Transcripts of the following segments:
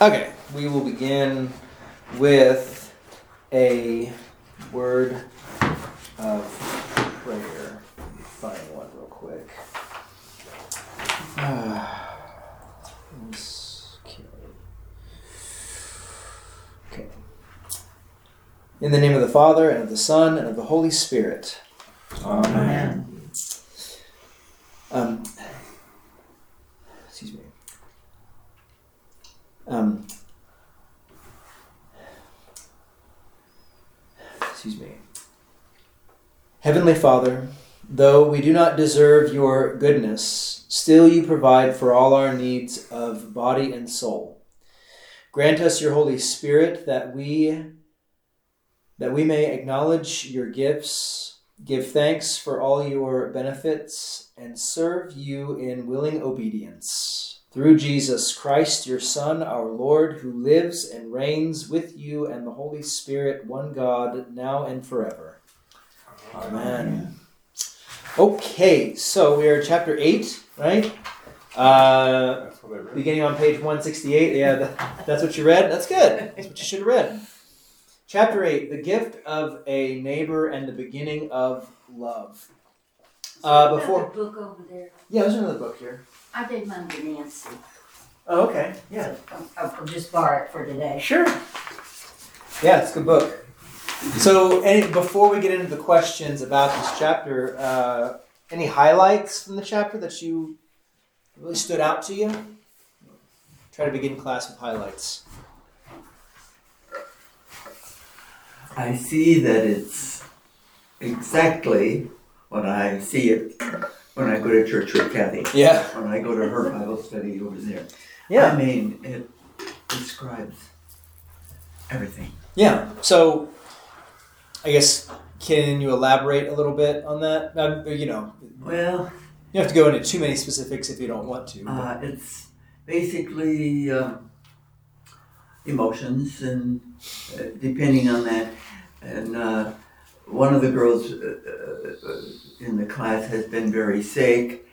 Okay, we will begin with a word of prayer. Let me find one real quick. Okay. In the name of the Father, and of the Son, and of the Holy Spirit. Amen. Excuse me. Heavenly Father, though we do not deserve your goodness, still you provide for all our needs of body and soul. Grant us your Holy Spirit that we may acknowledge your gifts, give thanks for all your benefits, and serve you in willing obedience. Through Jesus Christ, your Son, our Lord, who lives and reigns with you and the Holy Spirit, one God, now and forever. Amen. Okay, so we are chapter 8, right? Beginning on page 168. Yeah, that's what you read? That's good. That's what you should have read. Chapter 8, the gift of a neighbor and the beginning of love. Before book over there. Yeah, there's another book here. I gave mine to Nancy. Oh, okay. Yeah. So I'll just borrow it for today. Sure. Yeah, it's a good book. So, before we get into the questions about this chapter, any highlights from the chapter that you really stood out to you? Try to begin class with highlights. I see that it's exactly what I see it. When I go to church with Kathy. Yeah. When I go to her Bible study over there. Yeah. I mean, it describes everything. Yeah. So, I guess, can you elaborate a little bit on that? Well, you have to go into too many specifics if you don't want to. It's basically emotions, and depending on that, and one of the girls in the class has been very sick,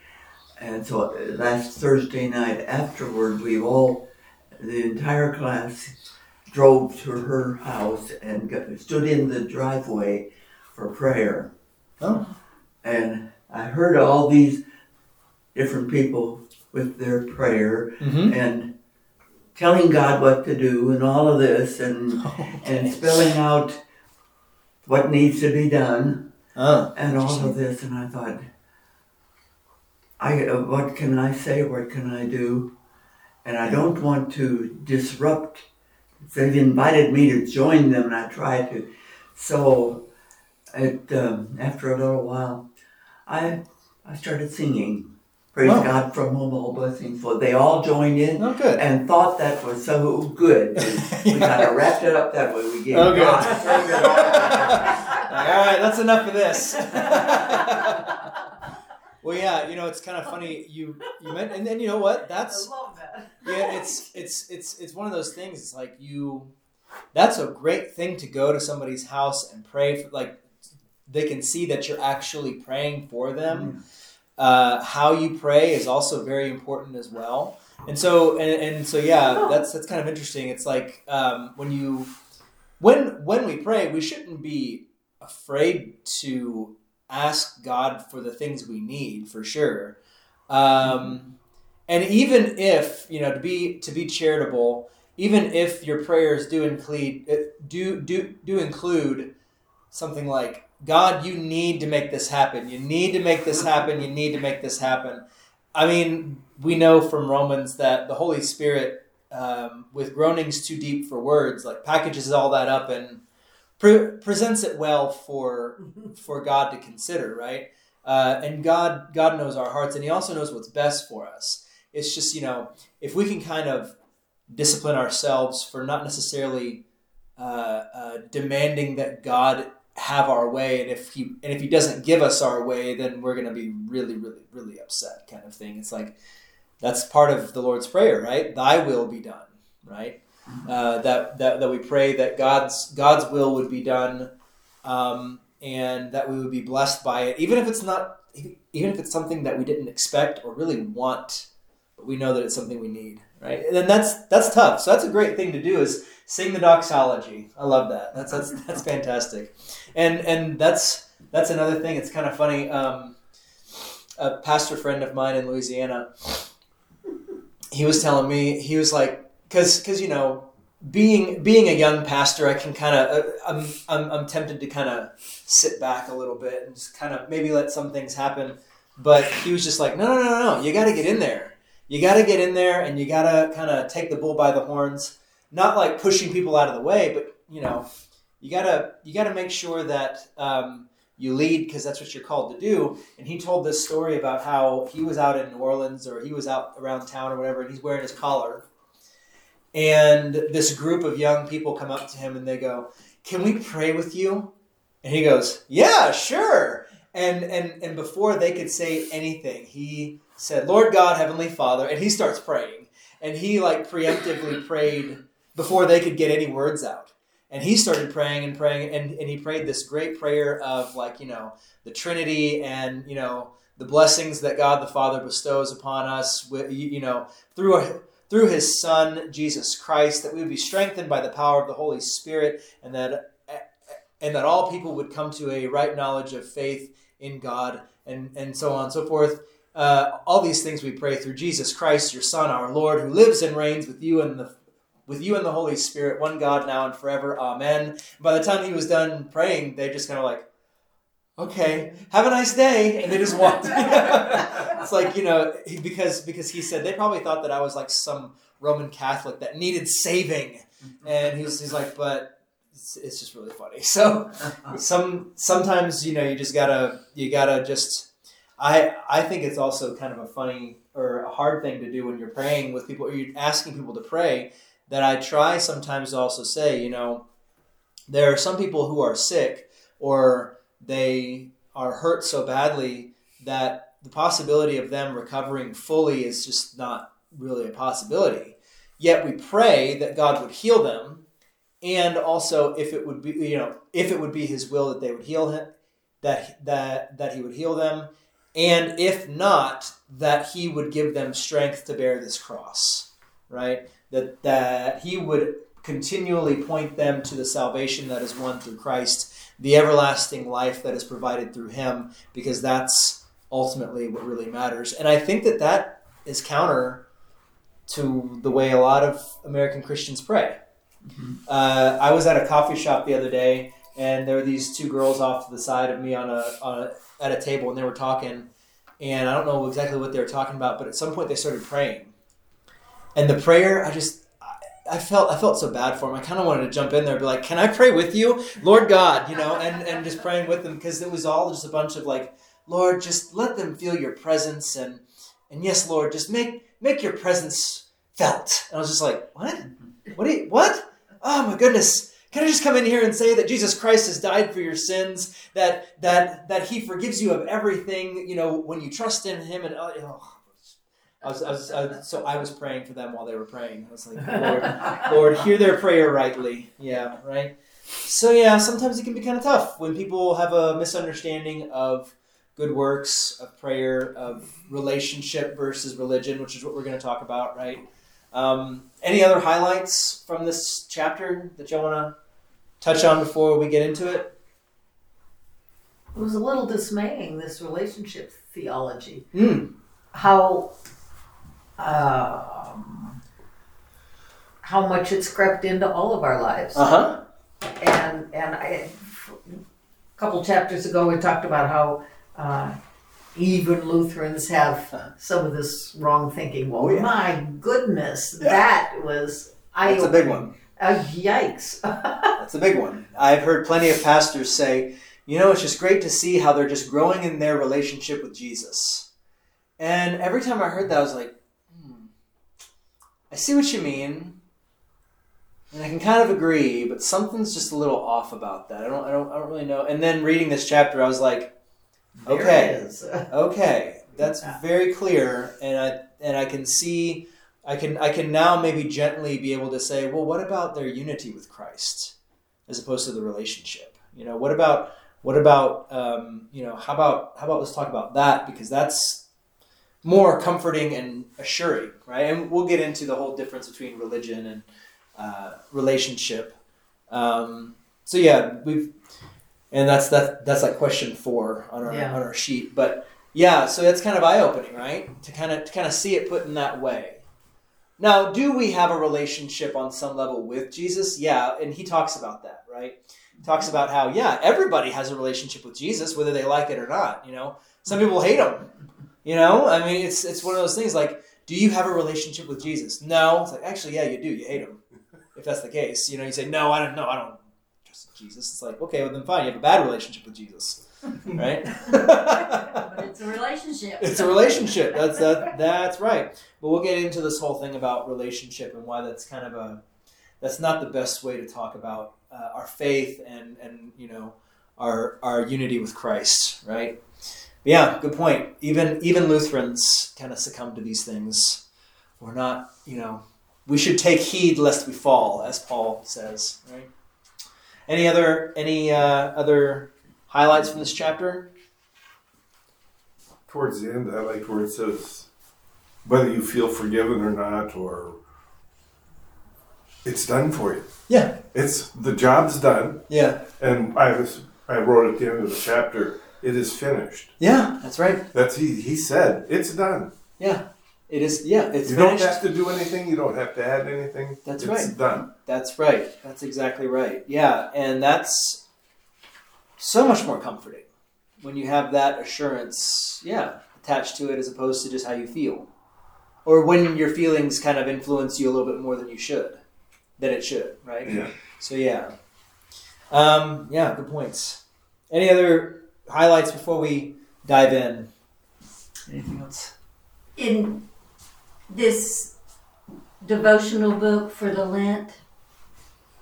and so last Thursday night afterward, the entire class drove to her house and stood in the driveway for prayer. Oh. And I heard all these different people with their prayer, mm-hmm. and telling God what to do and all of this, and spelling out what needs to be done, and all of this, and I thought, what can I say? What can I do? And I don't want to disrupt. They've invited me to join them, and I try to. So, after a little while, I started singing. Praise God for multiple blessings. For they all joined in and thought that was so good. We kind of wrapped it up that way. We gave God. All right, that's enough of this. Well, yeah, it's kind of funny. You meant, and then you know what? That's. I love that. Yeah, it's one of those things. It's like that's a great thing to go to somebody's house and pray for. Like they can see that you're actually praying for them. Mm-hmm. How you pray is also very important as well, and so yeah, that's kind of interesting. It's like when we pray, we shouldn't be afraid to ask God for the things we need, for sure. And even if to be charitable, even if your prayers do include something like, God, you need to make this happen. You need to make this happen. You need to make this happen. I mean, we know from Romans that the Holy Spirit, with groanings too deep for words, like packages all that up and presents it well for God to consider, right? And God knows our hearts, and He also knows what's best for us. It's just, if we can kind of discipline ourselves for not necessarily demanding that God have our way, and if he doesn't give us our way, then we're going to be really, really, really upset, kind of thing. It's like, that's part of the Lord's Prayer, right? Thy will be done, right? That we pray that God's will would be done, and that we would be blessed by it, even if it's something that we didn't expect or really want, but we know that it's something we need, right? And that's tough. So that's a great thing to do, is sing the doxology. I love that. That's fantastic. And that's another thing. It's kind of funny. A pastor friend of mine in Louisiana, he was telling me, he was like, because you know, being a young pastor, I can kind of, I'm tempted to kind of sit back a little bit and just kind of maybe let some things happen. But he was just like, no, you got to get in there. You got to get in there, and you got to kind of take the bull by the horns. Not like pushing people out of the way, but you know, you gotta make sure that you lead, because that's what you're called to do. And he told this story about how he was out in New Orleans, or he was out around town or whatever, and he's wearing his collar. And this group of young people come up to him and they go, "Can we pray with you?" And he goes, "Yeah, sure." And before they could say anything, he said, "Lord God, Heavenly Father," and he starts praying. And he like preemptively prayed before they could get any words out. And he started praying, and he prayed this great prayer of, like, you know, the Trinity, and, you know, the blessings that God the Father bestows upon us, you know, through his Son, Jesus Christ, that we would be strengthened by the power of the Holy Spirit, and that all people would come to a right knowledge of faith in God, and so on and so forth. All these things we pray through Jesus Christ, your Son, our Lord, who lives and reigns with you and the Holy Spirit, one God, now and forever. Amen. By the time he was done praying, they just kind of like, "Okay, have a nice day," and they just walked. It's like, you know, because he said they probably thought that I was like some Roman Catholic that needed saving, and he's like, but it's just really funny. So sometimes, you know, you gotta just. I think it's also kind of a funny or a hard thing to do when you're praying with people, or you're asking people to pray, that I try sometimes to also say, you know, there are some people who are sick, or they are hurt so badly that the possibility of them recovering fully is just not really a possibility. Yet we pray that God would heal them, and also if it would be his will that they would heal him, that he would heal them. And if not, that he would give them strength to bear this cross, right? That he would continually point them to the salvation that is won through Christ, the everlasting life that is provided through him, because that's ultimately what really matters. And I think that is counter to the way a lot of American Christians pray. Mm-hmm. I was at a coffee shop the other day, and there were these two girls off to the side of me at a table, and they were talking, and I don't know exactly what they were talking about, but at some point they started praying. And the prayer, I felt so bad for them. I kind of wanted to jump in there and be like, "Can I pray with you, Lord God?" You know, and just praying with them, because it was all just a bunch of like, "Lord, just let them feel your presence, and yes, Lord, just make your presence felt." And I was just like, "What? What? Oh my goodness. Can I just come in here and say that Jesus Christ has died for your sins, that he forgives you of everything, you know, when you trust in him?" And I was praying for them while they were praying. I was like, Lord, hear their prayer rightly. Yeah, right? So yeah, sometimes it can be kind of tough when people have a misunderstanding of good works, of prayer, of relationship versus religion, which is what we're going to talk about, right? Any other highlights from this chapter that y'all want to touch on before we get into it? It was a little dismaying, this relationship theology. Mm. How much it's crept into all of our lives. Uh-huh. And a couple chapters ago we talked about how even Lutherans have some of this wrong thinking. Well, oh, yeah. My goodness, yeah. That was eye-opening. That's a big one. Yikes. That's a big one. I've heard plenty of pastors say, you know, it's just great to see how they're just growing in their relationship with Jesus. And every time I heard that, I was like, I see what you mean, and I can kind of agree, but something's just a little off about that. I don't really know. And then reading this chapter, I was like, Okay. That's very clear, and I can see, I can now maybe gently be able to say, well, what about their unity with Christ, as opposed to the relationship? You know, what about, you know, how about let's talk about that, because that's more comforting and assuring, right? And we'll get into the whole difference between religion and relationship. So yeah, that's like question 4 on our on our sheet. But yeah, so that's kind of eye-opening, right? To kind of see it put in that way. Now, do we have a relationship on some level with Jesus? Yeah, and he talks about that, right? He talks about how, yeah, everybody has a relationship with Jesus, whether they like it or not, you know? Some people hate him, you know? I mean, it's one of those things like, do you have a relationship with Jesus? No. It's like, actually, yeah, you do. You hate him, if that's the case. You know, you say, no, I don't trust Jesus. It's like, okay, well, then fine. You have a bad relationship with Jesus, right? But it's a relationship. It's a relationship. That's right. But we'll get into this whole thing about relationship and why that's kind of that's not the best way to talk about our faith and you know our unity with Christ, right? But yeah, good point. Even Lutherans kind of succumb to these things. We're not, you know, we should take heed lest we fall, as Paul says, right? Any other highlights from this chapter? Towards the end, I like where it says, whether you feel forgiven or not, or it's done for you. Yeah. It's the job's done. Yeah. And I wrote at the end of the chapter, it is finished. Yeah, that's right. That's he said, it's done. Yeah. It is, yeah, it's you finished. You don't have to do anything, you don't have to add anything. That's right. It's done. That's right. That's exactly right. Yeah, and that's so much more comforting. When you have that assurance, yeah, attached to it as opposed to just how you feel. Or when your feelings kind of influence you a little bit more than it should, right? Yeah. So, yeah. Yeah, good points. Any other highlights before we dive in? Anything else? In this devotional book for the Lent,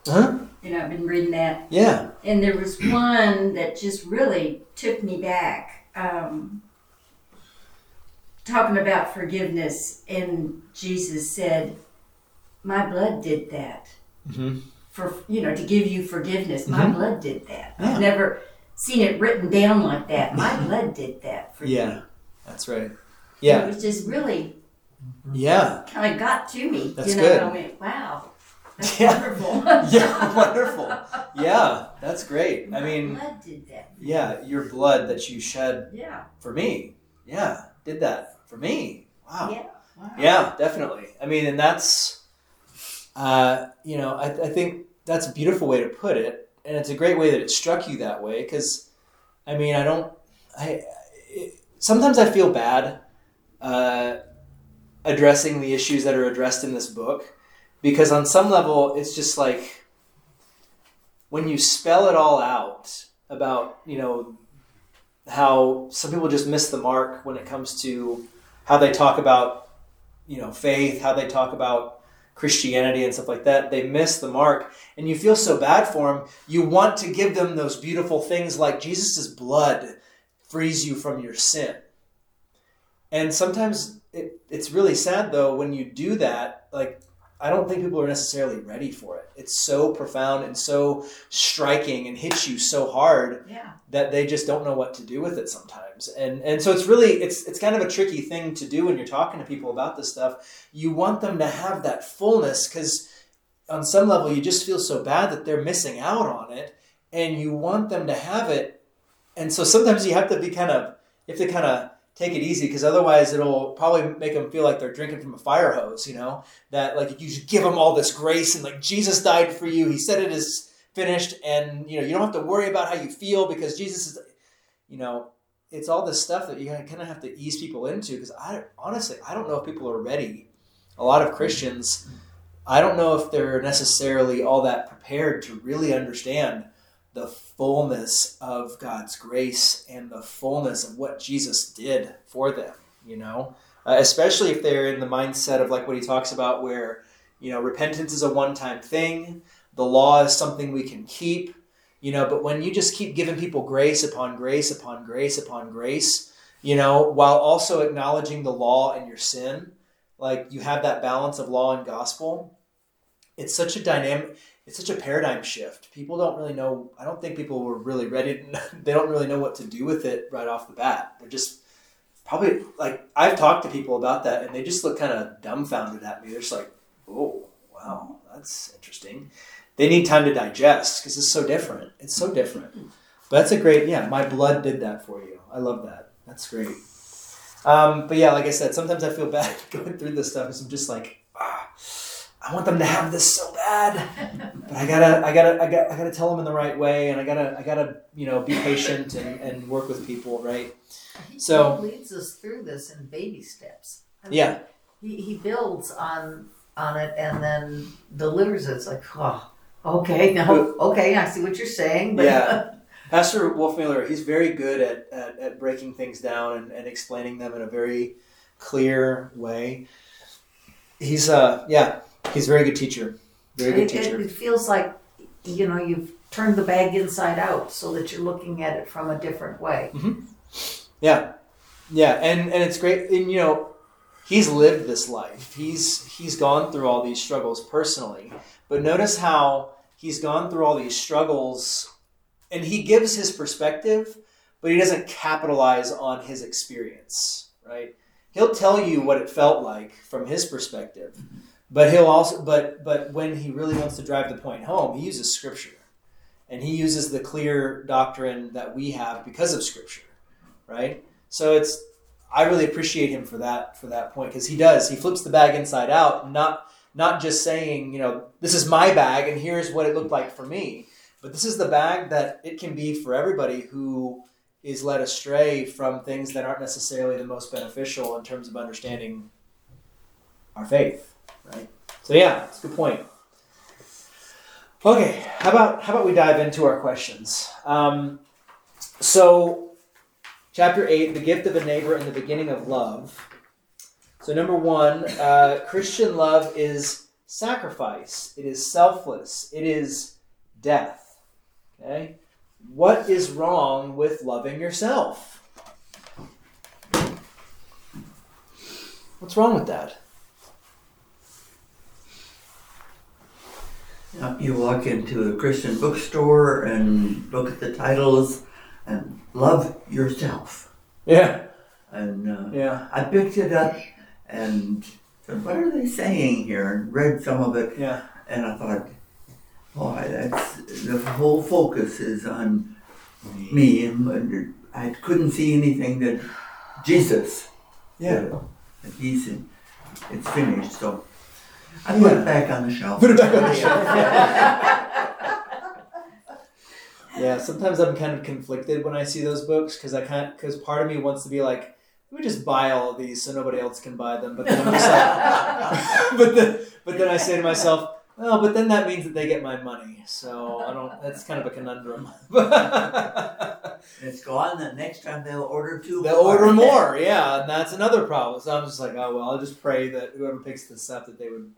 you know, I've been reading that. Yeah. And there was one that just really took me back, talking about forgiveness. And Jesus said, my blood did that. Mm-hmm. For, you know, to give you forgiveness. Mm-hmm. My blood did that. Yeah. I've never seen it written down like that. My blood did that for you. Yeah, that's right. Yeah. And it was just really kind of got to me. That's good. I went, wow. That's wonderful. Yeah, wonderful. Yeah, that's great. My blood did that. Yeah, your blood that you shed for me. Yeah, did that for me. Wow. Yeah, wow. Yeah, definitely. I mean, and that's, you know, I think that's a beautiful way to put it. And it's a great way that it struck you that way. Because, I mean, sometimes I feel bad addressing the issues that are addressed in this book. Because on some level, it's just like when you spell it all out about, you know, how some people just miss the mark when it comes to how they talk about, you know, faith, how they talk about Christianity and stuff like that. They miss the mark and you feel so bad for them. You want to give them those beautiful things like Jesus' blood frees you from your sin. And sometimes it's really sad, though, when you do that, like, I don't think people are necessarily ready for it. It's so profound and so striking and hits you so hard that they just don't know what to do with it sometimes. And so it's really, it's kind of a tricky thing to do when you're talking to people about this stuff. You want them to have that fullness because on some level you just feel so bad that they're missing out on it and you want them to have it. And so sometimes you have to kind of take it easy because otherwise it'll probably make them feel like they're drinking from a fire hose, you know, that like if you just give them all this grace and like Jesus died for you, he said it is finished and, you know, you don't have to worry about how you feel because Jesus is, you know, it's all this stuff that you kind of have to ease people into because I don't know if people are ready. A lot of Christians, I don't know if they're necessarily all that prepared to really understand the fullness of God's grace and the fullness of what Jesus did for them, you know, especially if they're in the mindset of like what he talks about where, you know, repentance is a one-time thing. The law is something we can keep, you know, but when you just keep giving people grace upon grace upon grace upon grace, you know, while also acknowledging the law and your sin, like you have that balance of law and gospel. It's such a dynamic. It's such a paradigm shift. People don't really know. I don't think people were really ready. They don't really know what to do with it right off the bat. They're just probably, like, I've talked to people about that, and they just look kind of dumbfounded at me. They're just like, oh, wow, that's interesting. They need time to digest because it's so different. It's so different. But that's a great, yeah, my blood did that for you. I love that. That's great. But yeah, like I said, sometimes I feel bad going through this stuff because I'm just like, I want them to have this so bad, but I gotta tell them in the right way, and I gotta, be patient and work with people, right? So he leads us through this in baby steps. He builds on it and then delivers it. It's like, okay, I see what you're saying. But yeah, Pastor Wolfmueller, he's very good at breaking things down and explaining them in a very clear way. He's he's a very good teacher. Very good teacher. It feels like, you've turned the bag inside out so that you're looking at it from a different way. Mm-hmm. Yeah. Yeah. And it's great. And, he's lived this life. He's gone through all these struggles personally, but notice how he's gone through all these struggles and he gives his perspective, but he doesn't capitalize on his experience, right? He'll tell you what it felt like from his perspective. But he'll also, but when he really wants to drive the point home, he uses Scripture, and he uses the clear doctrine that we have because of Scripture, right? So I really appreciate him for that point, because he flips the bag inside out, not just saying, this is my bag and here's what it looked like for me, but this is the bag that it can be for everybody who is led astray from things that aren't necessarily the most beneficial in terms of understanding our faith. Right. So yeah, it's a good point. Okay, how about we dive into our questions? So chapter 8, the gift of a neighbor and the beginning of love. So number 1, Christian love is sacrifice. It is selfless. It is death. Okay? What is wrong with loving yourself? What's wrong with that? You walk into a Christian bookstore and look at the titles and love yourself. Yeah. And I picked it up and said, what are they saying here? And read some of it. Yeah. And I thought, boy, the whole focus is on me. And I couldn't see anything that Jesus did. That it's finished, so. I put it back on the shelf. Put it back on the shelf. Yeah, sometimes I'm kind of conflicted when I see those books because part of me wants to be like, let me just buy all of these so nobody else can buy them. But then I'm just like, but then I say to myself, well, but then that means that they get my money. So that's kind of a conundrum. It's gone. The next time they'll order two. They'll order more. Yeah. And that's another problem. So I'm just like, oh, well, I'll just pray that whoever picks this up that they would,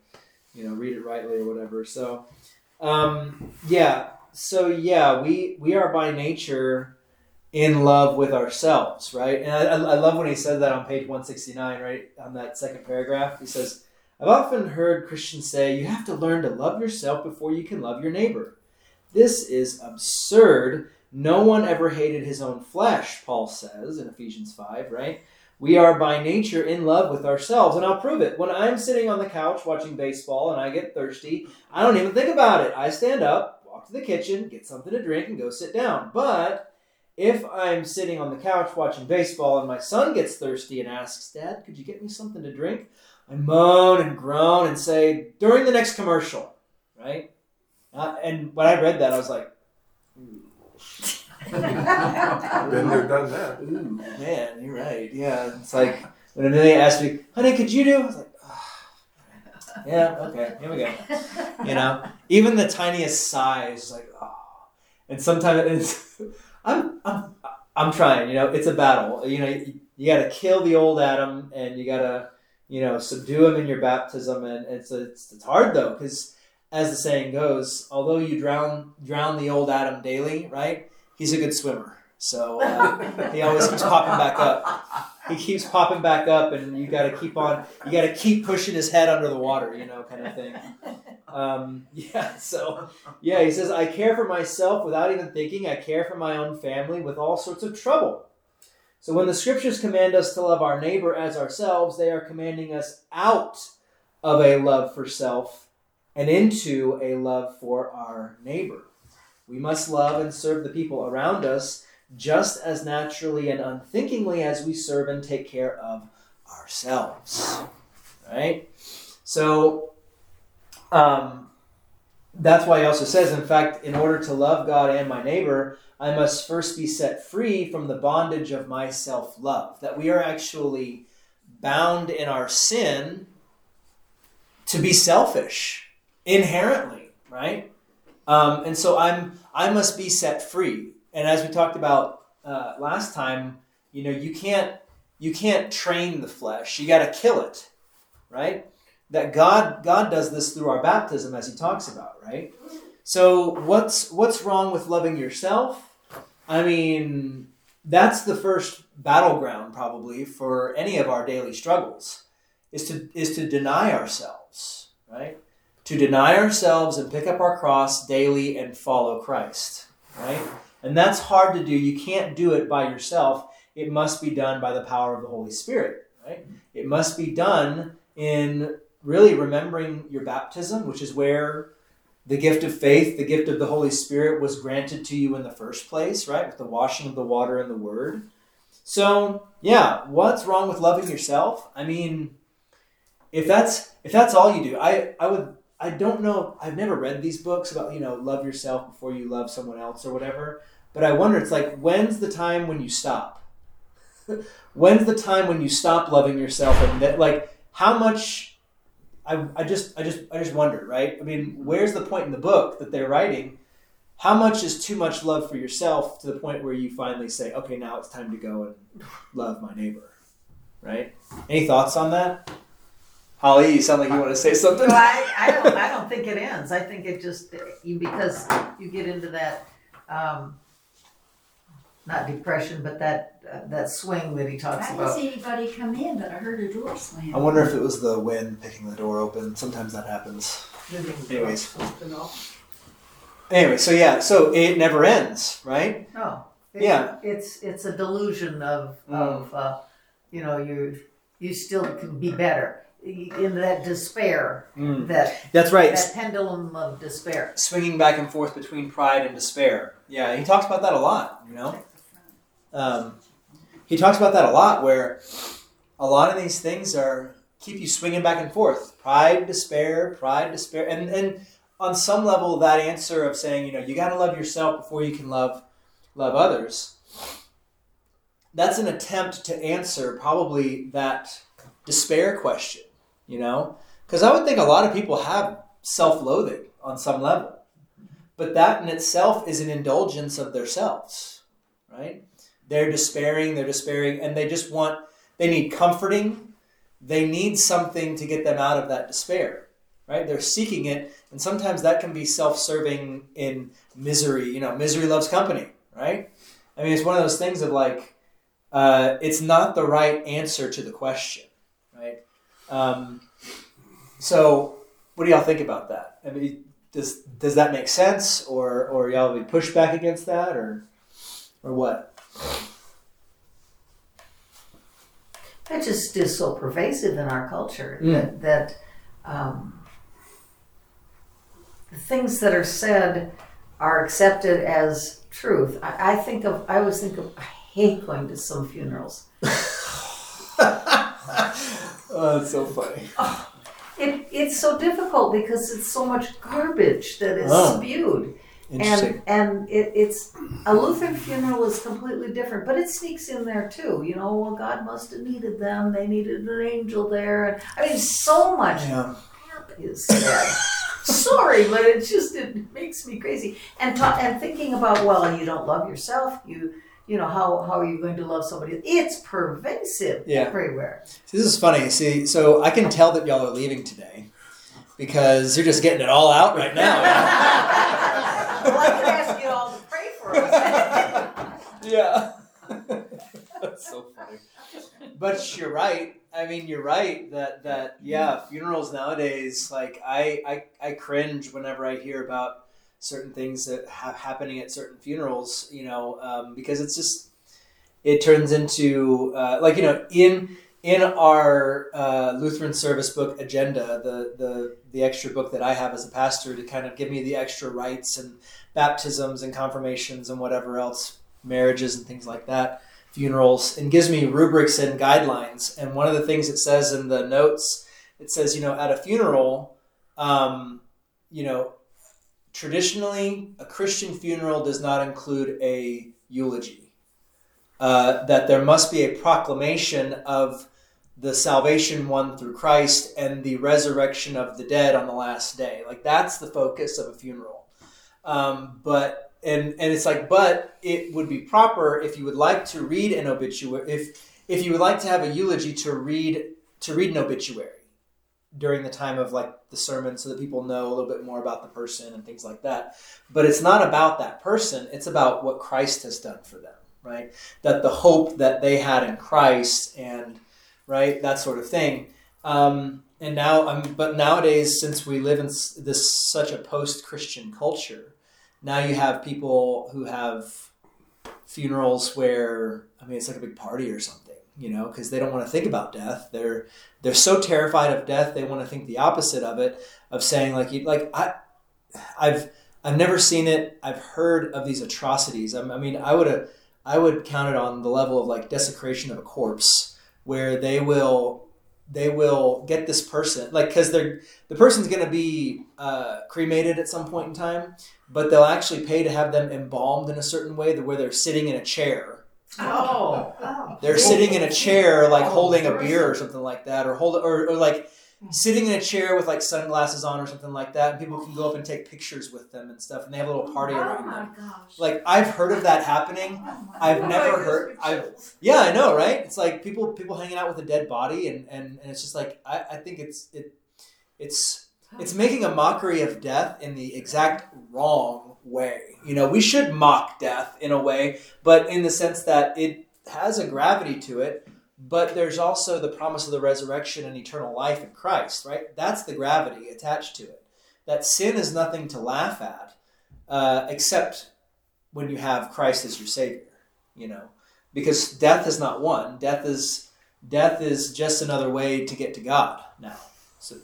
read it rightly or whatever. So, we are by nature in love with ourselves. Right. And I love when he said that on page 169, right on that second paragraph, he says, I've often heard Christians say, you have to learn to love yourself before you can love your neighbor. This is absurd. No one ever hated his own flesh, Paul says in Ephesians 5, right? We are by nature in love with ourselves, and I'll prove it. When I'm sitting on the couch watching baseball and I get thirsty, I don't even think about it. I stand up, walk to the kitchen, get something to drink, and go sit down. But if I'm sitting on the couch watching baseball and my son gets thirsty and asks, Dad, could you get me something to drink? I moan and groan and say, during the next commercial, right? And when I read that, I was like, ooh. Been there, done that. Ooh, man, you're right. Yeah, it's like, when they asked me, honey, could you do? I was like, oh, yeah, okay, here we go. Even the tiniest sigh is like, oh. And sometimes it's, I'm trying, it's a battle. You got to kill the old Adam and you got to, subdue him in your baptism, and so it's hard though, because as the saying goes, although you drown the old Adam daily, right? He's a good swimmer, so he always keeps popping back up. He keeps popping back up, and you got to keep pushing his head under the water, kind of thing. He says, I care for myself without even thinking. I care for my own family with all sorts of trouble. So when the scriptures command us to love our neighbor as ourselves, they are commanding us out of a love for self and into a love for our neighbor. We must love and serve the people around us just as naturally and unthinkingly as we serve and take care of ourselves. Right? So that's why he also says, in fact, in order to love God and my neighbor, I must first be set free from the bondage of my self-love. That we are actually bound in our sin to be selfish inherently, right? And so I must be set free. And as we talked about last time, you know, you can't train the flesh. You got to kill it, right? That God does this through our baptism, as he talks about, right? So what's wrong with loving yourself? I mean, that's the first battleground probably for any of our daily struggles, is to deny ourselves, right? To deny ourselves and pick up our cross daily and follow Christ, right? And that's hard to do. You can't do it by yourself. It must be done by the power of the Holy Spirit, right? It must be done in really remembering your baptism, which is where the gift of faith, the gift of the Holy Spirit was granted to you in the first place, right? With the washing of the water and the word. So, yeah, what's wrong with loving yourself? I mean, if that's all you do, I don't know. I've never read these books about, you know, love yourself before you love someone else or whatever. But I wonder, it's like, when's the time when you stop? When's the time when you stop loving yourself? And that, like, how much? I just wonder, right? I mean, where's the point in the book that they're writing? How much is too much love for yourself to the point where you finally say, okay, now it's time to go and love my neighbor, right? Any thoughts on that? Holly, you sound like you want to say something. Well, I don't think it ends. I think it just, because you get into that, not depression, but that swing that he talks about. I didn't see anybody come in, but I heard a door slam. I wonder if it was the wind picking the door open. Sometimes that happens. Anyways. Anyway, so yeah, so it never ends, right? No. It's a delusion of you know, you still can be better. In that despair, that's right. That pendulum of despair, swinging back and forth between pride and despair. Yeah, he talks about that a lot. You know, he talks about that a lot. Where a lot of these things are keep you swinging back and forth: pride, despair, and on some level, that answer of saying, you know, you got to love yourself before you can love others. That's an attempt to answer probably that despair question. You know, because I would think a lot of people have self-loathing on some level, but that in itself is an indulgence of themselves, right? They're despairing, and they need comforting. They need something to get them out of that despair, right? They're seeking it, and sometimes that can be self-serving in misery. You know, misery loves company, right? I mean, it's one of those things of like, it's not the right answer to the question, right? So what do y'all think about that? I mean, does that make sense, or y'all be pushed back against that or what? That just is so pervasive in our culture that the things that are said are accepted as truth. I always think of, I hate going to some funerals. Oh, it's so funny. Oh, it's so difficult because it's so much garbage that is spewed. Interesting. And it's a Lutheran funeral is completely different, but it sneaks in there too. You know, well, God must have needed them. They needed an angel there. And I mean, so much crap is said. Sorry, but it makes me crazy. And thinking about, well, you don't love yourself. You know, how are you going to love somebody? It's pervasive everywhere. See, this is funny. See, so I can tell that y'all are leaving today because you're just getting it all out right now. Well, I could ask you all to pray for us. Yeah. That's so funny. But you're right. I mean, you're right that funerals nowadays, like I cringe whenever I hear about certain things that have happening at certain funerals, you know, because it's just, it turns into in our Lutheran service book agenda, the extra book that I have as a pastor to kind of give me the extra rites and baptisms and confirmations and whatever else, marriages and things like that, funerals, and gives me rubrics and guidelines. And one of the things it says in the notes, it says, at a funeral, traditionally a Christian funeral does not include a eulogy, that there must be a proclamation of the salvation won through Christ and the resurrection of the dead on the last day. Like, that's the focus of a funeral. But it would be proper, if you would like to read an obituary, if you would like to have a eulogy, to read an obituary during the time of the sermon, so that people know a little bit more about the person and things like that. But it's not about that person. It's about what Christ has done for them, right? That the hope that they had in Christ and right, that sort of thing. But nowadays, since we live in this such a post-Christian culture, now you have people who have funerals where, it's like a big party or something, because they don't want to think about death. They're so terrified of death. They want to think the opposite of it, of saying I've never seen it. I've heard of these atrocities. I would count it on the level of desecration of a corpse, where they will get this person, because the person's going to be cremated at some point in time, but they'll actually pay to have them embalmed in a certain way, where they're sitting in a chair. Oh, they're sitting in a chair, holding a beer or something like that, or sitting in a chair with sunglasses on or something like that. And people can go up and take pictures with them and stuff, and they have a little party around them. Oh my gosh! I've heard of that happening. Yeah, I know, right? It's people hanging out with a dead body, and it's just I think it's making a mockery of death in the exact wrong way. We should mock death in a way, but in the sense that it has a gravity to it. But there's also the promise of the resurrection and eternal life in Christ, right? That's the gravity attached to it. That sin is nothing to laugh at, except when you have Christ as your Savior, Because death is not won. Death is just another way to get to God now, so,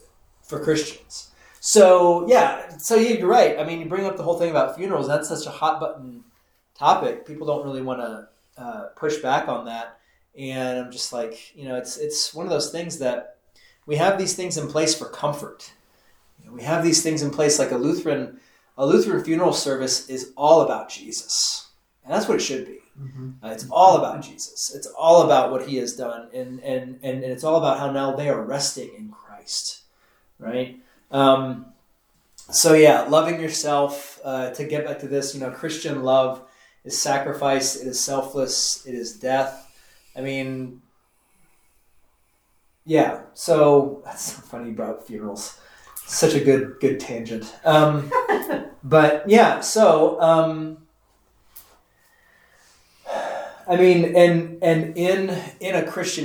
for Christians. So, yeah. So you're right. You bring up the whole thing about funerals. That's such a hot button topic. People don't really want to push back on that. And I'm just it's one of those things that we have these things in place for comfort. We have these things in place, a Lutheran funeral service is all about Jesus. And that's what it should be. Mm-hmm. It's all about Jesus. It's all about what he has done. And it's all about how now they are resting in Christ, right? Loving yourself, to get back to this, Christian love is sacrifice. It is selfless. It is death. So that's so funny about funerals. Such a good tangent. In a Christian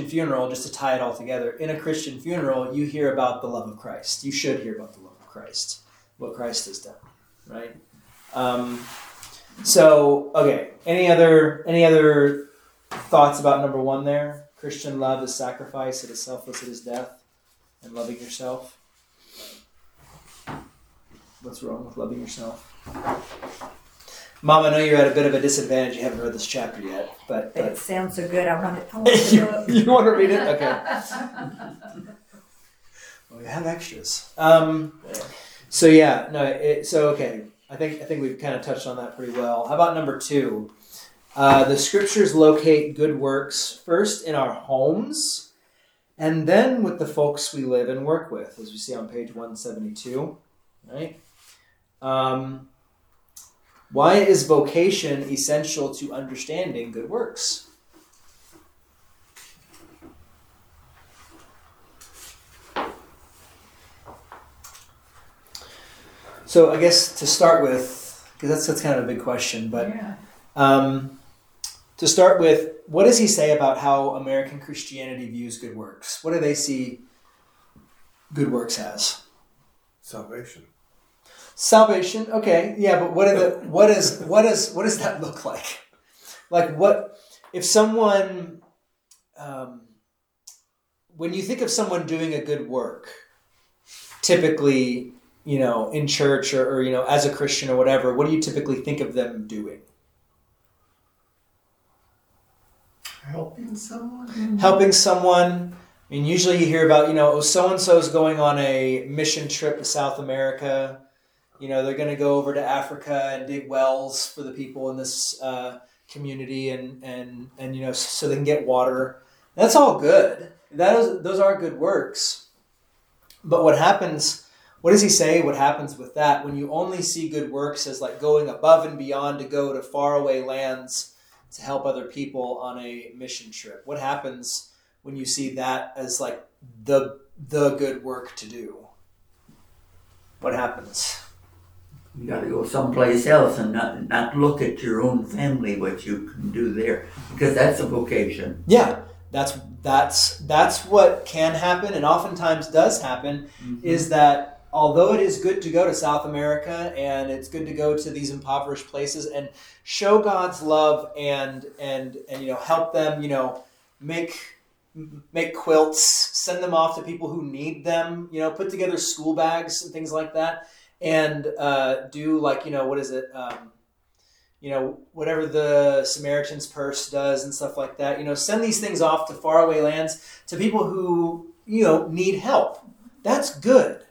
funeral, just to tie it all together, in a Christian funeral, you hear about the love of Christ. You should hear about the love of Christ, what Christ has done, right? Okay. Any other thoughts about number one there? Christian love is sacrifice, it is selfless, it is death, and loving yourself. What's wrong with loving yourself? Mom, I know you're at a bit of a disadvantage. You haven't read this chapter yet. But it sounds so good. I want it. You want to read it? Okay. Well, you have extras. Okay. I think we've kind of touched on that pretty well. How about number two? The scriptures locate good works first in our homes and then with the folks we live and work with, as we see on page 172, right? Why is vocation essential to understanding good works? So I guess to start with, because that's kind of a big question, but... Yeah. To start with, what does he say about how American Christianity views good works? What do they see good works as? Salvation. Okay, yeah, but what does that look like? Like what? if someone, when you think of someone doing a good work, typically, you know, in church or, you know, as a Christian or whatever, what do you typically think of them doing? Helping someone. I mean, usually you hear about, you know, so-and-so's going on a mission trip to South America. You know, they're going to go over to Africa and dig wells for the people in this community and, you know, so they can get water. That's all good. Those are good works. But what happens, what does he say? What happens with that when you only see good works as like going above and beyond to go to faraway lands to help other people on a mission trip? What happens when you see that as like the good work to do? What happens? You got to go someplace else and not look at your own family, what you can do there, because that's a vocation. Yeah, that's what can happen, and oftentimes does happen, mm-hmm. is that although it is good to go to South America and it's good to go to these impoverished places and show God's love and you know, help them, you know, make quilts, send them off to people who need them, you know, put together school bags and things like that, and do like, you know, what is it, you know, whatever the Samaritan's Purse does and stuff like that, you know, send these things off to faraway lands to people who, you know, need help. That's good.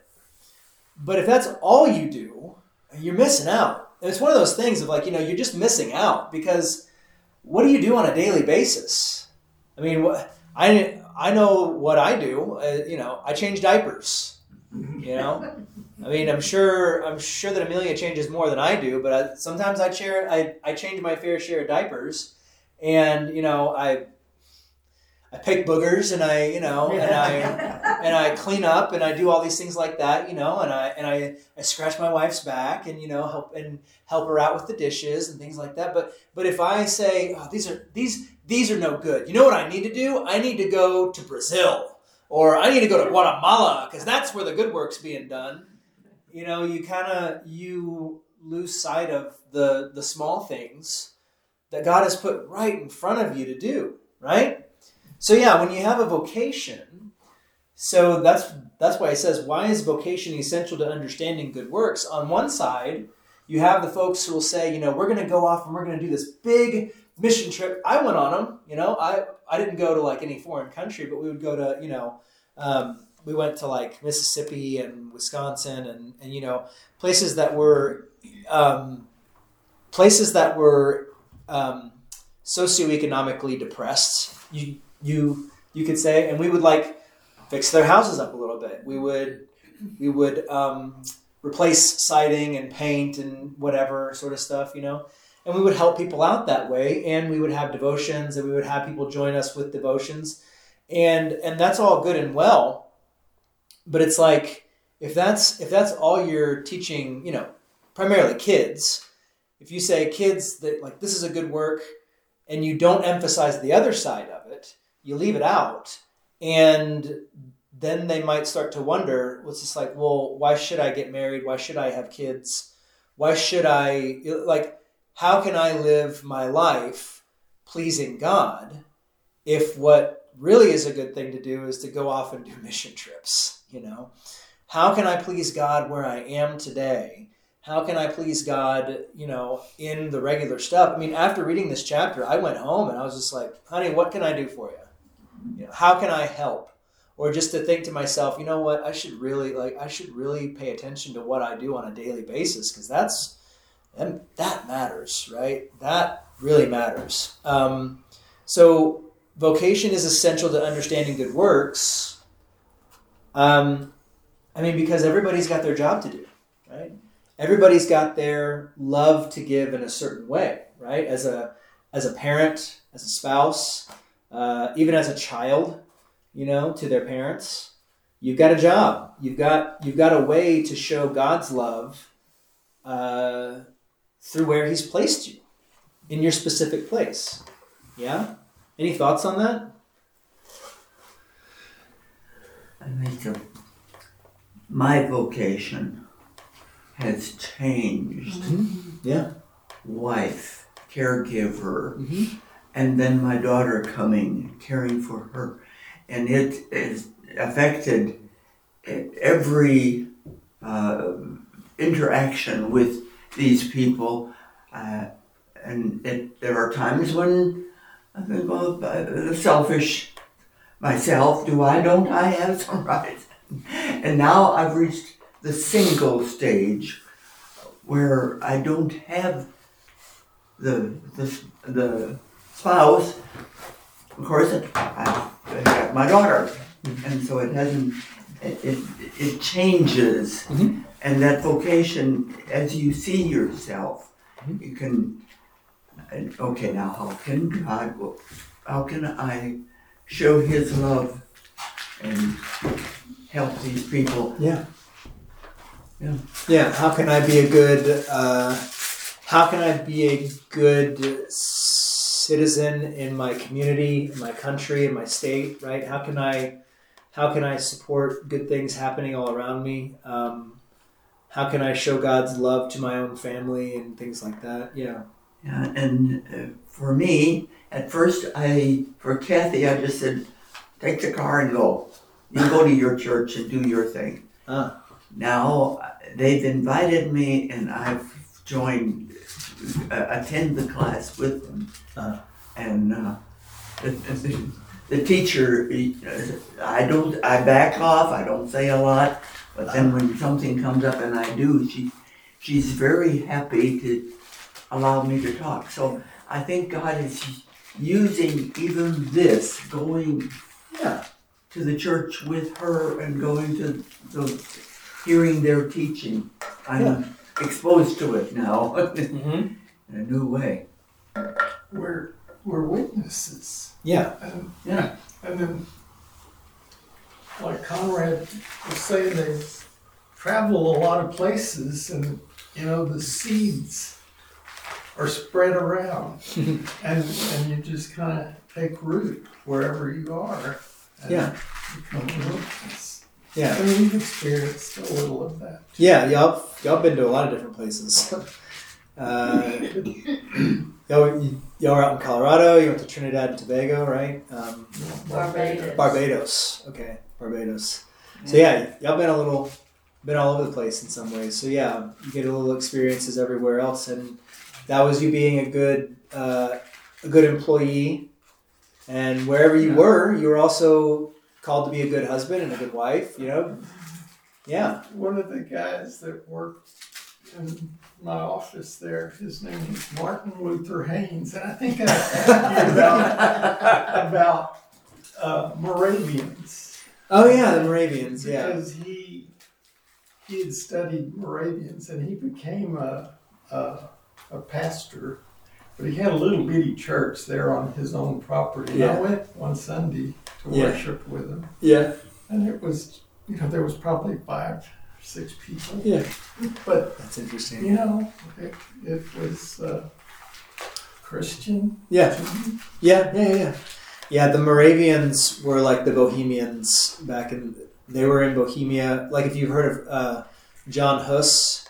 But if that's all you do, you're missing out. And it's one of those things of like, you know, you're just missing out, because what do you do on a daily basis? I mean, I know what I do. You know, I change diapers, you know. I mean, I'm sure that Amelia changes more than I do, but sometimes I change my fair share of diapers, and, you know, I pick boogers and I clean up and I do all these things like that, you know, and I scratch my wife's back and, you know, help her out with the dishes and things like that. But if I say, oh, these are no good, you know what I need to do? I need to go to Brazil, or I need to go to Guatemala, because that's where the good work's being done. You know, you lose sight of the small things that God has put right in front of you to do, right? So yeah, when you have a vocation, so that's why he says, why is vocation essential to understanding good works? On one side, you have the folks who will say, you know, we're going to go off and we're going to do this big mission trip. I went on them, you know, I didn't go to like any foreign country, but we would go to, you know, we went to like Mississippi and Wisconsin and you know, places that were socioeconomically depressed. You could say, and we would like fix their houses up a little bit. We would replace siding and paint and whatever sort of stuff, you know, and we would help people out that way. And we would have devotions, and we would have people join us with devotions, and that's all good and well. But it's like, if that's all you're teaching, you know, primarily kids, if you say kids that like, this is a good work, and you don't emphasize the other side of it, you leave it out, and then they might start to wonder, well, it's just like, well, why should I get married? Why should I have kids? Why should I, like, how can I live my life pleasing God if what really is a good thing to do is to go off and do mission trips, you know? How can I please God where I am today? How can I please God, you know, in the regular stuff? I mean, after reading this chapter, I went home and I was just like, honey, what can I do for you? You know, how can I help? Or just to think to myself, you know what, I should really pay attention to what I do on a daily basis, because that matters, right? That really matters. So vocation is essential to understanding good works. I mean, because everybody's got their job to do, right? Everybody's got their love to give in a certain way, right? As a parent, as a spouse, even as a child, you know, to their parents, you've got a job. You've got a way to show God's love through where He's placed you in your specific place. Yeah. Any thoughts on that? I think of my vocation has changed. Mm-hmm. Yeah. Wife, caregiver, mm-hmm. and then my daughter coming, caring for her. And it has affected every interaction with these people. And there are times when I think, well, selfish myself, I have some rights. And now I've reached the single stage where I don't have the spouse. Of course, I've got my daughter, and so it hasn't. It changes, mm-hmm. and that vocation, as you see yourself, mm-hmm. you can. Okay, now how can I show His love and help these people? Yeah. Yeah. Yeah. How can I be a good citizen in my community, in my country, in my state? Right? How can I support good things happening all around me? How can I show God's love to my own family and things like that? Yeah. Yeah, and for me, at first, for Kathy, I just said, take the car and go. You go to your church and do your thing. Now, they've invited me, and I've attend the class with them. The teacher, I back off, I don't say a lot, but then when something comes up and I do, she's very happy to allow me to talk. So I think God is using even this, going to the church with her and going to hearing their teaching. I'm exposed to it now mm-hmm. in a new way. We're witnesses. Yeah. And then, like Conrad was saying, they travel a lot of places, and the seeds are spread around, and you just kind of take root wherever you are. And become a witness. Yeah. I mean, you've experienced a little of that. Yeah, y'all been to a lot of different places. Y'all were out in Colorado. You went to Trinidad and Tobago, right? Barbados. Okay, Barbados. Yeah. So y'all been all over the place in some ways. So yeah, you get a little experiences everywhere else, and that was you being a good employee, and wherever you were, you were also called to be a good husband and a good wife. One of the guys that worked in my office there, his name was Martin Luther Haynes, and I think I asked you about Moravians. Oh yeah, the Moravians. Because he had studied Moravians, and he became a pastor, but he had a little bitty church there on his own property. Yeah. And I went one Sunday to worship with him. Yeah, and it was there was probably 5 or 6 people. Yeah, but that's interesting. It was Christian. Yeah, Christian. Yeah. The Moravians were like the Bohemians back in. They were in Bohemia. Like if you've heard of John Hus.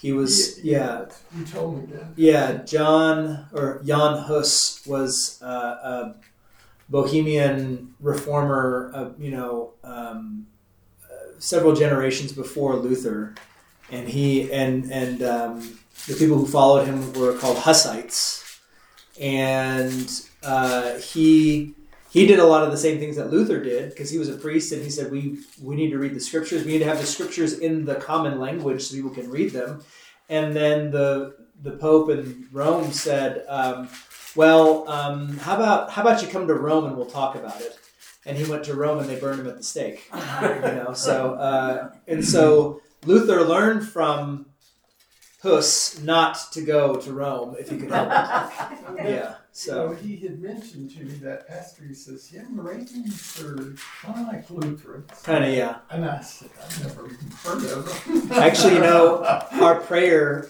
He was, You told me that. Yeah, Jan Hus was a Bohemian reformer, several generations before Luther, and the people who followed him were called Hussites, and he did a lot of the same things that Luther did, because he was a priest, and he said, we need to read the scriptures. We need to have the scriptures in the common language so people can read them. And then the Pope in Rome said, how about you come to Rome and we'll talk about it? And he went to Rome and they burned him at the stake. So Luther learned from Hus not to go to Rome if he could help it. Yeah. So he had mentioned to me that pastor, he says, Moravians are kind of like Lutherans. Kind of, yeah. And I said, I've never heard of them. Actually, our prayer,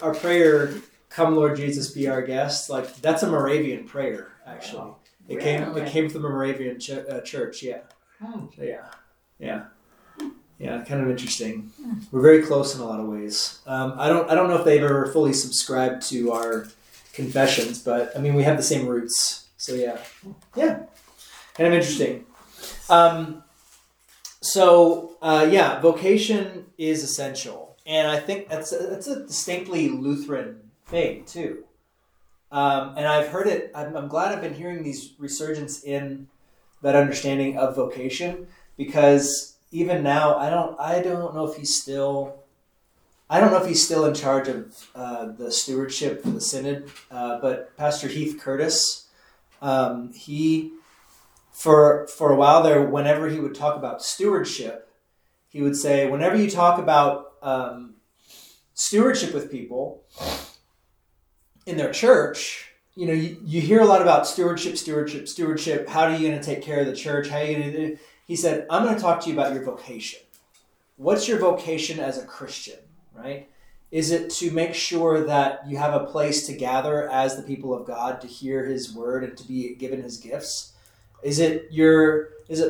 come Lord Jesus be our guest, like that's a Moravian prayer, actually. Wow. It came from the Moravian church, yeah. Oh. So, yeah. Yeah, kind of interesting. We're very close in a lot of ways. I don't know if they've ever fully subscribed to our confessions, but I mean, we have the same roots. So yeah, kind of interesting. So vocation is essential, and I think that's a distinctly Lutheran thing too. And I've heard it. I'm glad I've been hearing these resurgence in that understanding of vocation, because even now I don't know if he's still in charge of the stewardship for the synod, but Pastor Heath Curtis, he for a while there, whenever he would talk about stewardship, he would say, whenever you talk about stewardship with people in their church, you know, you hear a lot about stewardship. How are you going to take care of the church? How are you going to do? He said, I'm going to talk to you about your vocation. What's your vocation as a Christian, right? Is it to make sure that you have a place to gather as the people of God to hear his word and to be given his gifts? Is it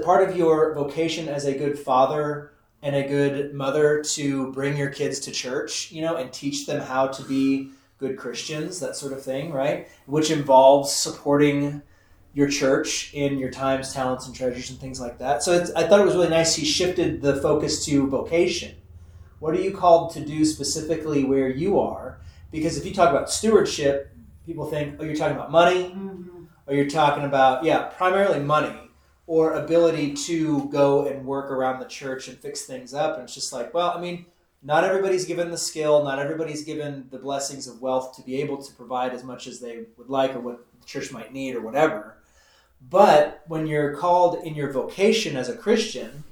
part of your vocation as a good father and a good mother to bring your kids to church, you know, and teach them how to be good Christians, that sort of thing, right? Which involves supporting your church in your times, talents, and treasures and things like that. So I thought it was really nice. He shifted the focus to vocation. What are you called to do specifically where you are? Because if you talk about stewardship, people think, oh, you're talking about money, mm-hmm. or you're talking about, primarily money or ability to go and work around the church and fix things up. And it's just like, well, I mean, not everybody's given the skill, not everybody's given the blessings of wealth to be able to provide as much as they would like or what the church might need or whatever. But when you're called in your vocation as a Christian,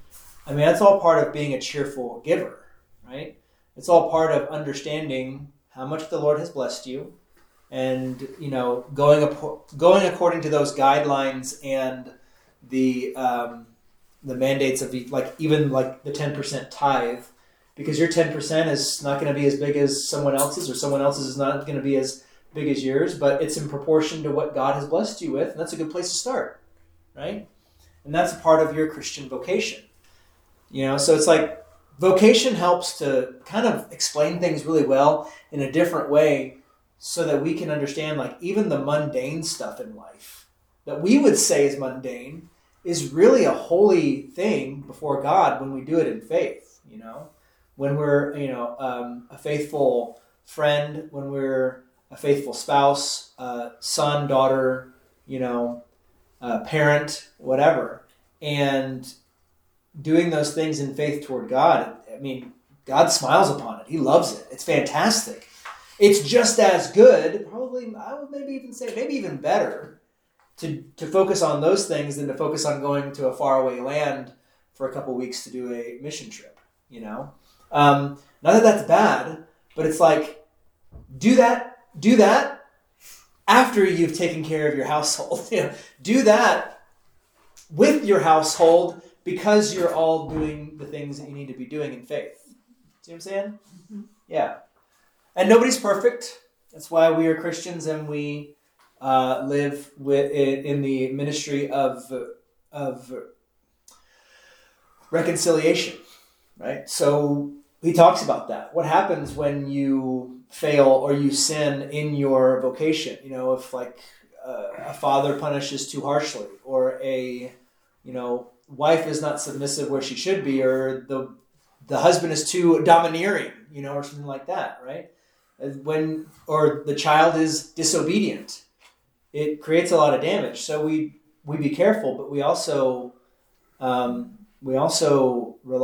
I mean, that's all part of being a cheerful giver, right? It's all part of understanding how much the Lord has blessed you and, you know, going according to those guidelines and the mandates of even the 10% tithe. Because your 10% is not going to be as big as someone else's, or someone else's is not going to be as big as yours, but it's in proportion to what God has blessed you with, and that's a good place to start, right? And that's a part of your Christian vocation. You know, so it's like vocation helps to kind of explain things really well in a different way so that we can understand, like, even the mundane stuff in life that we would say is mundane is really a holy thing before God when we do it in faith, you know? When we're, you know, a faithful friend, when we're a faithful spouse, son, daughter, you know, parent, whatever. And doing those things in faith toward God, I mean, God smiles upon it. He loves it. It's fantastic. It's just as good, probably, I would maybe even say, maybe even better to focus on those things than to focus on going to a faraway land for a couple weeks to do a mission trip, you know? Not that that's bad, but it's like, do that after you've taken care of your household. You know, do that with your household because you're all doing the things that you need to be doing in faith. See what I'm saying? Mm-hmm. Yeah. And nobody's perfect. That's why we are Christians and we live in the ministry of reconciliation, right? So he talks about that. What happens when you fail or you sin in your vocation? You know, if like a father punishes too harshly, or a, you know, wife is not submissive where she should be, or the husband is too domineering, you know, or something like that, right? Or the child is disobedient. It creates a lot of damage. So we be careful, but we also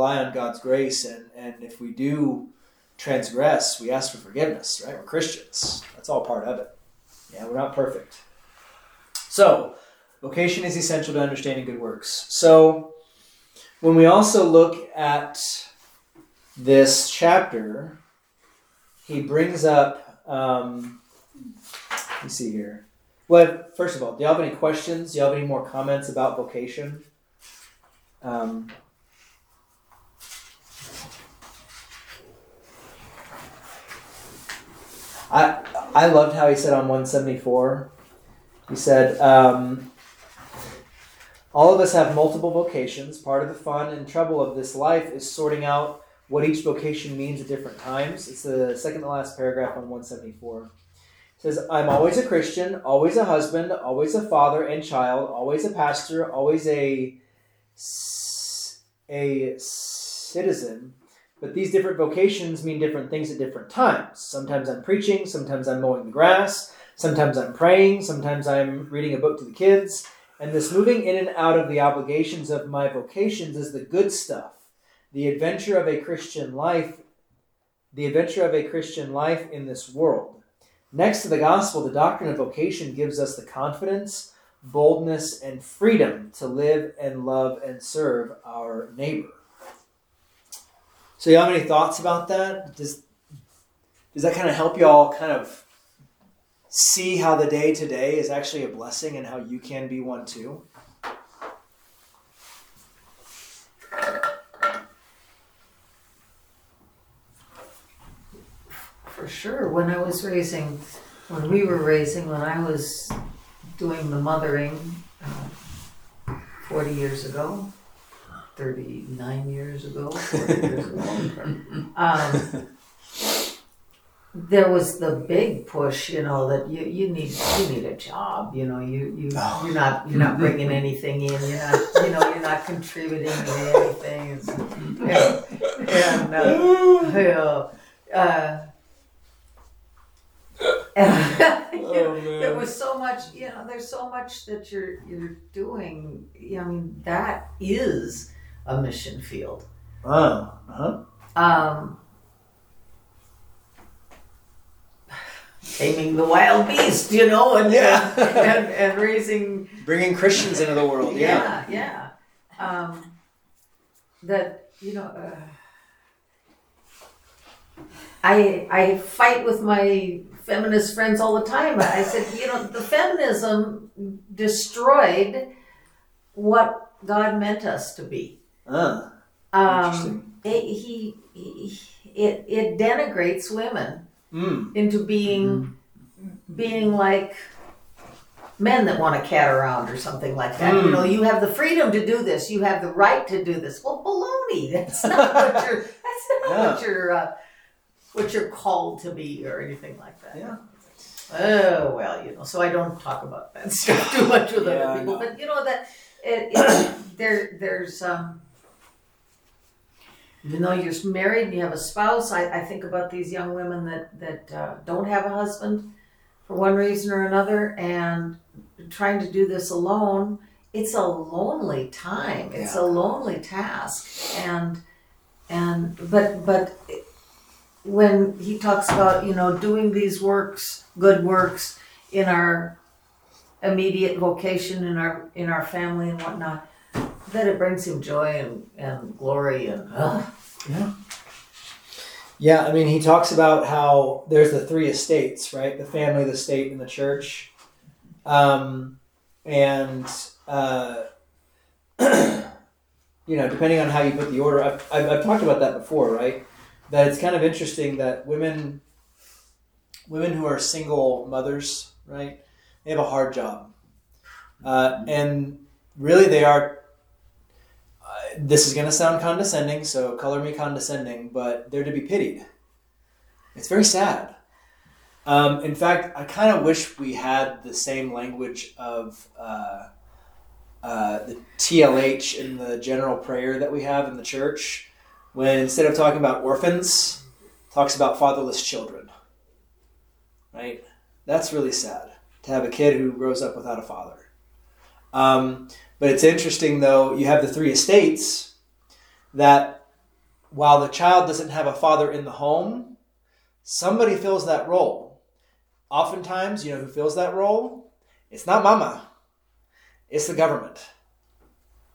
rely on God's grace, and if we do transgress, we ask for forgiveness, right? We're Christians. That's all part of it. Yeah, we're not perfect. So, vocation is essential to understanding good works. So, when we also look at this chapter, he brings up, let me see here. Well, first of all, do you have any questions? Do you have any more comments about vocation? I loved how he said on 174, he said, all of us have multiple vocations. Part of the fun and trouble of this life is sorting out what each vocation means at different times. It's the second to last paragraph on 174. says, I'm always a Christian, always a husband, always a father and child, always a pastor, always a citizen. But these different vocations mean different things at different times. Sometimes I'm preaching, sometimes I'm mowing the grass, sometimes I'm praying, sometimes I'm reading a book to the kids. And this moving in and out of the obligations of my vocations is the good stuff. The adventure of a Christian life, the adventure of a Christian life in this world. Next to the gospel, the doctrine of vocation gives us the confidence, boldness, and freedom to live and love and serve our neighbor. So y'all have any thoughts about that? Does that kind of help y'all kind of see how the day-to-day is actually a blessing and how you can be one too? For sure. When I was doing the mothering 40 years ago, 39 years ago, 40 years ago, there was the big push, that you need a job, you're not bringing anything in, you're not contributing to anything, there was so much, there's so much that you're doing. That is a mission field. Taming the wild beast, and bringing Christians into the world. I fight with my feminist friends all the time. I said, the feminism destroyed what God meant us to be. Interesting. It denigrates women into being like men that want to cat around or something like that. You have the freedom to do this. You have the right to do this. Well, baloney. That's not what you're called to be or anything like that. Yeah. Oh, well, so I don't talk about that stuff too much with other people. But, that there's... Even though you're married and you have a spouse, I think about these young women that don't have a husband for one reason or another and trying to do this alone. It's a lonely time. It's a lonely task. But when he talks about, doing these works, good works in our immediate vocation, in our family and whatnot, that it brings him joy and glory and he talks about how there's the three estates, right? The family, the state, and the church. Depending on how you put the order, I've talked about that before, right? That it's kind of interesting that women who are single mothers, right? They have a hard job, and really they are. This is going to sound condescending, so color me condescending, but they're to be pitied. It's very sad. In fact, I kind of wish we had the same language of the TLH in the general prayer that we have in the church, when instead of talking about orphans, talks about fatherless children. Right? That's really sad, to have a kid who grows up without a father. But it's interesting, though, you have the three estates that while the child doesn't have a father in the home, somebody fills that role. Oftentimes, who fills that role? It's not mama. It's the government.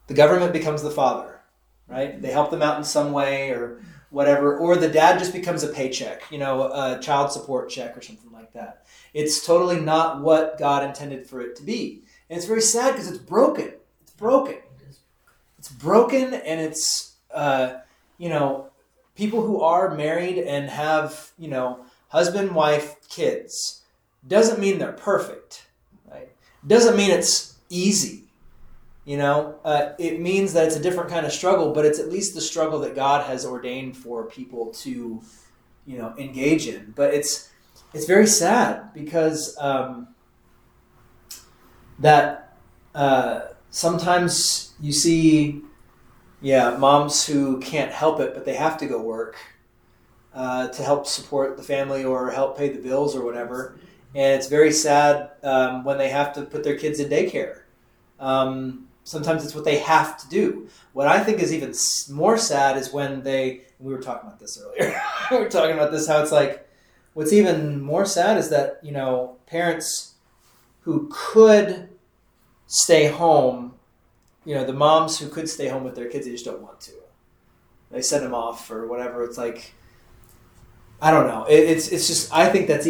The government becomes the father, right? They help them out in some way or whatever. Or the dad just becomes a paycheck, a child support check or something like that. It's totally not what God intended for it to be. And it's very sad because it's broken. It's broken, and it's, people who are married and have, husband, wife, kids, doesn't mean they're perfect, right? Doesn't mean it's easy, it means that it's a different kind of struggle, but it's at least the struggle that God has ordained for people to, engage in. But it's, it's very sad because sometimes you see, moms who can't help it, but they have to go work to help support the family or help pay the bills or whatever. And it's very sad when they have to put their kids in daycare. Sometimes it's what they have to do. What I think is even more sad is when they, we were talking about this earlier, how it's like, what's even more sad is that, you know, parents who could stay home, you know, the moms who could stay home with their kids, they just don't want to. They send them off or whatever. It's like, I don't know. It's just, I think that's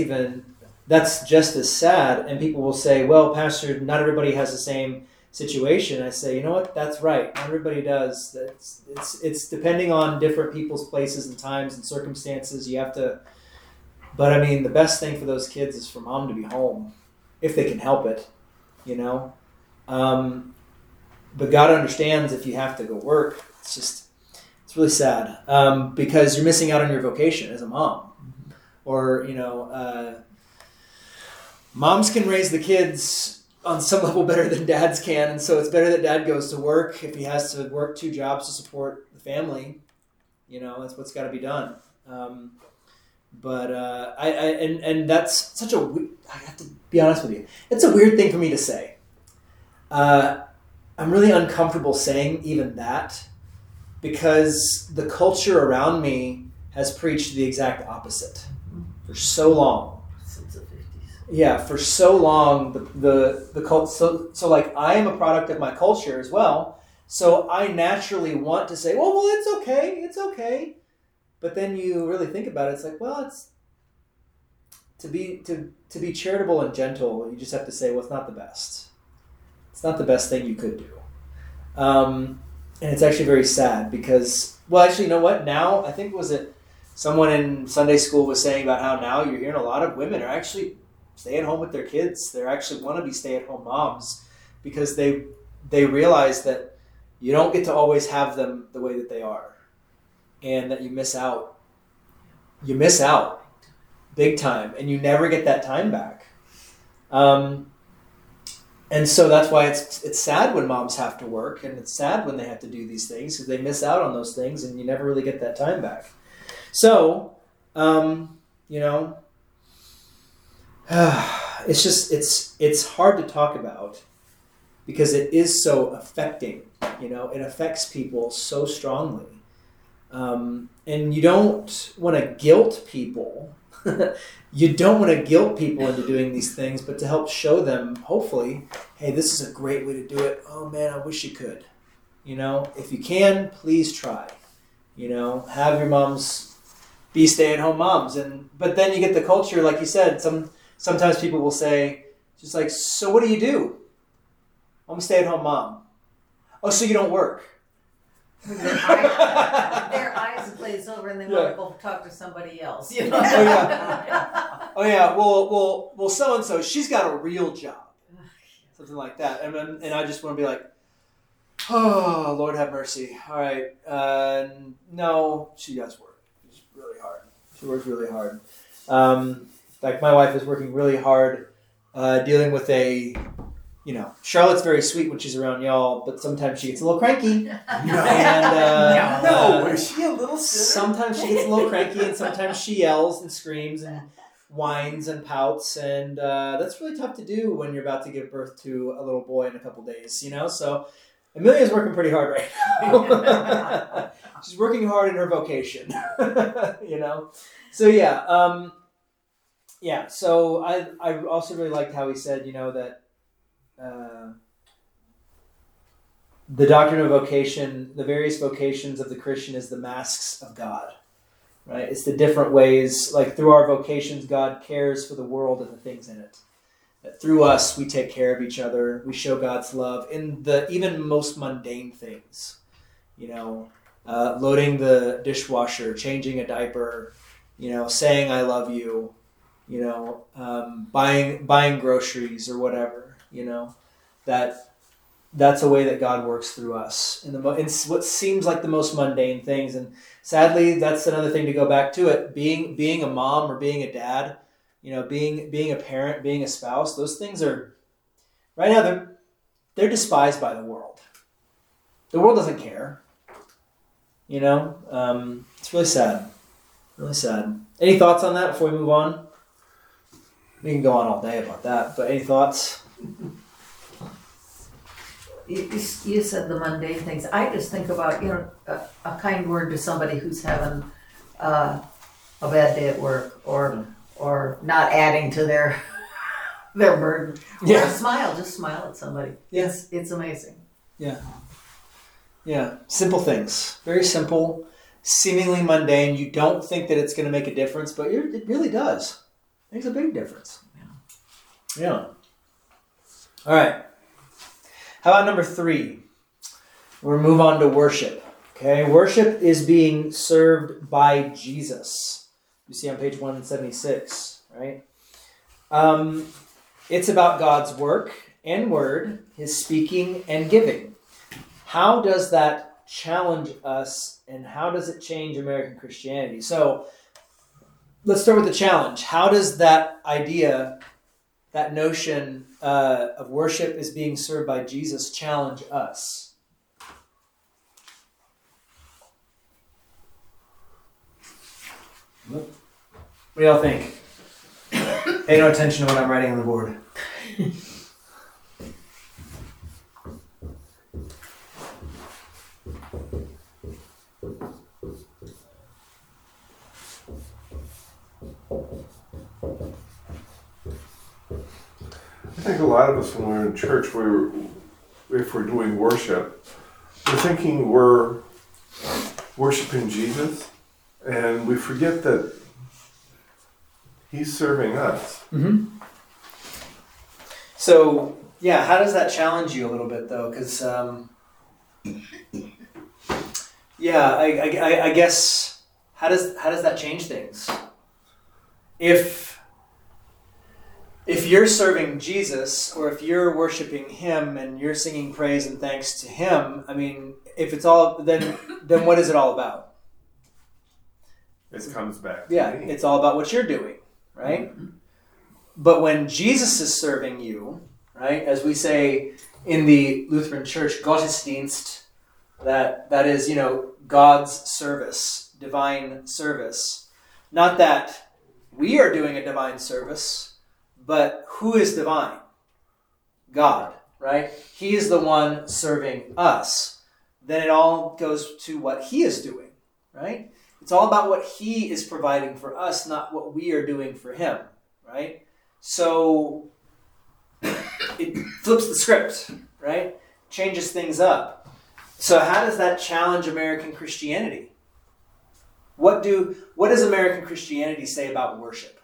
just as sad. And people will say, well, Pastor, not everybody has the same situation. I say, you know what? That's right. Not everybody does. It's depending on different people's places and times and circumstances. You have to, but I mean, the best thing for those kids is for mom to be home if they can help it, you know? But God understands if you have to go work. It's just, it's really sad because you're missing out on your vocation as a mom. Or, you know, moms can raise the kids on some level better than dads can. And so it's better that dad goes to work if he has to work two jobs to support the family. You know, that's what's got to be done. But that's such a, I have to be honest with you. It's a weird thing for me to say. I'm really uncomfortable saying even that because the culture around me has preached the exact opposite for so long. Since the 50s. Yeah, for so long, the cult. So like I am a product of my culture as well. So I naturally want to say, well, it's okay. But then you really think about it. It's like, well, it's to be charitable and gentle. You just have to say, well, it's not the best. It's not the best thing you could do. And it's actually very sad because, well, actually, you know what? Now, I think someone in Sunday school was saying about how now you're hearing a lot of women are actually staying home with their kids. They actually want to be stay-at-home moms because they realize that you don't get to always have them the way that they are and that you miss out. You miss out big time, and you never get that time back. And so that's why it's sad when moms have to work, and it's sad when they have to do these things because they miss out on those things, and you never really get that time back. So, you know, it's just it's hard to talk about because it is so affecting. You know, it affects people so strongly, and you don't want to guilt people. You don't want to guilt people into doing these things, but to help show them, hopefully, hey, this is a great way to do it. Oh, man, I wish you could. You know, if you can, please try. You know, have your moms be stay-at-home moms. But then you get the culture, like you said, sometimes people will say, just like, so what do you do? I'm a stay-at-home mom. Oh, so you don't work. Their eyes glaze over and they want to go talk to somebody else. You know? Oh yeah. Well. So and so, she's got a real job, something like that. And I just want to be like, oh Lord, have mercy. All right. No, she does work. It's really hard. She works really hard. Like my wife is working really hard, dealing with a. You know, Charlotte's very sweet when she's around y'all, but sometimes she gets a little cranky. Is she a little silly? Sometimes she gets a little cranky, and sometimes she yells and screams and whines and pouts, and that's really tough to do when you're about to give birth to a little boy in a couple days, you know? So Amelia's working pretty hard right now. She's working hard in her vocation, you know? So yeah, so I also really liked how he said, you know, that the doctrine of vocation, the various vocations of the Christian is the masks of God, right? It's the different ways, like through our vocations, God cares for the world and the things in it. That through us, we take care of each other. We show God's love in the even most mundane things, you know, loading the dishwasher, changing a diaper, you know, saying, I love you, you know, buying groceries or whatever. You know, that's a way that God works through us in what seems like the most mundane things. And sadly, that's another thing to go back to it. Being a mom or being a dad, you know, being a parent, being a spouse, those things are, right now, they're despised by the world. The world doesn't care. You know, it's really sad. Really sad. Any thoughts on that before we move on? We can go on all day about that, but any thoughts? You said the mundane things. I just think about, you know, a kind word to somebody who's having a bad day at work, or not adding to their burden. Yeah. Or smile, just smile at somebody. Yeah. It's amazing. Yeah. Yeah. Simple things. Very simple, seemingly mundane. You don't think that it's going to make a difference, but it really does. It makes a big difference. Yeah. Yeah. All right. How about number 3? We'll move on to worship. Okay. Worship is being served by Jesus. You see on page 176, right? It's about God's work and word, his speaking and giving. How does that challenge us, and how does it change American Christianity? So let's start with the challenge. How does that idea, that notion of worship is being served by Jesus, challenge us? What do y'all think? Pay no attention to what I'm writing on the board. I think a lot of us, when we're in church, if we're doing worship, we're thinking we're worshiping Jesus, and we forget that he's serving us. Mm-hmm. So, yeah, how does that challenge you a little bit, though? Because, I guess, how does that change things? If you're serving Jesus, or if you're worshiping him and you're singing praise and thanks to him, I mean, if it's all, then what is it all about? It comes back. Yeah, it's all about what you're doing, right? Mm-hmm. But when Jesus is serving you, right, as we say in the Lutheran Church, Gottesdienst, that is, you know, God's service, divine service. Not that we are doing a divine service, but who is divine? God, right? He is the one serving us. Then it all goes to what he is doing, right? It's all about what he is providing for us, not what we are doing for him, right? So it flips the script, right? Changes things up. So how does that challenge American Christianity? What does American Christianity say about worship?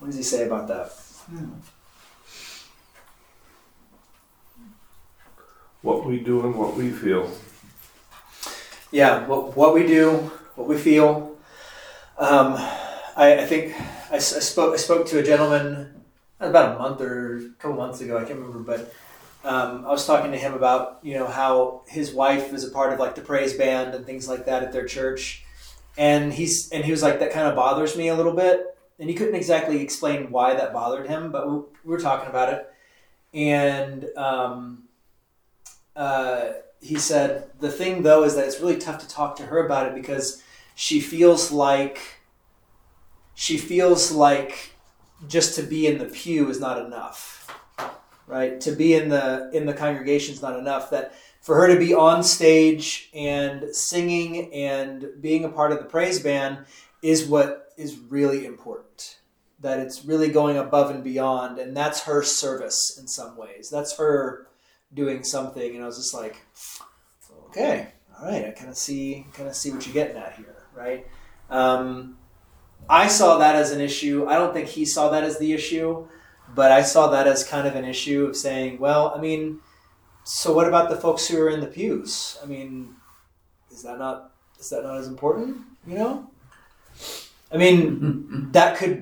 What does he say about that? What we do and what we feel. Yeah, what we do, what we feel. I think I spoke to a gentleman about a month or a couple months ago. I can't remember, but I was talking to him about, you know, how his wife is a part of like the praise band and things like that at their church, and he was like, that kind of bothers me a little bit. And he couldn't exactly explain why that bothered him, but we were talking about it. And he said, the thing, though, is that it's really tough to talk to her about it because she feels like just to be in the pew is not enough, right? To be in the congregation is not enough. That for her to be on stage and singing and being a part of the praise band is what is really important, that it's really going above and beyond, and that's her service in some ways. That's her doing something, and I was just like, okay, all right, I kind of see what you're getting at here, right? I saw that as an issue. I don't think he saw that as the issue, but I saw that as kind of an issue of saying, well, I mean, so what about the folks who are in the pews? I mean, is that not as important, you know? I mean, that could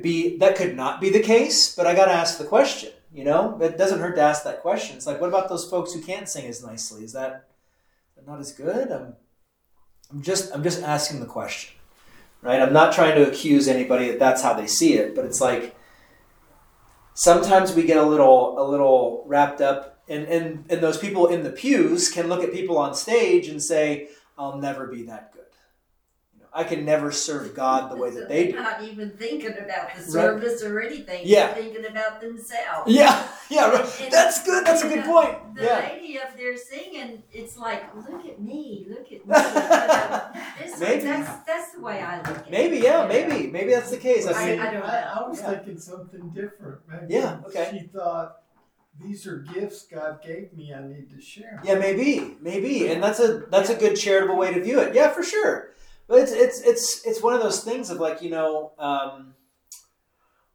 not be the case, but I got to ask the question, you know? It doesn't hurt to ask that question. It's like, what about those folks who can't sing as nicely? Is that not as good? I'm just asking the question, right? I'm not trying to accuse anybody that that's how they see it, but it's like sometimes we get a little wrapped up, and those people in the pews can look at people on stage and say, "I'll never be that good. I can never serve God the way that they do." Not even thinking about the service or anything. Yeah. They're thinking about themselves. Yeah. Right. And that's good. That's a good point. The lady up there singing, it's like, look at me, look at me. That's the way I look at it. Maybe that's the case. I don't know. I was thinking something different. Maybe she thought, these are gifts God gave me, I need to share. Yeah, maybe. And that's a good charitable way to view it. Yeah, for sure. But it's one of those things of like,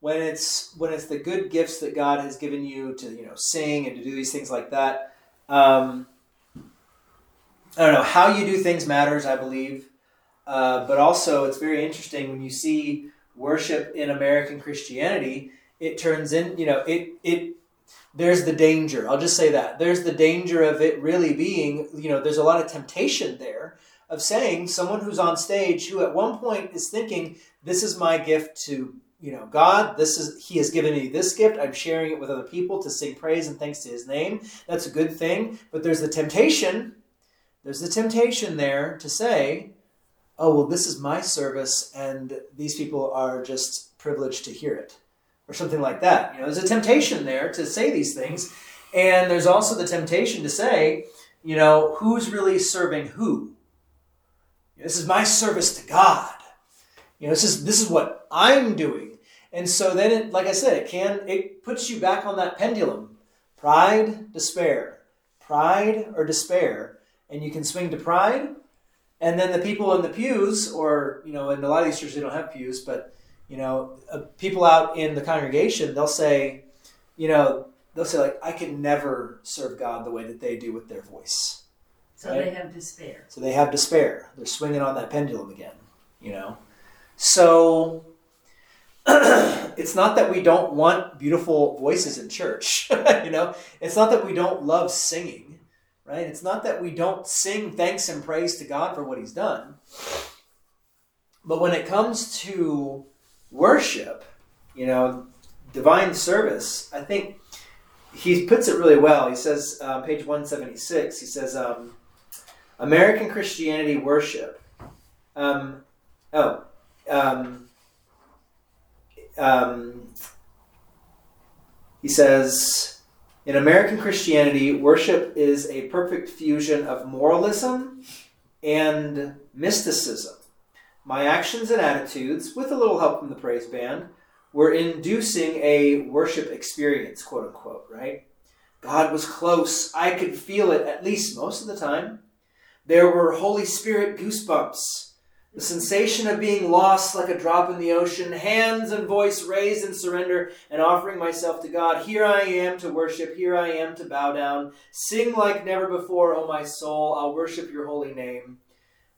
when it's the good gifts that God has given you to, sing and to do these things like that. I don't know, how you do things matters, I believe. But also it's very interesting when you see worship in American Christianity, it turns in, there's the danger. I'll just say that there's the danger of it really being, there's a lot of temptation there of saying someone who's on stage who at one point is thinking, this is my gift to, God. He has given me this gift. I'm sharing it with other people to sing praise and thanks to his name. That's a good thing. But there's the temptation. There's the temptation there to say, oh, well, this is my service and these people are just privileged to hear it or something like that. There's a temptation there to say these things. And there's also the temptation to say, who's really serving who? This is my service to God. This is what I'm doing. And so then, like I said, it puts you back on that pendulum. Pride or despair. And you can swing to pride. And then the people in the pews, or, in a lot of these churches, they don't have pews, but, people out in the congregation, they'll say like, I can never serve God the way that they do with their voice. So right? They have despair. They're swinging on that pendulum again, So it's not that we don't want beautiful voices in church, It's not that we don't love singing, right? It's not that we don't sing thanks and praise to God for what he's done. But when it comes to worship, divine service, I think he puts it really well. He says, page 176, he says... American Christianity worship. He says, in American Christianity, worship is a perfect fusion of moralism and mysticism. My actions and attitudes, with a little help from the praise band, were inducing a worship experience, quote unquote, right? God was close. I could feel it, at least most of the time. There were Holy Spirit goosebumps, the sensation of being lost like a drop in the ocean, hands and voice raised in surrender and offering myself to God. Here I am to worship. Here I am to bow down. Sing like never before, O my soul. I'll worship your holy name.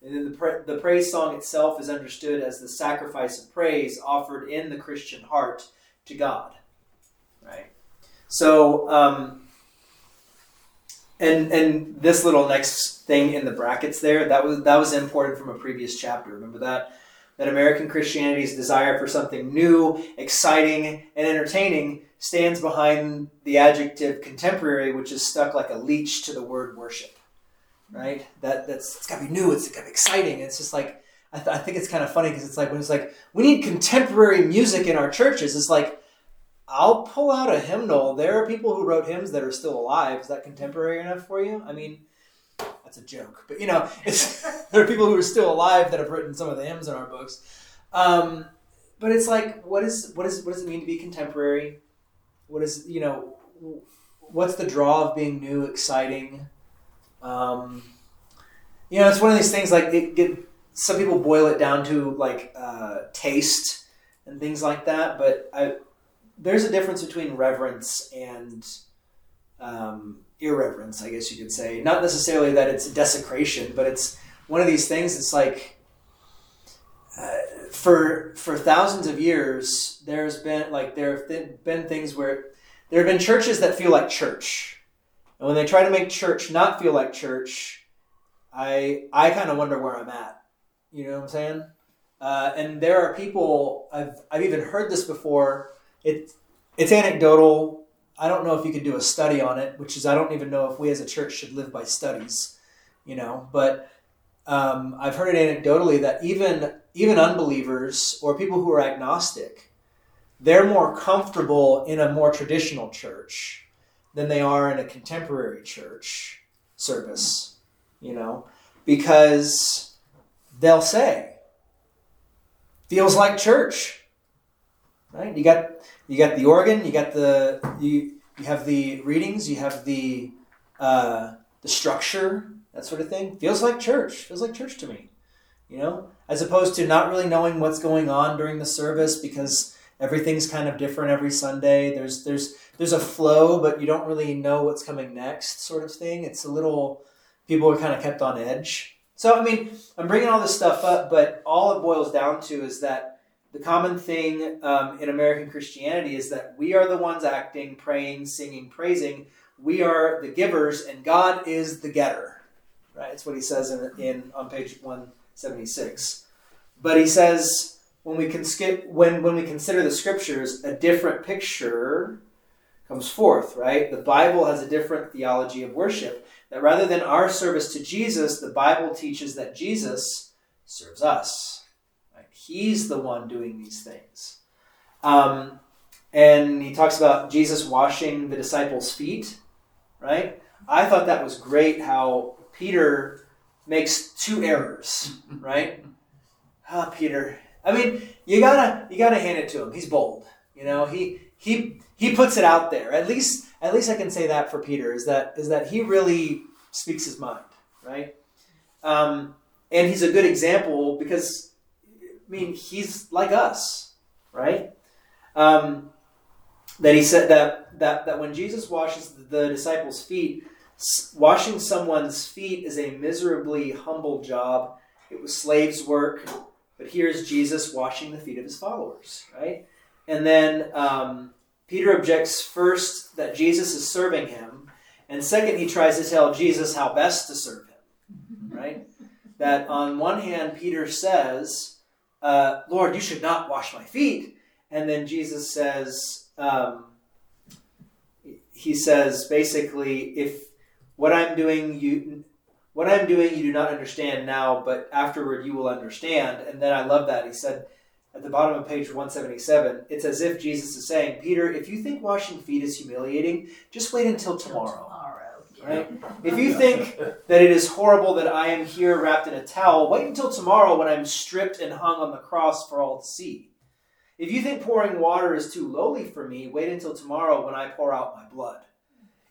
And then the praise song itself is understood as the sacrifice of praise offered in the Christian heart to God. Right? So, And this little next thing in the brackets there, that was imported from a previous chapter. Remember that American Christianity's desire for something new, exciting, and entertaining stands behind the adjective contemporary, which is stuck like a leech to the word worship. Right? That's it's gotta be new. It's gotta be exciting. It's just like I think it's kind of funny because it's like when it's like we need contemporary music in our churches. It's like, I'll pull out a hymnal. There are people who wrote hymns that are still alive. Is that contemporary enough for you? I mean, that's a joke. But, there are people who are still alive that have written some of the hymns in our books. But it's like, what does it mean to be contemporary? What is, what's the draw of being new, exciting? It's one of these things like some people boil it down to like taste and things like that. But there's a difference between reverence and irreverence, I guess you could say. Not necessarily that it's desecration, but it's one of these things. It's like for thousands of years, there have been things where there have been churches that feel like church, and when they try to make church not feel like church, I kind of wonder where I'm at. You know what I'm saying? And there are people, I've even heard this before. It's anecdotal. I don't know if you could do a study on it, which is, I don't even know if we as a church should live by studies, you know, but I've heard it anecdotally that even unbelievers or people who are agnostic, they're more comfortable in a more traditional church than they are in a contemporary church service, you know, because they'll say, feels like church, right? You got the organ, you have the readings, you have the structure, that sort of thing. Feels like church to me, you know, as opposed to not really knowing what's going on during the service because everything's kind of different every Sunday. There's a flow, but you don't really know what's coming next, sort of thing. It's a little, people are kind of kept on edge. So, I mean, I'm bringing all this stuff up, but all it boils down to is that the common thing in American Christianity is that we are the ones acting, praying, singing, praising. We are the givers, and God is the getter, right? It's what he says on page 176. But he says, when we consider the scriptures, a different picture comes forth, right? The Bible has a different theology of worship, that rather than our service to Jesus, the Bible teaches that Jesus serves us, right? He's the one doing these things. And he talks about Jesus washing the disciples' feet, right? I thought that was great how Peter makes two errors, right? Peter, I mean, you gotta hand it to him. He's bold, you know. He puts it out there. At least I can say that for Peter is that he really speaks his mind, right? And he's a good example because, I mean, he's like us, right? That he said that when Jesus washes the disciples' feet, washing someone's feet is a miserably humble job. It was slaves' work. But here's Jesus washing the feet of his followers, right? And then Peter objects first that Jesus is serving him. And second, he tries to tell Jesus how best to serve him, right? That on one hand, Peter says, Lord, you should not wash my feet. And then Jesus says, he says, basically, if what I'm doing, you do not understand now, but afterward you will understand. And then I love that. He said at the bottom of page 177, it's as if Jesus is saying, Peter, if you think washing feet is humiliating, just wait until tomorrow. Right? If you think that it is horrible that I am here wrapped in a towel, wait until tomorrow when I'm stripped and hung on the cross for all to see. If you think pouring water is too lowly for me, wait until tomorrow when I pour out my blood.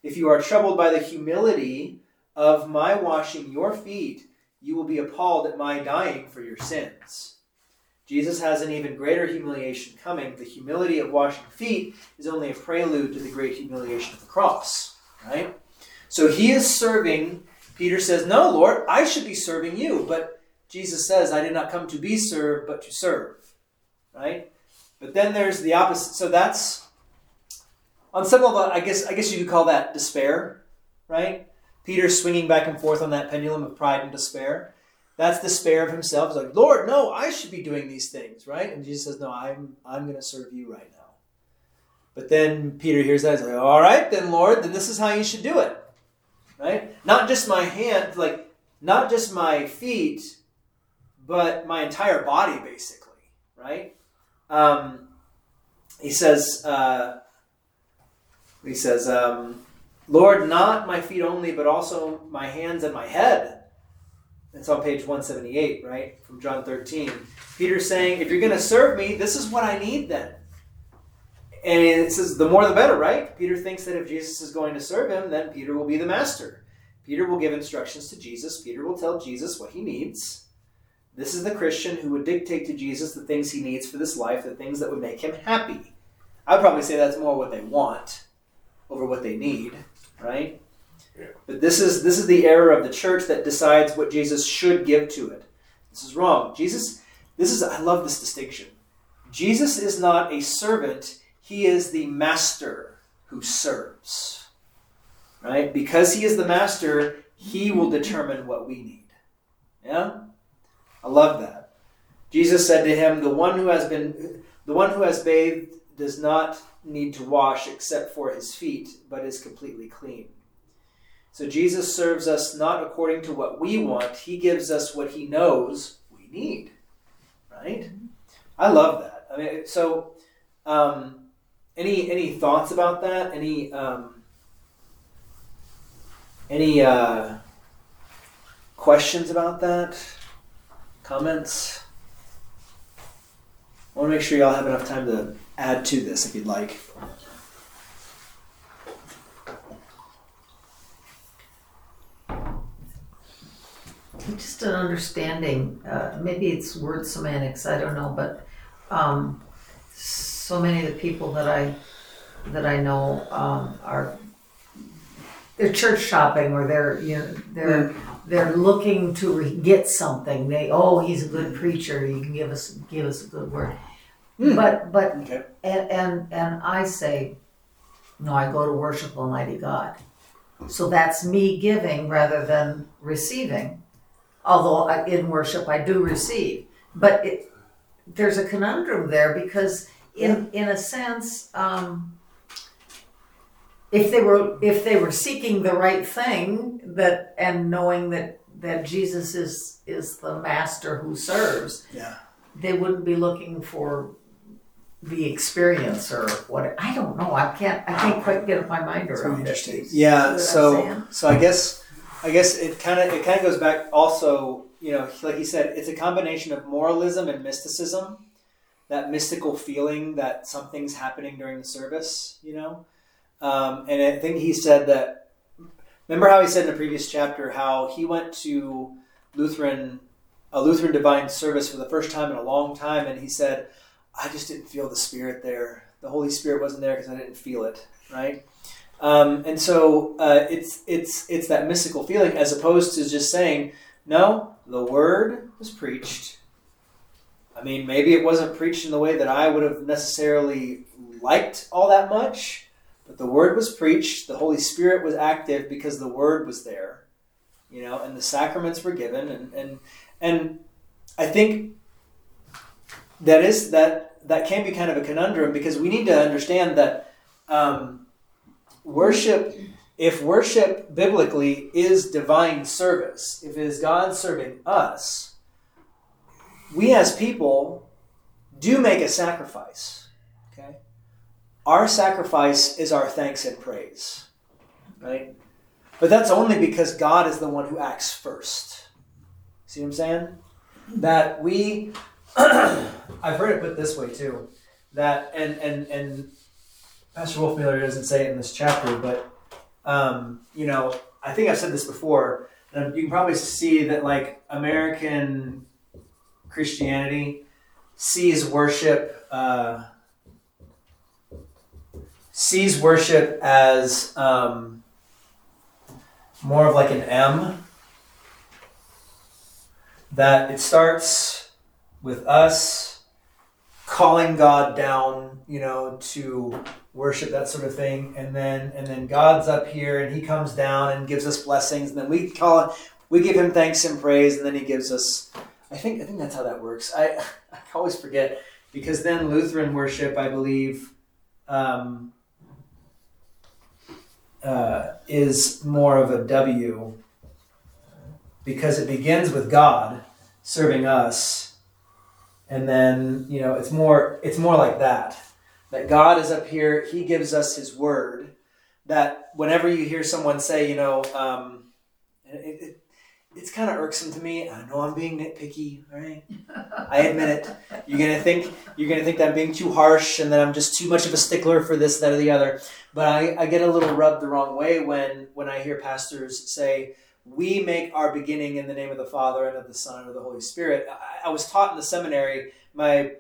If you are troubled by the humility of my washing your feet, you will be appalled at my dying for your sins. Jesus has an even greater humiliation coming. The humility of washing feet is only a prelude to the great humiliation of the cross, right? So he is serving. Peter says, no, Lord, I should be serving you. But Jesus says, I did not come to be served, but to serve, right? But then there's the opposite. So that's, on some level, I guess you could call that despair, right? Peter swinging back and forth on that pendulum of pride and despair. That's despair of himself. He's like, Lord, no, I should be doing these things, right? And Jesus says, no, I'm going to serve you right now. But then Peter hears that. He's like, all right, then, Lord, then this is how you should do it, right? Not just my hand, like, not just my feet, but my entire body, basically, right? He says, Lord, not my feet only, but also my hands and my head. That's on page 178, right? From John 13. Peter's saying, if you're going to serve me, this is what I need then. And it says, the more the better, right? Peter thinks that if Jesus is going to serve him, then Peter will be the master. Peter will give instructions to Jesus. Peter will tell Jesus what he needs. This is the Christian who would dictate to Jesus the things he needs for this life, the things that would make him happy. I would probably say that's more what they want over what they need. Right? Yeah. But this is the error of the church that decides what Jesus should give to it. This is wrong. I love this distinction. Jesus is not a servant. He is the master who serves. Right? Because he is the master, he will determine what we need. Yeah? I love that. Jesus said to him, "The one who has bathed does not need to wash except for his feet, but is completely clean." So Jesus serves us not according to what we want. He gives us what he knows we need, right? I love that. I mean, so any thoughts about that? Any questions about that? Comments? I want to make sure y'all have enough time to add to this if you'd like. Just an understanding, maybe it's word semantics, I don't know, but so many of the people that I know are, they're church shopping, or they're looking to get something. He's a good preacher, he can give us a good word. But okay. and I say, no, I go to worship Almighty God. So that's me giving rather than receiving. Although in worship I do receive, but there's a conundrum there, because in a sense, if they were seeking the right thing, that and knowing that Jesus is the master who serves, they wouldn't be looking for the experience or what. I don't know. I can't quite get my mind around it. Yeah. So I guess it kind of goes back also, you know, like he said, it's a combination of moralism and mysticism, that mystical feeling that something's happening during the service, you know. And I think he said that, remember how he said in the previous chapter how he went to a Lutheran divine service for the first time in a long time, and he said, I just didn't feel the Spirit there. The Holy Spirit wasn't there because I didn't feel it, right? And so it's that mystical feeling, as opposed to just saying, no, the word was preached. I mean, maybe it wasn't preached in the way that I would have necessarily liked all that much, but the word was preached. The Holy Spirit was active because the word was there, you know, and the sacraments were given. And I think that can be kind of a conundrum, because we need to understand that, worship biblically is divine service. If it is God serving us, we as people do make a sacrifice. Okay, our sacrifice is our thanks and praise, right? But that's only because God is the one who acts first. See what I'm saying? That we, I've heard it put this way too, that and Pastor Wolfmueller doesn't say it in this chapter, but, you know, I think I've said this before, and you can probably see that, like, American Christianity sees worship as more of like an M, that it starts with us calling God down, you know, to worship, that sort of thing, and then God's up here and he comes down and gives us blessings, and then we give him thanks and praise, and then he gives us, I think that's how that works. I always forget, because then Lutheran worship, I believe, is more of a W, because it begins with God serving us, and then, you know, it's more like that. That God is up here, he gives us his word. That whenever you hear someone say, you know, it's kind of irksome to me. I know I'm being nitpicky, all right? I admit it. You're gonna think that I'm being too harsh, and that I'm just too much of a stickler for this, that, or the other. But I get a little rubbed the wrong way when I hear pastors say, "We make our beginning in the name of the Father and of the Son and of the Holy Spirit." I was taught in the seminary. My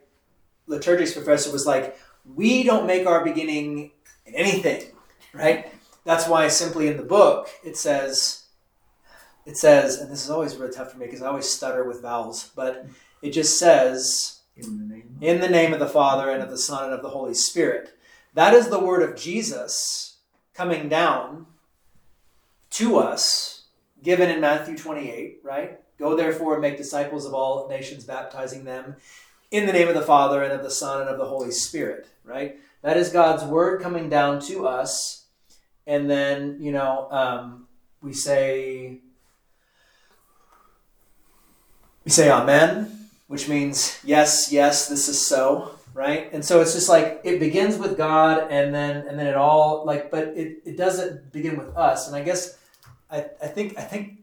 liturgics professor was like, we don't make our beginning in anything, right? That's why simply in the book it says, and this is always really tough for me because I always stutter with vowels, but it just says, in the name of the Father and of the Son and of the Holy Spirit. That is the word of Jesus coming down to us, given in Matthew 28, right? Go therefore and make disciples of all nations, baptizing them in the name of the Father and of the Son and of the Holy Spirit, right? That is God's word coming down to us. And then, we say amen, which means yes, yes, this is so, right? And so it's just like, it begins with God and then it all like, but it doesn't begin with us. And I guess I think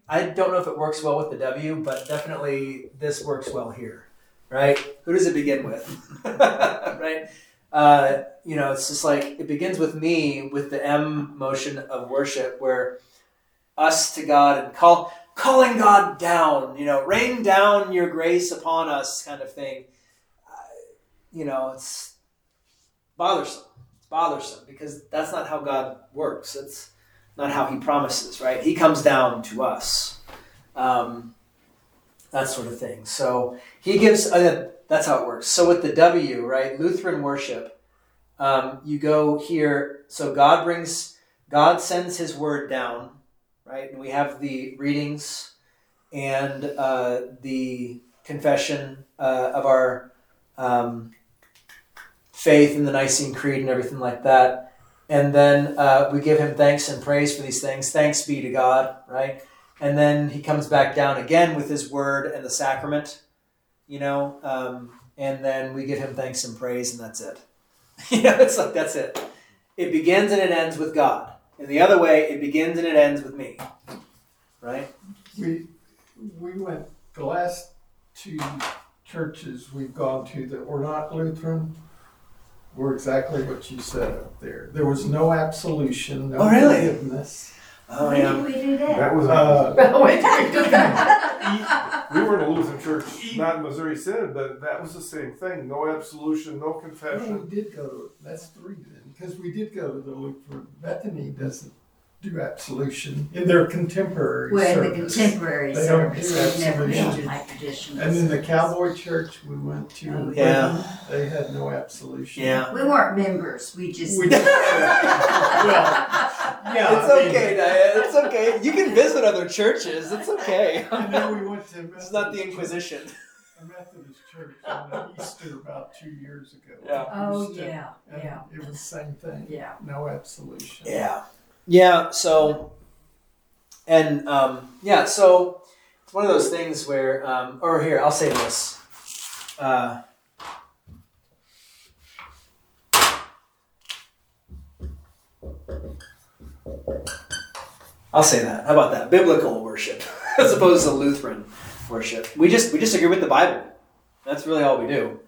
I don't know if it works well with the W, but definitely this works well here, right? Who does it begin with, right? It's just like it begins with me, with the M motion of worship, where us to God and calling God down, rain down your grace upon us, kind of thing. It's bothersome. It's bothersome because that's not how God works. It's not how he promises, right? He comes down to us, that sort of thing. So he gives, that's how it works. So with the W, right, Lutheran worship, you go here. So God sends his word down, right? And we have the readings and the confession of our faith in the Nicene Creed and everything like that. And then we give him thanks and praise for these things. Thanks be to God, right? And then he comes back down again with his word and the sacrament, and then we give him thanks and praise, and that's it. It's like, that's it. It begins and it ends with God. And the other way, it begins and it ends with me, right? We went, the last two churches we've gone to that were not Lutheran, were exactly what you said up there. There was no absolution, no forgiveness. Oh, really? Oh, yeah. We do that. That was we were in a Lutheran church, not in Missouri Synod, but that was the same thing. No absolution, no confession. No, we did go to, that's the reason, because we did go to the Lutheran. Bethany doesn't do absolution in their contemporary service. The contemporary service. They don't do absolution. My traditional and then the Cowboy Church we went to, they had no absolution. Yeah. We weren't members. We just Diane. It's okay. You can visit other churches. It's okay. And then we went to It's not the Inquisition. A Methodist church on Easter about 2 years ago. Yeah. Oh, yeah. Yeah. It was the same thing. Yeah. No absolution. Yeah. Yeah, so, and, so it's one of those things where, or here, I'll say this. I'll say that. How about that? Biblical worship as opposed to Lutheran worship. We just agree with the Bible. That's really all we do.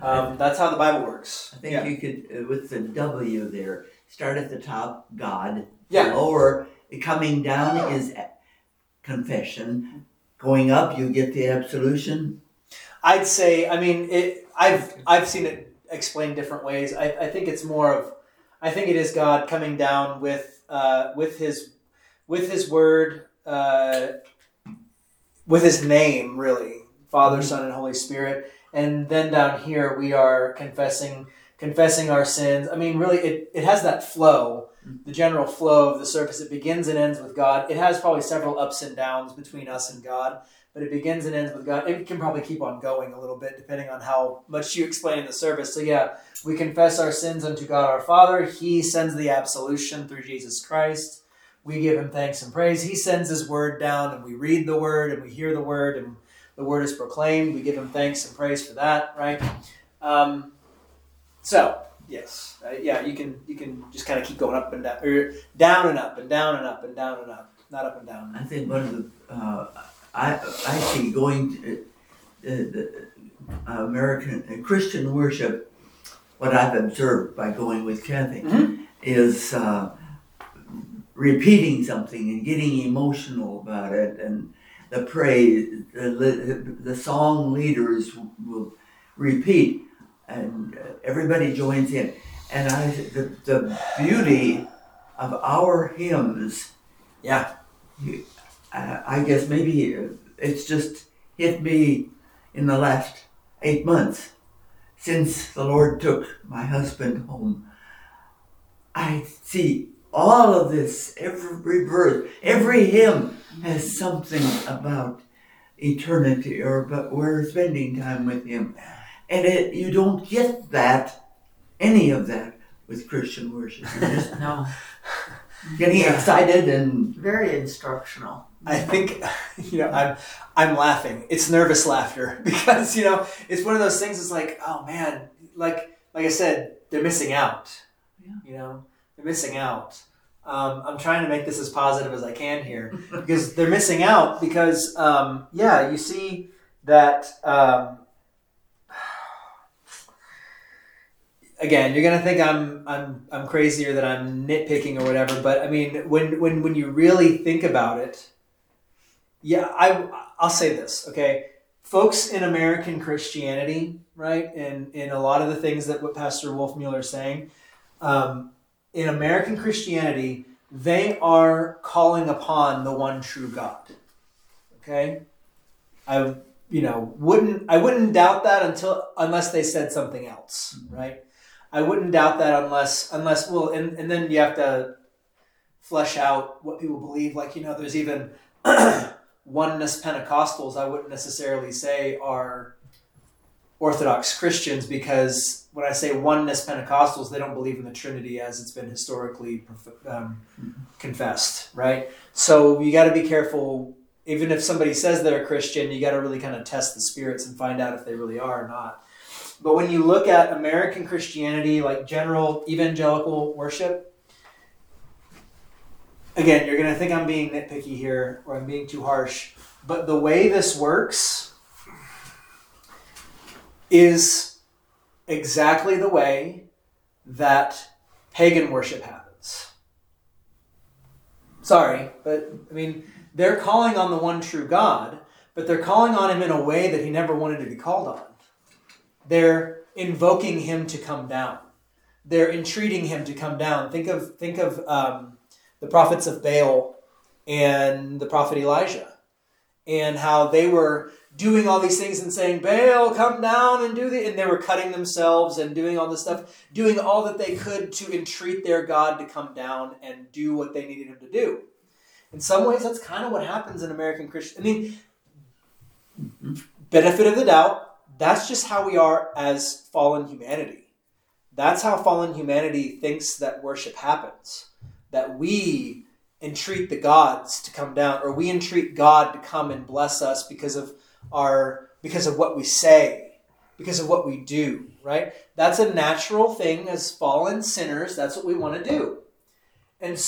That's how the Bible works. I think you could, with the W there, start at the top, God. Yeah. Lower, coming down is confession. Going up, you get the absolution. I'd say, I've seen it explained different ways. I think it's more of, I think it is God coming down with his word, with his name, really, Father, Son, and Holy Spirit. And then down here, we are confessing our sins. Really, it has that flow, the general flow of the service. It begins and ends with God. It has probably several ups and downs between us and God, but it begins and ends with God. It can probably keep on going a little bit, depending on how much you explain the service. So yeah, we confess our sins unto God our Father. He sends the absolution through Jesus Christ. We give him thanks and praise. He sends his word down, and we read the word, and we hear the word, and the word is proclaimed. We give him thanks and praise for that, right? So yes, you can just kind of keep going up and down, or down and up, and down and up, and down and up, not up and down. I think one of the I see going to the American Christian worship. What I've observed by going with Kathy is repeating something and getting emotional about it, and the praise, the song leaders will repeat. And everybody joins in. And the beauty of our hymns, I guess maybe it's just hit me in the last 8 months since the Lord took my husband home. I see all of this, every verse, every hymn has something about eternity or but we're spending time with him. And you don't get that, any of that, with Christian worship. No. Getting excited and... Very instructional. I think, I'm laughing. It's nervous laughter because, it's one of those things that's like, oh man, like I said, they're missing out. Yeah. They're missing out. I'm trying to make this as positive as I can here because they're missing out because, you see that, again, you're going to think I'm crazy or that I'm nitpicking or whatever, but I mean, when you really think about it, I'll say this, okay? Folks in American Christianity, right, and in a lot of the things that what Pastor Wolfmueller is saying, in American Christianity, they are calling upon the one true God, okay? I wouldn't doubt that unless they said something else, right? I wouldn't doubt that unless then you have to flesh out what people believe. Like, there's even... Oneness Pentecostals, I wouldn't necessarily say are Orthodox Christians, because when I say Oneness Pentecostals, they don't believe in the Trinity as it's been historically confessed, right? So you got to be careful. Even if somebody says they're a Christian, you got to really kind of test the spirits and find out if they really are or not. But when you look at American Christianity, like general evangelical worship, again, you're going to think I'm being nitpicky here or I'm being too harsh, but the way this works is exactly the way that pagan worship happens. Sorry, but I mean, they're calling on the one true God, but they're calling on him in a way that he never wanted to be called on. They're invoking him to come down. They're entreating him to come down. Think of the prophets of Baal and the prophet Elijah, and how they were doing all these things and saying, Baal, come down and do this. And they were cutting themselves and doing all this stuff, doing all that they could to entreat their God to come down and do what they needed him to do. In some ways, that's kind of what happens in American Christian. I mean, benefit of the doubt, that's just how we are as fallen humanity. That's how fallen humanity thinks that worship happens. That we entreat the gods to come down, or we entreat God to come and bless us because of what we say, because of what we do, right? That's a natural thing as fallen sinners. That's what we want to do. And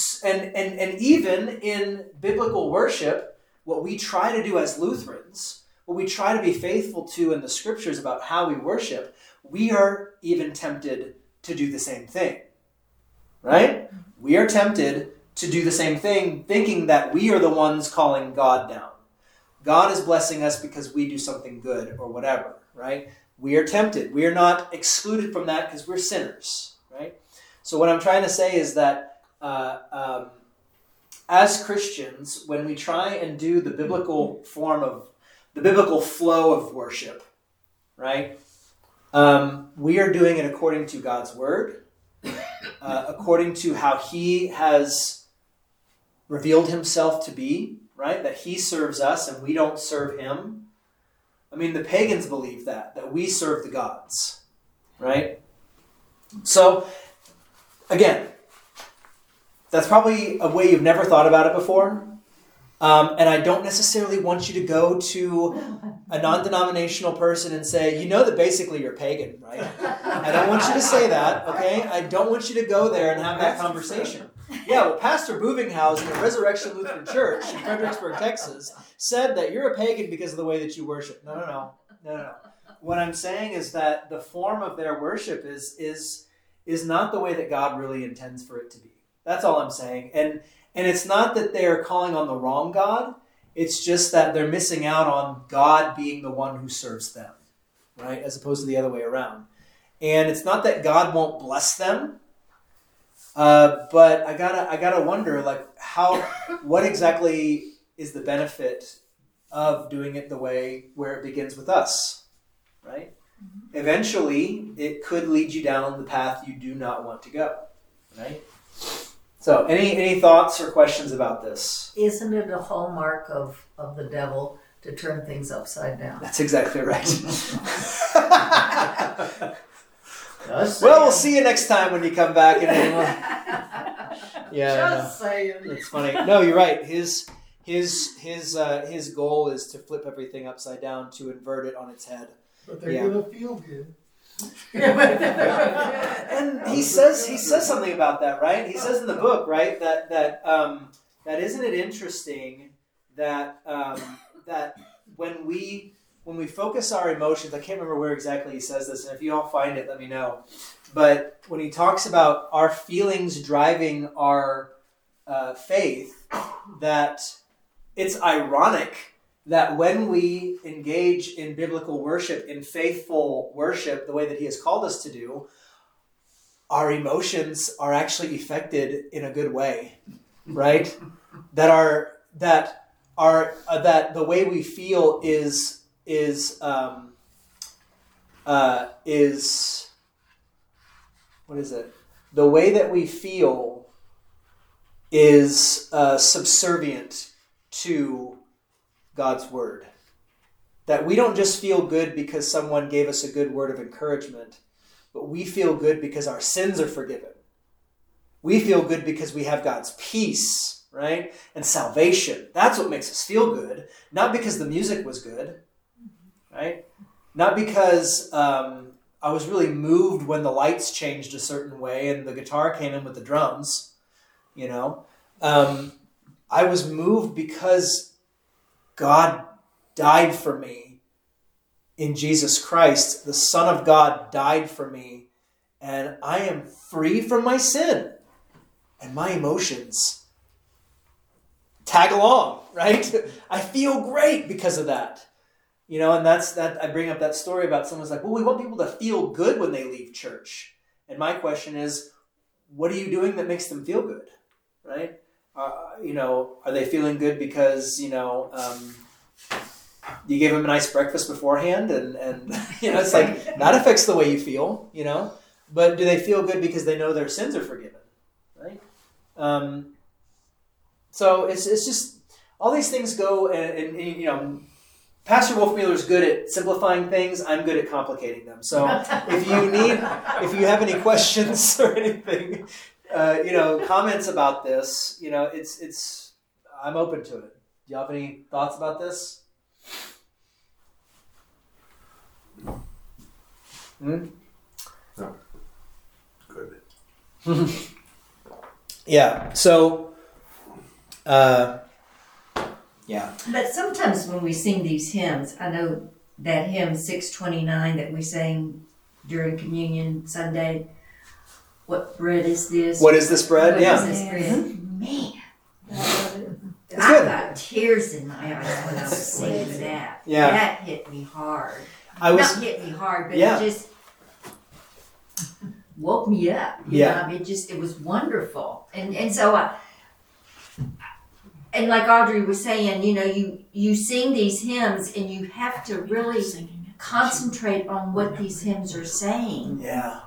even in biblical worship, what we try to do as Lutherans, what we try to be faithful to in the scriptures about how we worship, we are even tempted to do the same thing, right? We are tempted to do the same thing, thinking that we are the ones calling God down. God is blessing us because we do something good or whatever, right? We are tempted. We are not excluded from that because we're sinners, right? So what I'm trying to say is that as Christians, when we try and do the biblical form of, the biblical flow of worship, right? We are doing it according to God's word. According to how he has revealed himself to be, right? That he serves us and we don't serve him. I mean, the pagans believe that we serve the gods, right? So, again, that's probably a way you've never thought about it before. And I don't necessarily want you to go to a non-denominational person and say, that basically you're pagan, right? I don't want you to say that, okay? I don't want you to go there and have that conversation. Yeah, well, Pastor Bubinghaus in the Resurrection Lutheran Church in Fredericksburg, Texas, said that you're a pagan because of the way that you worship. No. What I'm saying is that the form of their worship is not the way that God really intends for it to be. That's all I'm saying. And it's not that they're calling on the wrong God. It's just that they're missing out on God being the one who serves them, right? As opposed to the other way around. And it's not that God won't bless them. But I gotta wonder, what exactly is the benefit of doing it the way where it begins with us, right? Mm-hmm. Eventually, it could lead you down the path you do not want to go, right? So any thoughts or questions about this? Isn't it a hallmark of the devil to turn things upside down. That's exactly right. Well, we'll see you next time when you come back. Just saying. That's funny. No, you're right. His goal is to flip everything upside down, to invert it on its head. But they're going to feel good. And he says something about that, right? He says in the book, right, that isn't it interesting that when we focus our emotions, I can't remember where exactly he says this, and if you all find it, let me know. But when he talks about our feelings driving our faith, that it's ironic that when we engage in biblical worship, in faithful worship, the way that he has called us to do, our emotions are actually affected in a good way, right? that the way we feel is what is it? The way that we feel is subservient to God's word. That we don't just feel good because someone gave us a good word of encouragement, but we feel good because our sins are forgiven. We feel good because we have God's peace, right? And salvation. That's what makes us feel good. Not because the music was good, right? Not because I was really moved when the lights changed a certain way and the guitar came in with the drums, you know. I was moved because God died for me in Jesus Christ. The Son of God died for me, and I am free from my sin. And my emotions tag along, right? I feel great because of that. You know, and that's I bring up that story about someone's like, well, we want people to feel good when they leave church. And my question is, what are you doing that makes them feel good, right? You know, are they feeling good because, you know, you gave them a nice breakfast beforehand and, you know, it's like that affects the way you feel, you know, but do they feel good because they know their sins are forgiven, right? So it's just all these things go and you know, Pastor Wolfmueller's good at simplifying things. I'm good at complicating them. So if you have any questions or anything, you know, comments about this, you know, it's I'm open to it. Do you have any thoughts about this? No. Good. Yeah. So, yeah. But sometimes when we sing these hymns, I know that hymn 629 that we sang during Communion Sunday, what bread is this? What is this bread? Bread? Man. I got tears in my eyes when I was singing that. Yeah. That hit me hard. Not hit me hard, but it just woke me up. You know? It was wonderful. And so and like Audrey was saying, you know, you sing these hymns and you have to really concentrate on what these hymns are saying. Yeah.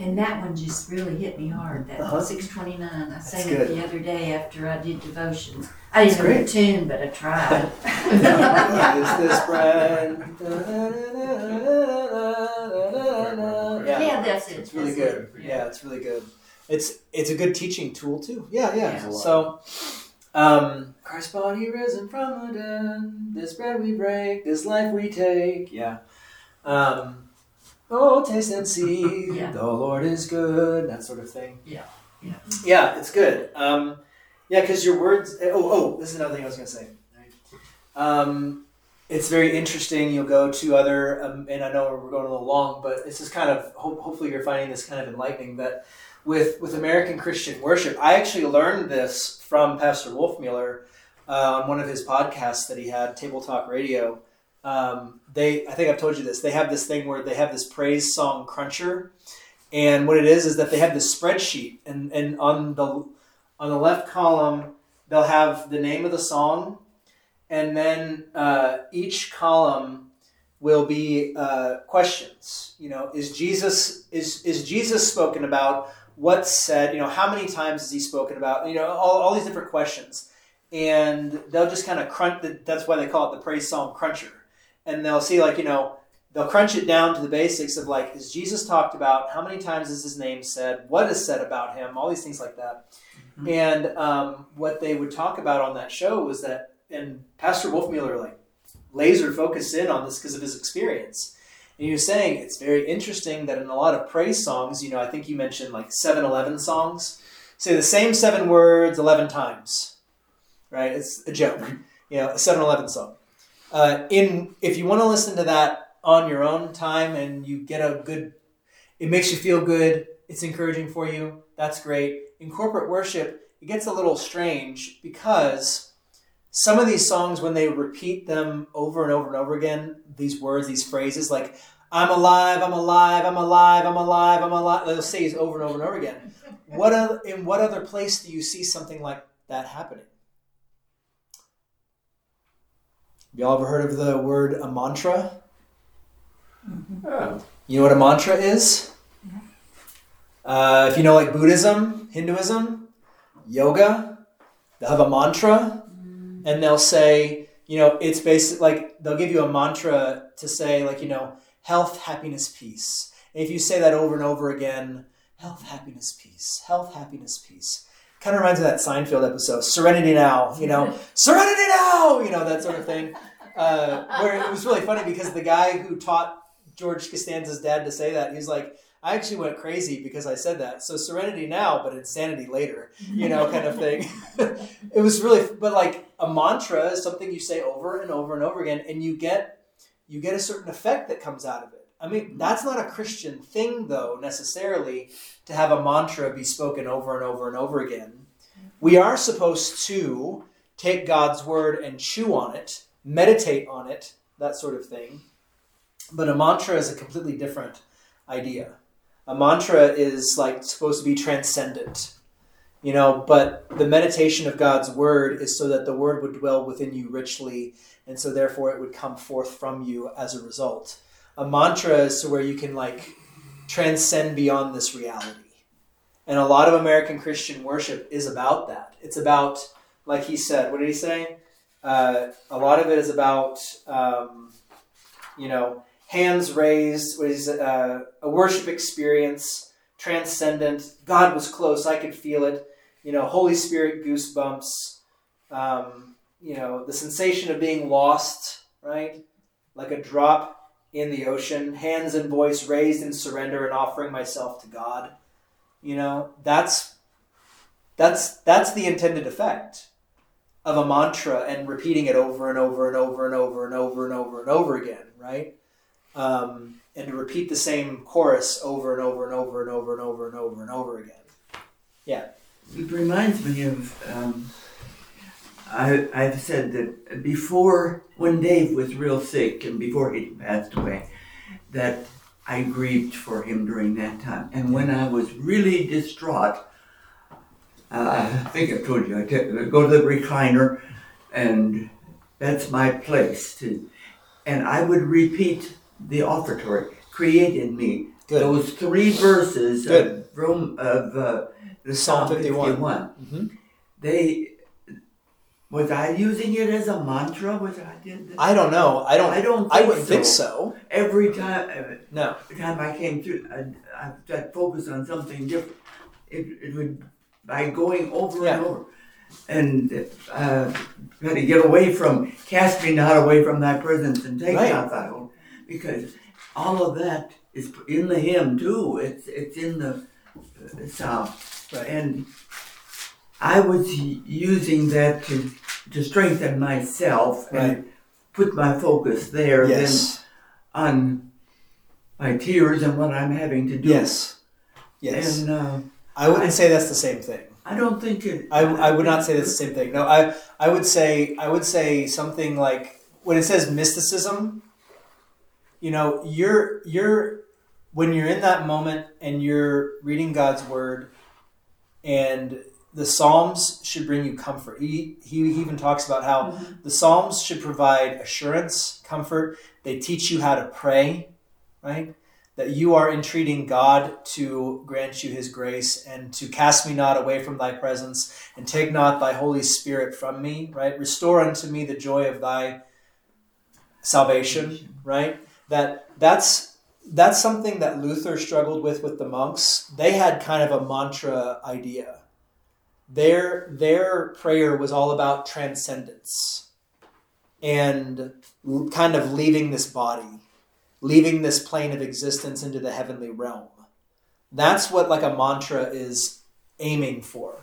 And that one just really hit me hard, that 629. I sang it the other day after I did devotions. I didn't know the tune, but I tried. This bread. Yeah, that's it. It's really good. Yeah, it's really good. It's a good teaching tool, too. Yeah. So, Christ's body risen from the dead, this bread we break, this life we take. Yeah. Oh, taste and see, the Lord is good, that sort of thing. Yeah, it's good. Because your words... Oh, this is another thing I was going to say. It's very interesting. You'll go to other... and I know we're going a little long, but this is kind of... hopefully you're finding this kind of enlightening, that with American Christian worship, I actually learned this from Pastor Wolfmueller on one of his podcasts that he had, Tabletop Radio. I think I've told you this, they have this thing where they have this Praise Psalm Cruncher, and what it is that they have this spreadsheet, and on the left column, they'll have the name of the song, and then, each column will be, questions, you know, is Jesus spoken about? What's said? You know, how many times is he spoken about? You know, all these different questions. and they'll just kind of crunch. That's why they call it the Praise Psalm Cruncher. And they'll see, like, you know, they'll crunch it down to the basics of, like, is Jesus talked about? How many times is his name said? What is said about him? All these things like that. Mm-hmm. And what they would talk about on that show was that, and Pastor Wolfmueller, like, laser focused in on this because of his experience. And he was saying, it's very interesting that in a lot of praise songs, you know, I think you mentioned, like, 7-11 songs, say the same 7 words 11 times, right? It's a joke, you know, a 7-11 song. If you want to listen to that on your own time and you get a good, it makes you feel good, it's encouraging for you, that's great. In corporate worship, it gets a little strange because some of these songs, when they repeat them over and over and over again, these words, these phrases, like, I'm alive, I'm alive, I'm alive, I'm alive, I'm alive, they'll say it over and over and over again. In what other place do you see something like that happening? Y'all ever heard of the word a mantra? Mm-hmm. Oh. You know what a mantra is? Yeah. If you know, like, Buddhism, Hinduism, yoga, they'll have a mantra, and they'll say, you know, it's basically, like, they'll give you a mantra to say, like, you know, health, happiness, peace. And if you say that over and over again, health, happiness, peace, health, happiness, pease. Kind of reminds me of that Seinfeld episode, Serenity Now, you know, Serenity Now, you know, that sort of thing. Where it was really funny because the guy who taught George Costanza's dad to say that, he was like, I actually went crazy because I said that. So Serenity Now, but insanity later, you know, kind of thing. It was really, but like a mantra is something you say over and over and over again, and you get a certain effect that comes out of it. I mean, that's not a Christian thing, though, necessarily, to have a mantra be spoken over and over and over again. We are supposed to take God's word and chew on it, meditate on it, that sort of thing. But a mantra is a completely different idea. A mantra is, like, supposed to be transcendent, you know, but the meditation of God's word is so that the word would dwell within you richly, and so therefore it would come forth from you as a result. A mantra is to where you can, like, transcend beyond this reality. And a lot of American Christian worship is about that. It's about, like he said, what did he say? A lot of it is about, you know, hands raised, what is it, a worship experience, transcendent, God was close, I could feel it, you know, Holy Spirit goosebumps, you know, the sensation of being lost, right? Like a drop in the ocean, hands and voice raised in surrender and offering myself to God. You know, that's the intended effect of a mantra and repeating it over and over and over and over and over and over and over again, right? And to repeat the same chorus over and over and over and over and over and over and over again. Yeah. It reminds me of, I've said that before, when Dave was real sick and before he passed away, that I grieved for him during that time. And when I was really distraught, I think I told you, I go to the recliner, and that's my place. And I would repeat the offertory, create in me, good, those 3 verses, good, of the Psalm 51. Mm-hmm. Was I using it as a mantra? Was I did? I don't know. I don't. I would think so. Every time. No. Every time I came through, I'd focus on something different. It would by going over and over, and try to get away from, cast me not away from thy presence and take not thy holy, because all of that is in the hymn too. It's in the psalm, and I was using that to strengthen myself and put my focus there then on my tears and what I'm having to do. Yes. And I wouldn't say that's the same thing. I don't think it. I would not say that's the same thing. No, I would say something like when it says mysticism. You know, you're when you're in that moment and you're reading God's word and the Psalms should bring you comfort. He even talks about how the Psalms should provide assurance, comfort. They teach you how to pray, right? that you are entreating God to grant you his grace and to cast me not away from thy presence and take not thy Holy Spirit from me, right? Restore unto me the joy of thy salvation, right? That's something that Luther struggled with the monks. They had kind of a mantra idea. Their prayer was all about transcendence and kind of leaving this body, leaving this plane of existence into the heavenly realm. That's what like a mantra is aiming for.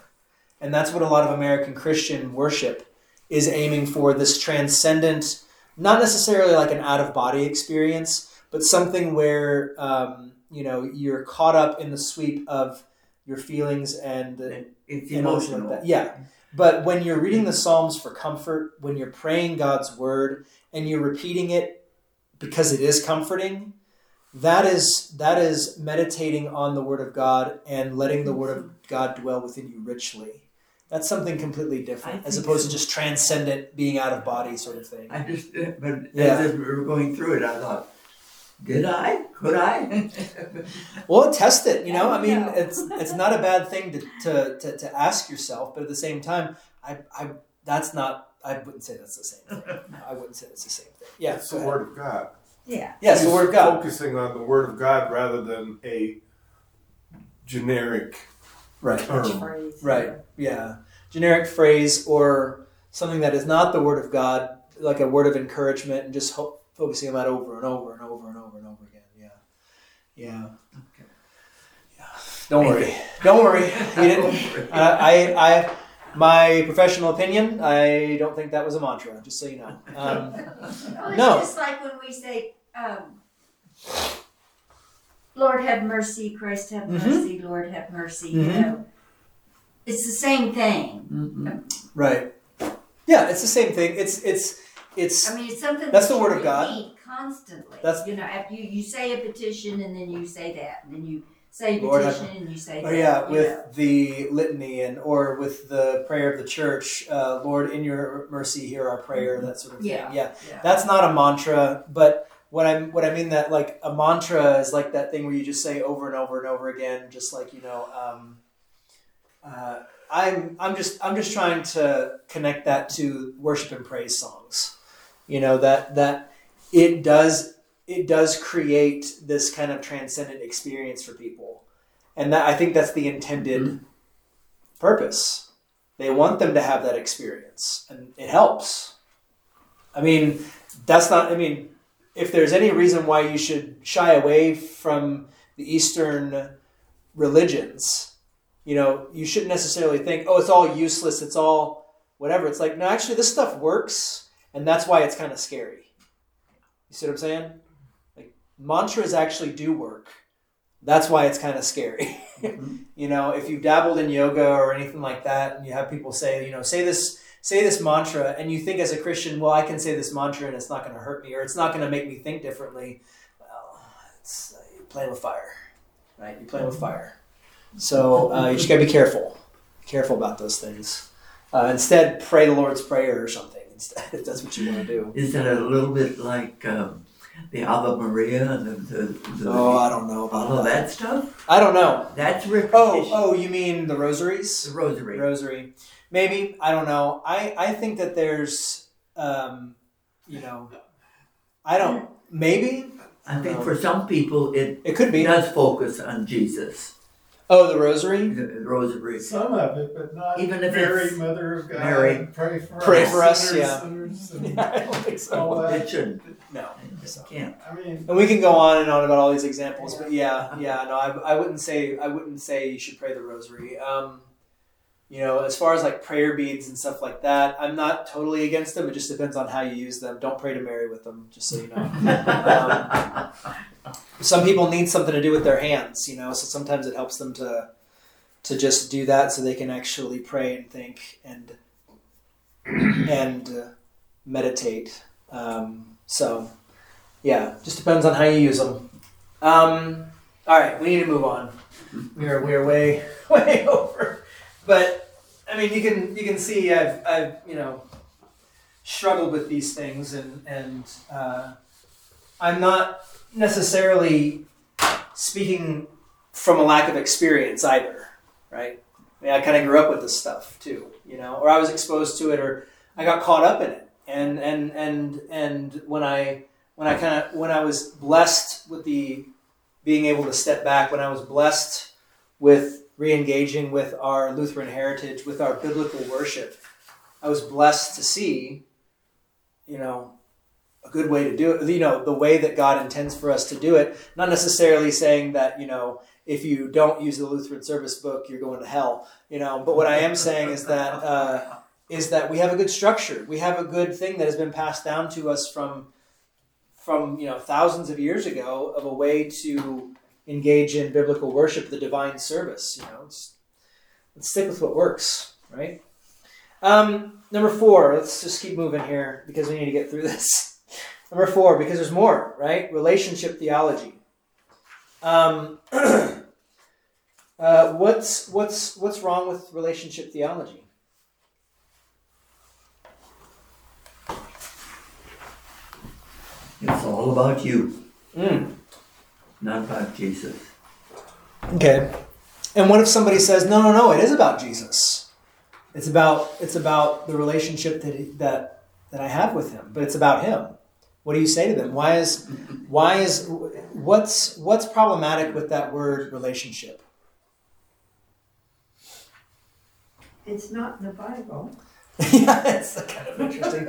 And that's what a lot of American Christian worship is aiming for, this transcendent, not necessarily like an out-of-body experience, but something where you're caught up in the sweep of your feelings and it's emotional. Like that. Yeah. But when you're reading the Psalms for comfort, when you're praying God's word and you're repeating it because it is comforting, that is meditating on the word of God and letting the word of God dwell within you richly. That's something completely different, as opposed to just transcendent, being out of body sort of thing. As we were going through it, I thought, did I? Could I? Well, test it. It's not a bad thing to ask yourself, but at the same time, I wouldn't say that's the same thing. Yeah, it's the Word of God. Yeah. Yes, the Word of God. Focusing on the Word of God rather than a generic term. Phrase. Right. Yeah. Generic phrase or something that is not the Word of God, like a word of encouragement, and just focusing on that over and over and over and over and over again. Yeah. Yeah. Okay. Yeah. Don't worry. You didn't. My professional opinion, I don't think that was a mantra, just so you know. It's just like when we say, Lord have mercy, Christ have mercy, Lord have mercy, It's the same thing. Mm-hmm. Right. Yeah, it's the same thing. It's something that's the Word of God constantly. After you say a petition and then you say that and then you say petition and you say that. The litany or with the prayer of the church, Lord, in your mercy, hear our prayer, that sort of thing. Yeah, that's not a mantra, but what I mean that like a mantra is like that thing where you just say over and over and over again, just like I'm just trying to connect that to worship and praise songs, that it does. It does create this kind of transcendent experience for people. And that, I think that's the intended purpose. They want them to have that experience, and it helps. If there's any reason why you should shy away from the Eastern religions, you shouldn't necessarily think, oh, it's all useless, it's all whatever. It's like, no, actually this stuff works, and that's why it's kind of scary. You see what I'm saying? Mantras actually do work. That's why it's kind of scary. If you've dabbled in yoga or anything like that, and you have people say, say this mantra, and you think as a Christian, well, I can say this mantra and it's not going to hurt me, or it's not going to make me think differently. Well, it's playing with fire, right? You're playing with fire. So you just got to be careful. Be careful about those things. Instead, pray the Lord's Prayer or something. Instead, if that's what you want to do. Isn't it a little bit like... the Ave Maria and the I don't know about all that stuff. I don't know. That's repetition. Oh, you mean the rosaries? The rosary. Maybe, I don't know. I think that there's, I don't. Maybe. I think for some people it could be. Does focus on Jesus. Oh, the rosary. The rosary. Some of it, but not. Even if Mary, Mother of God, Mary, pray for us. Yeah, I don't think so. It shouldn't. No, it can't. And we can go on and on about all these examples, but I wouldn't say you should pray the rosary. As far as like prayer beads and stuff like that, I'm not totally against them. It just depends on how you use them. Don't pray to Mary with them, just so you know. Some people need something to do with their hands, so sometimes it helps them to just do that so they can actually pray and think and meditate. Just depends on how you use them. All right, we need to move on. We are way over. But you can see I've struggled with these things, and I'm not necessarily speaking from a lack of experience either, right? I mean, I kind of grew up with this stuff too, you know, or I was exposed to it, or I got caught up in it. And when I was blessed with the being able to step back, when I was blessed with re-engaging with our Lutheran heritage, with our biblical worship, I was blessed to see, you know, a good way to do it, you know, the way that God intends for us to do it. Not necessarily saying that, you know, if you don't use the Lutheran service book, you're going to hell, you know. But what I am saying is that we have a good structure. We have a good thing that has been passed down to us from you know, thousands of years ago, of a way to engage in biblical worship, the divine service. You know, let's stick with what works, right? Number four, let's just keep moving here because we need to get through this. Number four, because there's more, right? Relationship theology. What's wrong with relationship theology? It's all about you, not about Jesus. Okay. And what if somebody says, no, it is about Jesus. It's about the relationship that I have with him, but it's about him. What do you say to them? Why is what's problematic with that word relationship? It's not in the Bible. Yeah, it's kind of interesting.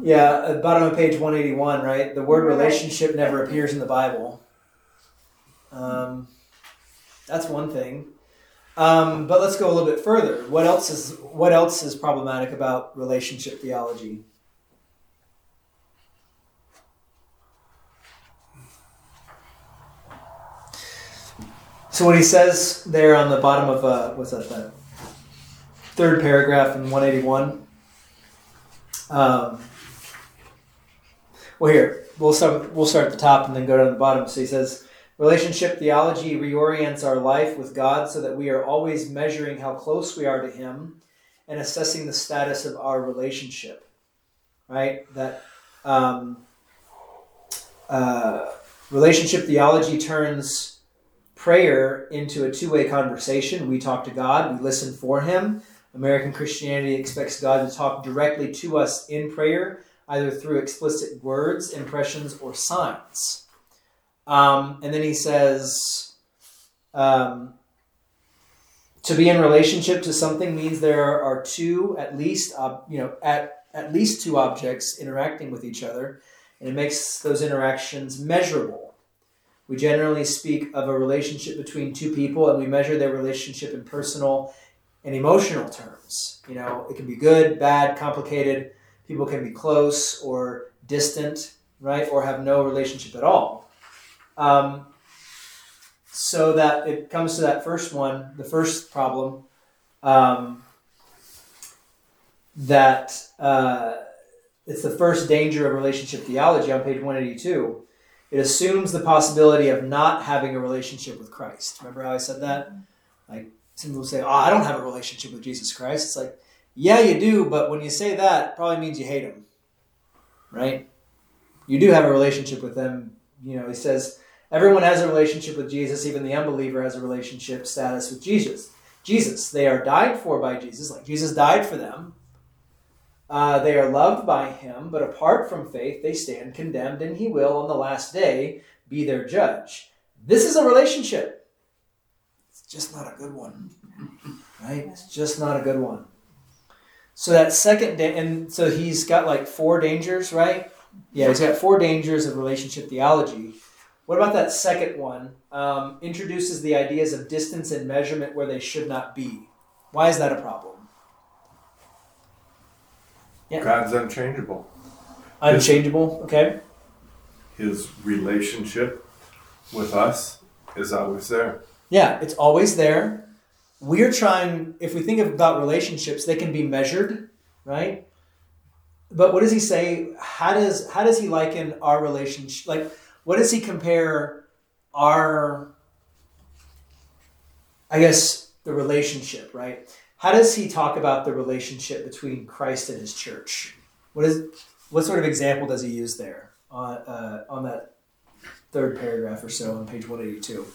Yeah, at the bottom of page 181, right? The word relationship never appears in the Bible. That's one thing. But let's go a little bit further. What else is problematic about relationship theology? So what he says there on the bottom of the third paragraph in 181. Well, here we'll start at the top and then go down to the bottom. So he says, relationship theology reorients our life with God so that we are always measuring how close we are to Him and assessing the status of our relationship. Right? That relationship theology turns prayer into a two-way conversation. We talk to God. We listen for Him. American Christianity expects God to talk directly to us in prayer, either through explicit words, impressions, or signs. And then he says, to be in relationship to something means there are two, at least two objects interacting with each other, and it makes those interactions measurable. We generally speak of a relationship between two people, and we measure their relationship in personal and emotional terms. You know, it can be good, bad, complicated. People can be close or distant, right? Or have no relationship at all. So that it comes to that first one, the first problem, that it's the first danger of relationship theology on page 182. It assumes the possibility of not having a relationship with Christ. Remember how I said that? Like, some people say, oh, I don't have a relationship with Jesus Christ. It's like, yeah, you do, but when you say that, it probably means you hate him, right? You do have a relationship with him. You know, he says, everyone has a relationship with Jesus. Even the unbeliever has a relationship status with Jesus. They are died for by Jesus, like Jesus died for them. They are loved by him, but apart from faith, they stand condemned, and he will, on the last day, be their judge. This is a relationship. Just not a good one, right? It's just not a good one. So that second day, and so he's got like four dangers, right? Yeah, he's got four dangers of relationship theology. What about that second one? Introduces the ideas of distance and measurement where they should not be. Why is that a problem? Yeah. God's unchangeable. Unchangeable, okay. His relationship with us is always there. Yeah, it's always there. We're trying, if we think about relationships, they can be measured, right? But what does he say? How does he liken our relationship? Like, what does he compare the relationship, right? How does he talk about the relationship between Christ and his church? What sort of example does he use there on that third paragraph or so on page 182.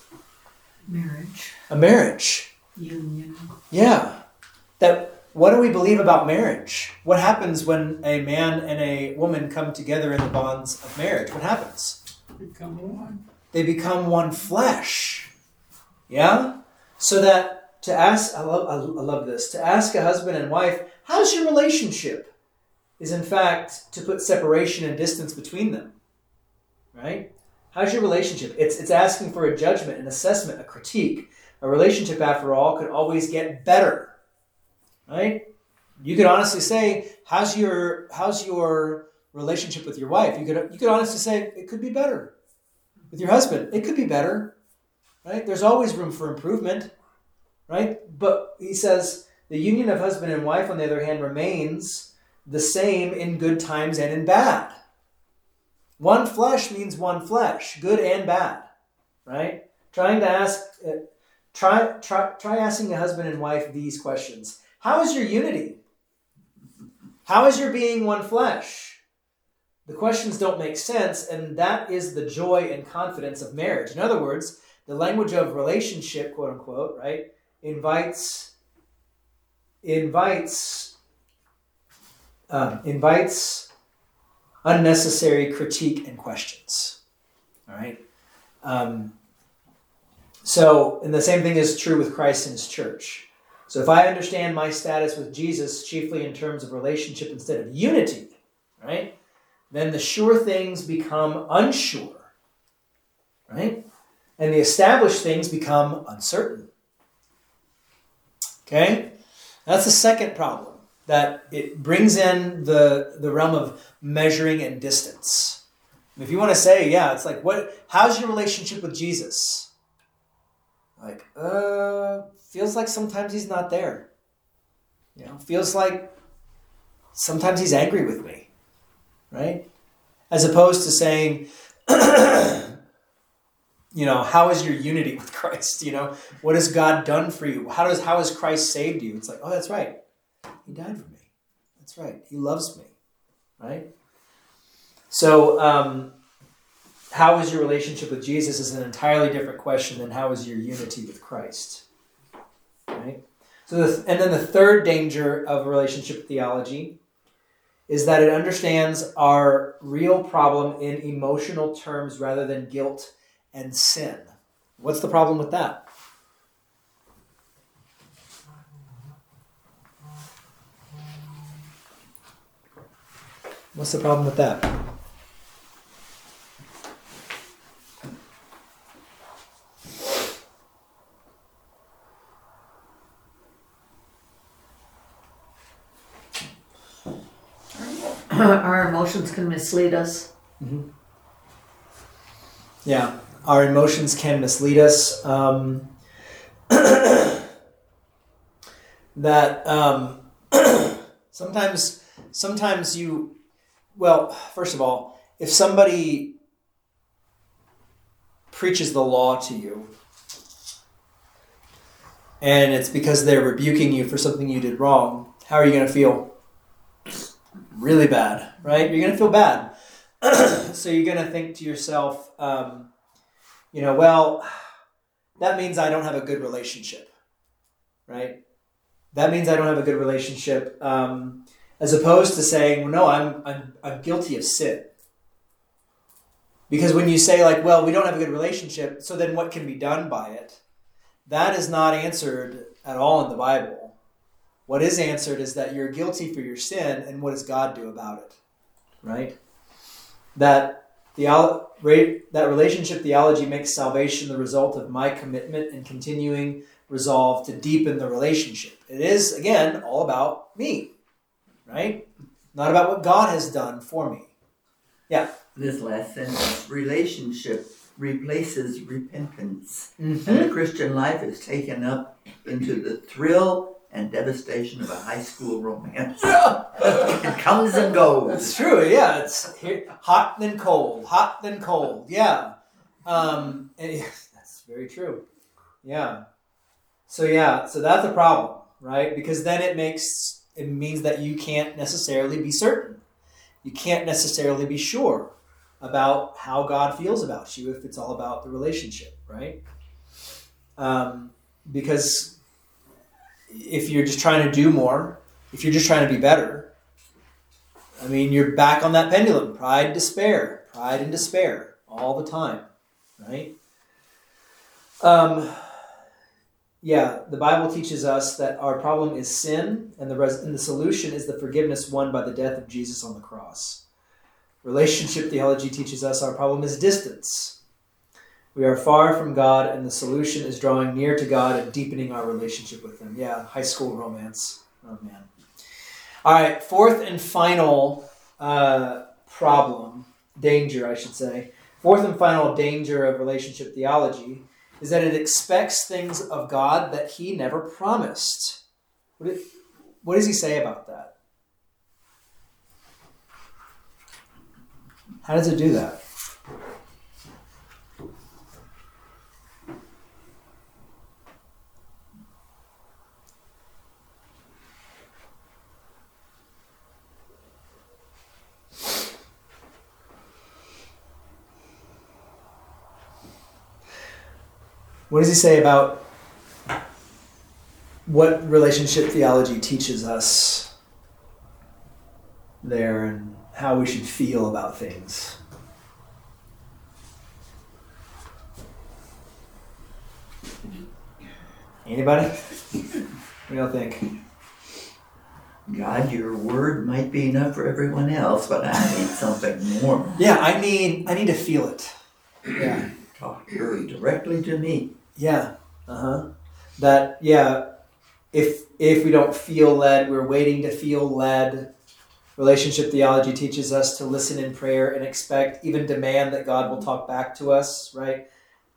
Marriage. A marriage. Union. Yeah. That, what do we believe about marriage? What happens when a man and a woman come together in the bonds of marriage? What happens? Become one. They become one flesh. Yeah? So that to ask, I love this, to ask a husband and wife, how's your relationship? Is in fact to put separation and distance between them. Right? How's your relationship? It's asking for a judgment, an assessment, a critique. A relationship, after all, could always get better. Right? You could honestly say, how's your relationship with your wife? You could honestly say, it could be better. With your husband, it could be better. Right? There's always room for improvement. Right? But he says, the union of husband and wife, on the other hand, remains the same in good times and in bad. One flesh means one flesh, good and bad, right? Try asking a husband and wife these questions. How is your unity? How is your being one flesh? The questions don't make sense, and that is the joy and confidence of marriage. In other words, the language of relationship, quote unquote, right, invites unnecessary critique and questions. All right. So, and the same thing is true with Christ and his church. So if I understand my status with Jesus chiefly in terms of relationship instead of unity, right, then the sure things become unsure, right? And the established things become uncertain. Okay? That's the second problem. That it brings in the realm of measuring and distance. If you want to say, yeah, it's like, how's your relationship with Jesus? Like, feels like sometimes he's not there. You know, feels like sometimes he's angry with me, right? As opposed to saying, you know, how is your unity with Christ? You know, what has God done for you? How has Christ saved you? It's like, oh, that's right. He died for me. That's right. He loves me. Right? So, how is your relationship with Jesus is an entirely different question than how is your unity with Christ. Right? So, and then the third danger of relationship theology is that it understands our real problem in emotional terms rather than guilt and sin. What's the problem with that? What's the problem with that? Our emotions can mislead us. Mm-hmm. Yeah, our emotions can mislead us. Sometimes you... Well, first of all, if somebody preaches the law to you and it's because they're rebuking you for something you did wrong, how are you going to feel? Really bad, right? You're going to feel bad. So you're going to think to yourself, you know, well, that means I don't have a good relationship, right? That means I don't have a good relationship. As opposed to saying, well, no, I'm guilty of sin. Because when you say, like, well, we don't have a good relationship, so then what can be done by it? That is not answered at all in the Bible. What is answered is that you're guilty for your sin, and what does God do about it? Right? That relationship theology makes salvation the result of my commitment and continuing resolve to deepen the relationship. It is, again, all about me. Right? Not about what God has done for me. Yeah. This last sentence, relationship replaces repentance. Mm-hmm. And the Christian life is taken up into the thrill and devastation of a high school romance. It comes and goes. That's true, yeah. It's hot then cold, hot then cold. Yeah. That's very true. Yeah. So that's a problem, right? Because then it means that you can't necessarily be certain. You can't necessarily be sure. about how God feels about you if it's all about the relationship, right? Because if you're just trying to do more, if you're just trying to be better, I mean, you're back on that pendulum, pride and despair all the time, right? Yeah, the Bible teaches us that our problem is sin, and the solution is the forgiveness won by the death of Jesus on the cross. Relationship theology teaches us our problem is distance. We are far from God, and the solution is drawing near to God and deepening our relationship with Him. Yeah, high school romance. Oh, man. All right, fourth and final Fourth and final danger of relationship theology is that it expects things of God that He never promised. What does he say about that? How does it do that? What does he say about what relationship theology teaches us there and how we should feel about things? Anybody? What do y'all think? God, your word might be enough for everyone else, but I need something more. Yeah, I need to feel it. Yeah. Talk directly to me. Yeah. Uh-huh. That, yeah, if we don't feel led, we're waiting to feel led. Relationship theology teaches us to listen in prayer and expect, even demand, that God will talk back to us, right?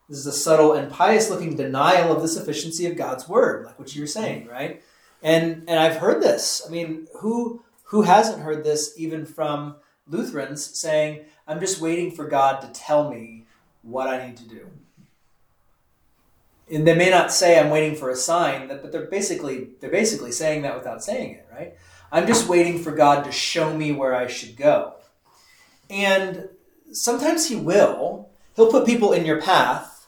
This is a subtle and pious-looking denial of the sufficiency of God's word, like what you were saying, right? And I've heard this. I mean, who hasn't heard this even from Lutherans saying, I'm just waiting for God to tell me what I need to do. And they may not say I'm waiting for a sign, but they're basically saying that without saying it, right? I'm just waiting for God to show me where I should go. And sometimes He will. He'll put people in your path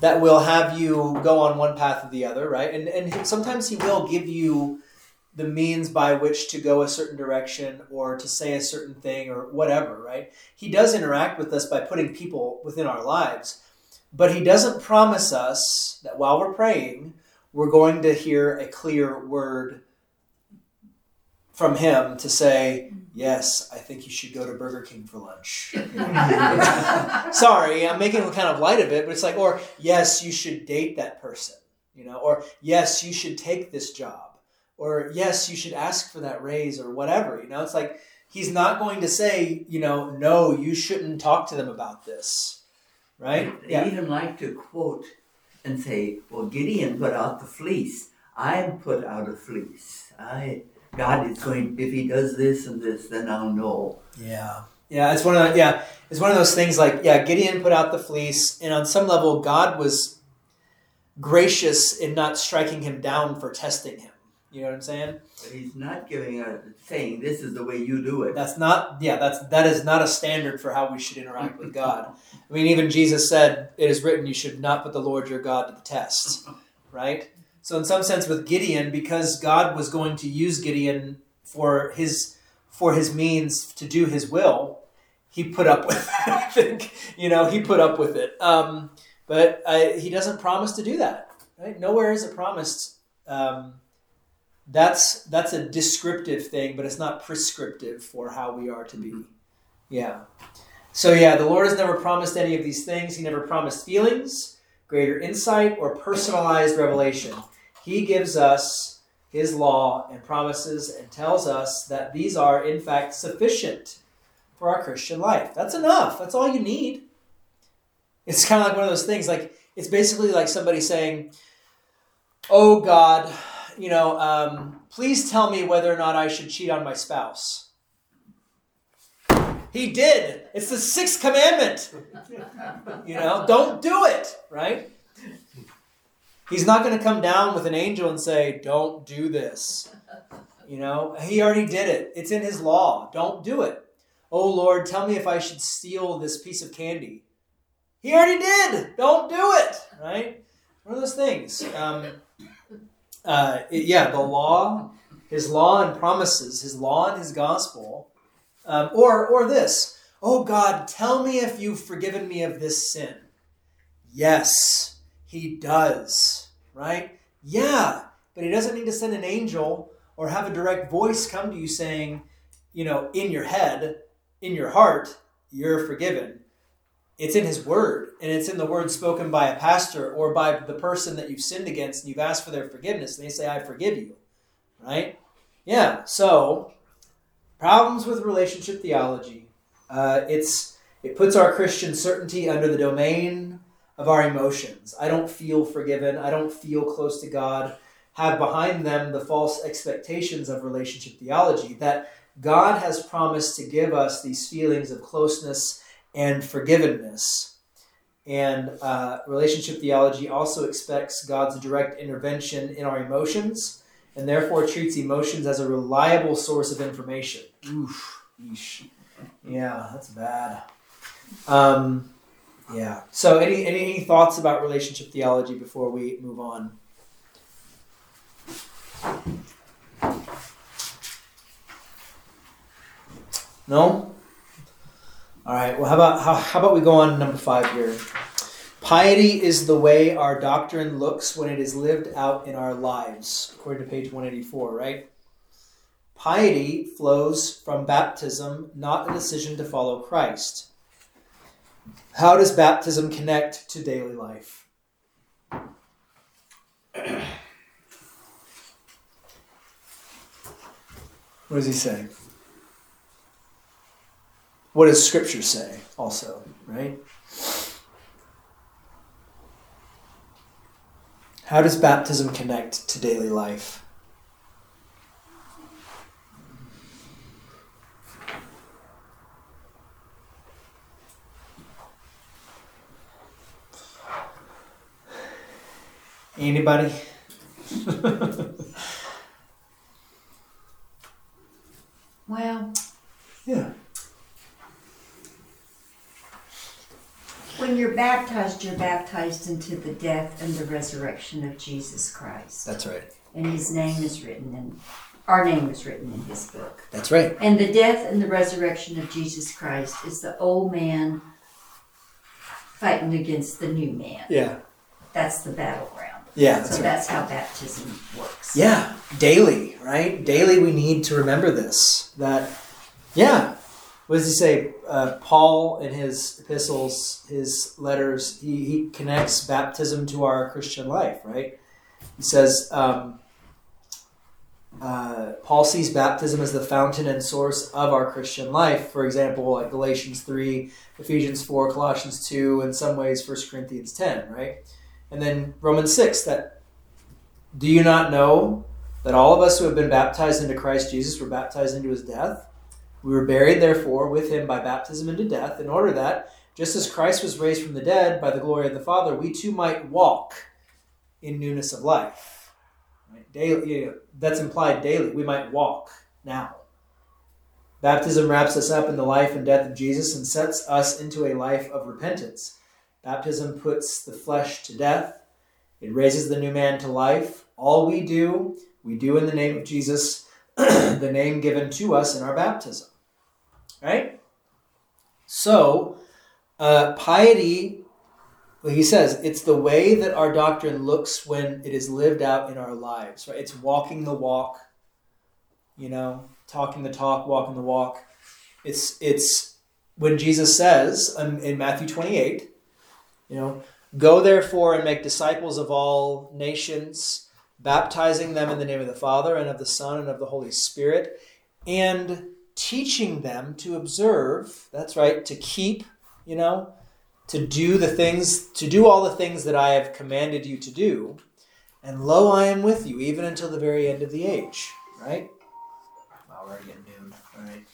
that will have you go on one path or the other, right? And sometimes He will give you the means by which to go a certain direction or to say a certain thing or whatever, right? He does interact with us by putting people within our lives, but He doesn't promise us that while we're praying, we're going to hear a clear word from Him to say, yes, I think you should go to Burger King for lunch. You know? Sorry, I'm making kind of light of it, but it's like, or yes, you should date that person, you know, or yes, you should take this job. Or, yes, you should ask for that raise or whatever, you know. It's like He's not going to say, you know, no, you shouldn't talk to them about this, right? They even like to quote and say, well, Gideon put out the fleece. I'm put out a fleece. God is going, if He does this and this, then I'll know. Yeah. Yeah, it's one of those things like, yeah, Gideon put out the fleece, and on some level God was gracious in not striking him down for testing him. You know what I'm saying? But He's not saying this is the way you do it. That is not a standard for how we should interact with God. I mean, even Jesus said, it is written, you should not put the Lord your God to the test, right? So in some sense with Gideon, because God was going to use Gideon for his means to do His will, he put up with it, I think. You know, he put up with it. But He doesn't promise to do that, right? Nowhere is it promised. That's a descriptive thing, but it's not prescriptive for how we are to be. Yeah. So yeah, the Lord has never promised any of these things. He never promised feelings, greater insight, or personalized revelation. He gives us His law and promises and tells us that these are, in fact, sufficient for our Christian life. That's enough. That's all you need. It's kind of like one of those things. Like, it's basically like somebody saying, oh, God, you know, please tell me whether or not I should cheat on my spouse. He did. It's the sixth commandment. You know, don't do it, right? He's not going to come down with an angel and say, don't do this. You know, He already did it. It's in His law. Don't do it. "Oh Lord, tell me if I should steal this piece of candy." He already did. Don't do it, right? One of those things. The law, his law and promises, his law and his gospel. Or this, "Oh God, tell me if you've forgiven me of this sin." Yes, he does, right? Yeah, but he doesn't need to send an angel or have a direct voice come to you saying, you know, in your head, in your heart, you're forgiven. It's in his word, and it's in the word spoken by a pastor or by the person that you've sinned against and you've asked for their forgiveness, and they say, "I forgive you," right? Yeah, so problems with relationship theology. It puts our Christian certainty under the domain of our emotions. I don't feel forgiven. I don't feel close to God. Have behind them the false expectations of relationship theology that God has promised to give us these feelings of closeness and forgiveness. And relationship theology also expects God's direct intervention in our emotions and therefore treats emotions as a reliable source of information. Oof. Eesh. Yeah, that's bad. So any thoughts about relationship theology before we move on? No? All right. Well, how about we go on to number 5 here? Piety is the way our doctrine looks when it is lived out in our lives, according to page 184, right? Piety flows from baptism, not a decision to follow Christ. How does baptism connect to daily life? What does he say? What does Scripture say also, right? How does baptism connect to daily life? Anybody? Well, yeah. When you're baptized into the death and the resurrection of Jesus Christ. That's right. And his name is written in, our name is written in his book. That's right. And the death and the resurrection of Jesus Christ is the old man fighting against the new man. Yeah. That's the battleground. Yeah. So that's how baptism works. Yeah. Daily, right? Daily we need to remember this. That, yeah. What does he say? Paul in his epistles, his letters, he connects baptism to our Christian life, right? He says, Paul sees baptism as the fountain and source of our Christian life. For example, like Galatians 3, Ephesians 4, Colossians 2, in some ways 1 Corinthians 10, right? And then Romans 6, that do you not know that all of us who have been baptized into Christ Jesus were baptized into his death? We were buried, therefore, with him by baptism into death, in order that, just as Christ was raised from the dead by the glory of the Father, we too might walk in newness of life. Right? Daily, you know, that's implied daily. We might walk now. Baptism wraps us up in the life and death of Jesus and sets us into a life of repentance. Baptism puts the flesh to death. It raises the new man to life. All we do in the name of Jesus, the name given to us in our baptism. Right? So, piety, well, he says, it's the way that our doctrine looks when it is lived out in our lives. Right? It's walking the walk, you know, talking the talk, walking the walk. It's when Jesus says in Matthew 28, you know, "Go therefore and make disciples of all nations, baptizing them in the name of the Father and of the Son and of the Holy Spirit, and teaching them to observe," that's right, to keep, you know, to do all the things that I have commanded you to do. And lo, I am with you, even until the very end of the age, right? Wow, we're already at noon, all right.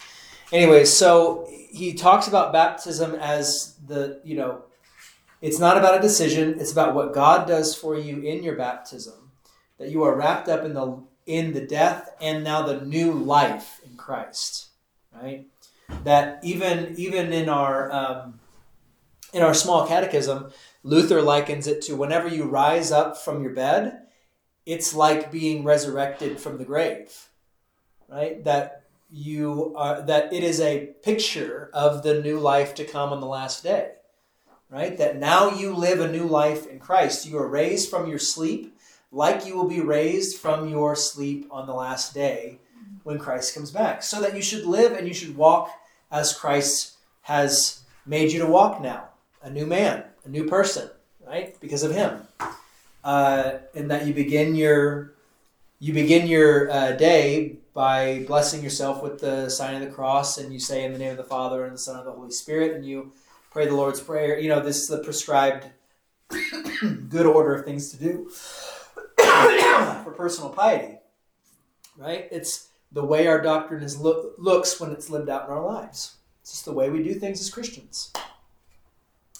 Anyway, so he talks about baptism as the, you know, it's not about a decision, it's about what God does for you in your baptism, that you are wrapped up in the death and now the new life in Christ. Right? that even in our small catechism, Luther likens it to whenever you rise up from your bed, it's like being resurrected from the grave, right? That it is a picture of the new life to come on the last day, right? That now you live a new life in Christ. You are raised from your sleep like you will be raised from your sleep on the last day when Christ comes back, so that you should live and you should walk as Christ has made you to walk now, a new man, a new person, right? Because of him. And that you begin your day by blessing yourself with the sign of the cross, and you say in the name of the Father and the Son and the Holy Spirit, and you pray the Lord's Prayer. You know, this is the prescribed good order of things to do for personal piety, right? It's the way our doctrine is looks when it's lived out in our lives. It's just the way we do things as Christians.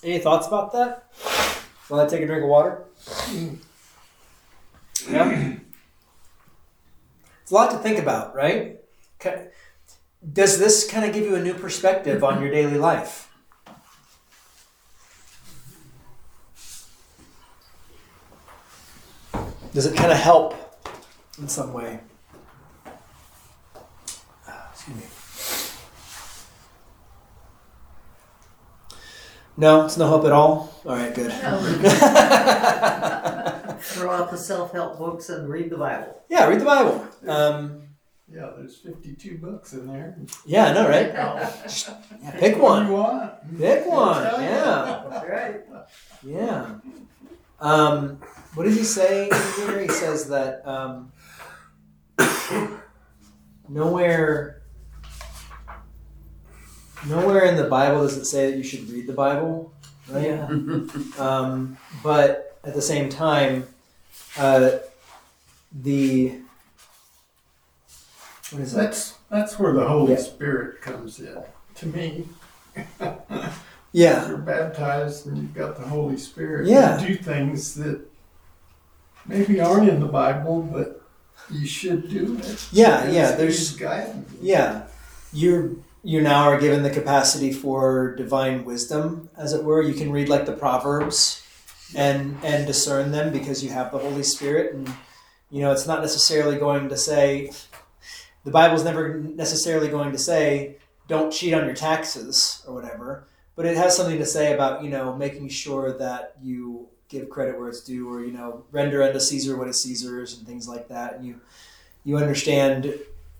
Any thoughts about that? Will I take a drink of water? Yeah. It's a lot to think about, right? Does this kind of give you a new perspective on your daily life? Does it kind of help in some way? Excuse me. No, it's no help at all? All right, good. No. Throw out the self-help books and read the Bible. Yeah, read the Bible. Yeah, there's 52 books in there. Yeah, I know, right? Yeah, pick one. You want. Pick one, yeah. That's right. Yeah. What does he say here? He says that nowhere in the Bible does it say that you should read the Bible, right? Yeah. But at the same time, that's where the Holy Spirit comes in, to me. Yeah. You're baptized and you've got the Holy Spirit. Yeah. You do things that maybe aren't in the Bible, but you should do it. Yeah, yeah. There's guidance. Yeah. You now are given the capacity for divine wisdom, as it were. You can read like the Proverbs and discern them because you have the Holy Spirit. And, you know, it's not necessarily going to say, the Bible's never necessarily going to say, don't cheat on your taxes or whatever. But it has something to say about, you know, making sure that you give credit where it's due, or, you know, render unto Caesar what is Caesar's and things like that. And you understand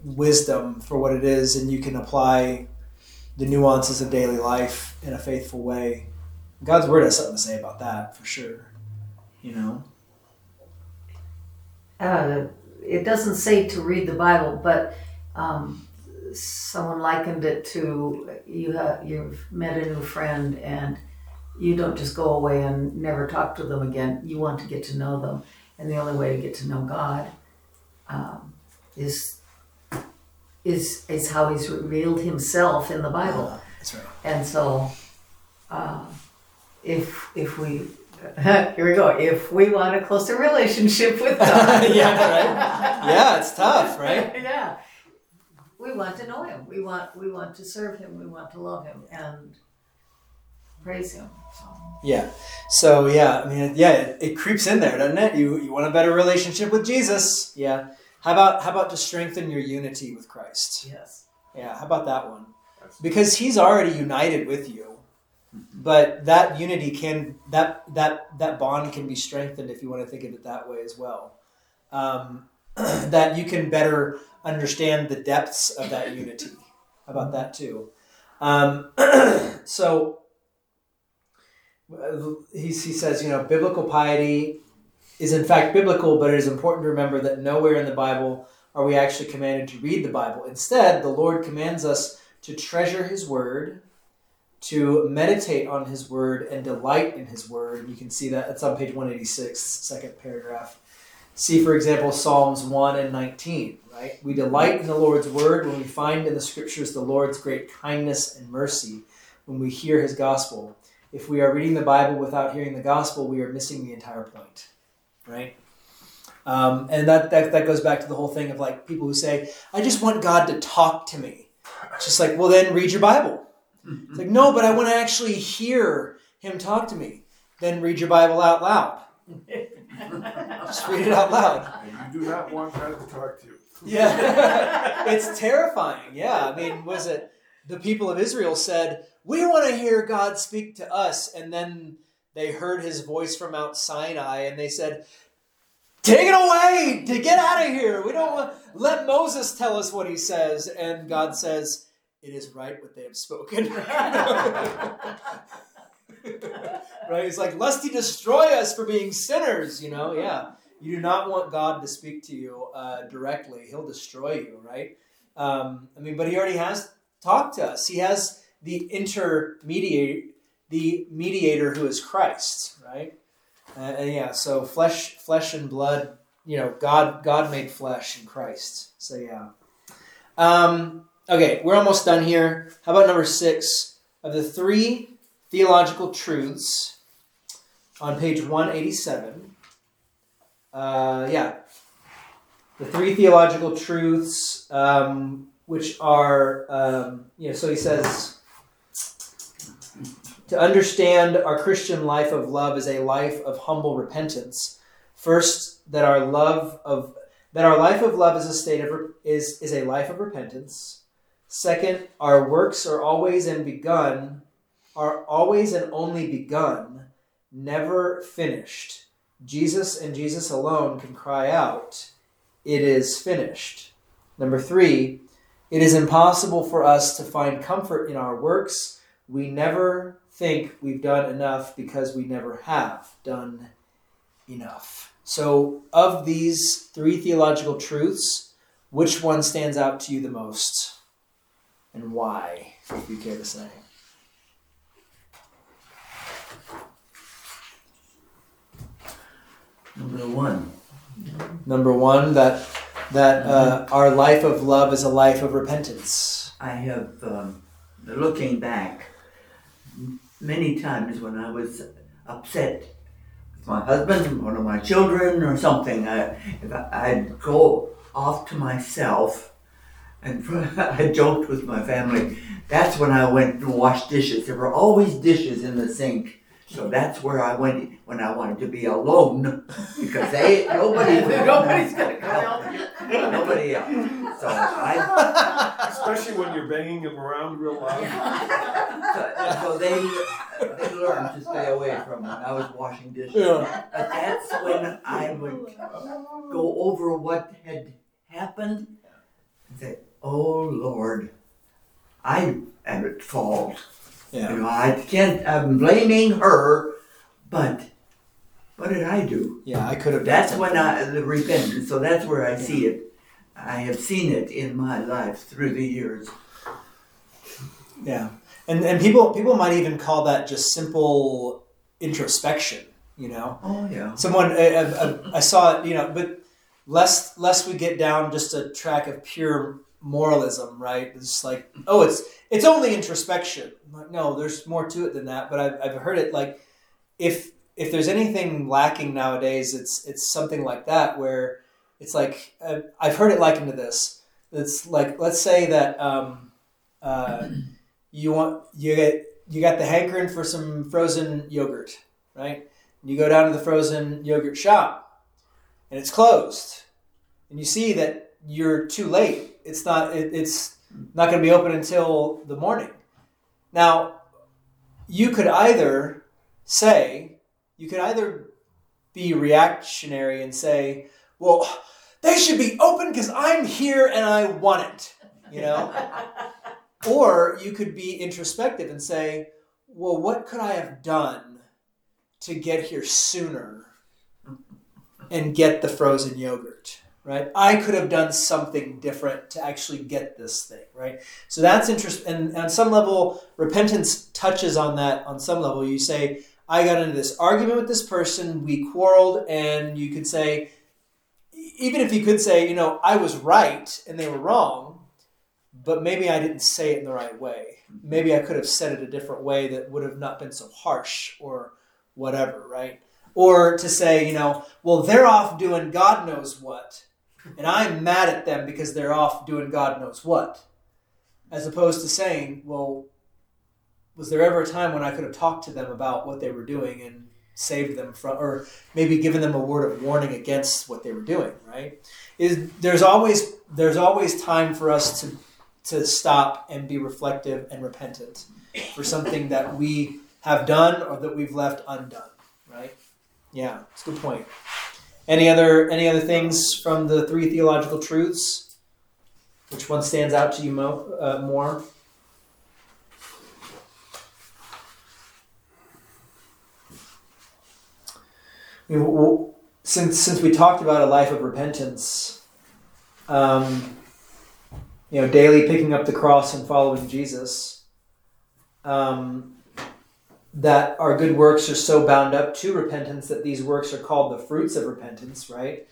wisdom for what it is, and you can apply the nuances of daily life in a faithful way. God's word has something to say about that for sure, you know. It doesn't say to read the Bible, but someone likened it to you've met a new friend and you don't just go away and never talk to them again. You want to get to know them, and the only way to get to know God is how he's revealed himself in the Bible. That's right. And so, if we want a closer relationship with God, yeah, right, yeah, it's tough, right? Yeah, we want to know him. We want to serve him. We want to love him and praise him. So. Yeah. So yeah, I mean, yeah, it creeps in there, doesn't it? You want a better relationship with Jesus, yeah. How about to strengthen your unity with Christ? Yes. Yeah, how about that one? Because he's already united with you. But that unity that bond can be strengthened, if you want to think of it that way as well. That you can better understand the depths of that unity. How about that too? So he says, you know, biblical piety is in fact biblical, but it is important to remember that nowhere in the Bible are we actually commanded to read the Bible. Instead, the Lord commands us to treasure his word, to meditate on his word, and delight in his word. You can see that. It's on page 186, second paragraph. See, for example, Psalms 1 and 19, right? We delight in the Lord's word when we find in the scriptures the Lord's great kindness and mercy, when we hear his gospel. If we are reading the Bible without hearing the gospel, we are missing the entire point. Right? And that goes back to the whole thing of like people who say, I just want God to talk to me. It's just like, well, then read your Bible. It's like, no, but I want to actually hear him talk to me. Then read your Bible out loud. Just read it out loud. And you do not want God to talk to you. Yeah. It's terrifying. Yeah. I mean, was it the people of Israel said, we want to hear God speak to us. And then they heard his voice from Mount Sinai and they said, take it away, to get out of here. We don't want, let Moses tell us what he says. And God says, it is right what they have spoken. Right? It's like, lest he destroy us for being sinners, you know? Yeah. You do not want God to speak to you directly. He'll destroy you, right? But he already has talked to us. He has the mediator who is Christ, right? So flesh and blood, you know, God made flesh in Christ. So, yeah. Okay, we're almost done here. How about number 6? Of the 3 theological truths on page 187. The 3 theological truths, which are, so he says, to understand our Christian life of love is a life of humble repentance. First, that our life of love is a life of repentance. Second, our works are always and only begun, never finished. Jesus and Jesus alone can cry out, it is finished. Number 3, it is impossible for us to find comfort in our works. We never think we've done enough because we never have done enough. So of these 3 theological truths, which one stands out to you the most? And why, if you care to say? Number one, that our life of love is a life of repentance. I have, looking back, many times when I was upset with my husband, one of my children or something, I'd go off to myself, and I joked with my family, that's when I went and washed dishes. There were always dishes in the sink. So that's where I went when I wanted to be alone, because nobody's going to help you. Nobody else. So especially when you're banging them around real loud. So they learned to stay away from when I was washing dishes. Yeah. But that's when I would go over what had happened and say, "Oh Lord, I am at fault." Yeah. I'm blaming her, but what did I do? Yeah, I could have. That's when the repentance. So that's where I see it. I have seen it in my life through the years. Yeah, and people might even call that just simple introspection. You know. Oh yeah. Someone I saw it. You know, but lest we get down just a track of pure moralism, right? It's like, oh, it's only introspection. No, there's more to it than that. But I've heard it like, if there's anything lacking nowadays, it's something like that, where it's like, I've heard it likened to this. It's like, let's say that you got the hankering for some frozen yogurt, right? And you go down to the frozen yogurt shop, and it's closed, and you see that you're too late. It's not going to be open until the morning. Now, you could either be reactionary and say, well, they should be open because I'm here and I want it, you know? Or you could be introspective and say, well, what could I have done to get here sooner and get the frozen yogurt? Right, I could have done something different to actually get this thing. Right, so that's interesting. And on some level, repentance touches on that. On some level, you say, "I got into this argument with this person. We quarreled," and you could say, even if you could say, you know, I was right and they were wrong, but maybe I didn't say it in the right way. Maybe I could have said it a different way that would have not been so harsh or whatever. Right, or to say, you know, well, they're off doing God knows what. And I'm mad at them because they're off doing God knows what. as opposed to saying, well, was there ever a time when I could have talked to them about what they were doing and saved them from, or maybe given them a word of warning against what they were doing, right? There's always time for us to stop and be reflective and repentant for something that we have done or that we've left undone, right? Yeah, it's a good point. Any other things from the three theological truths? Which one stands out to you more? I mean, well, since we talked about a life of repentance, daily picking up the cross and following Jesus, that our good works are so bound up to repentance that these works are called the fruits of repentance, right?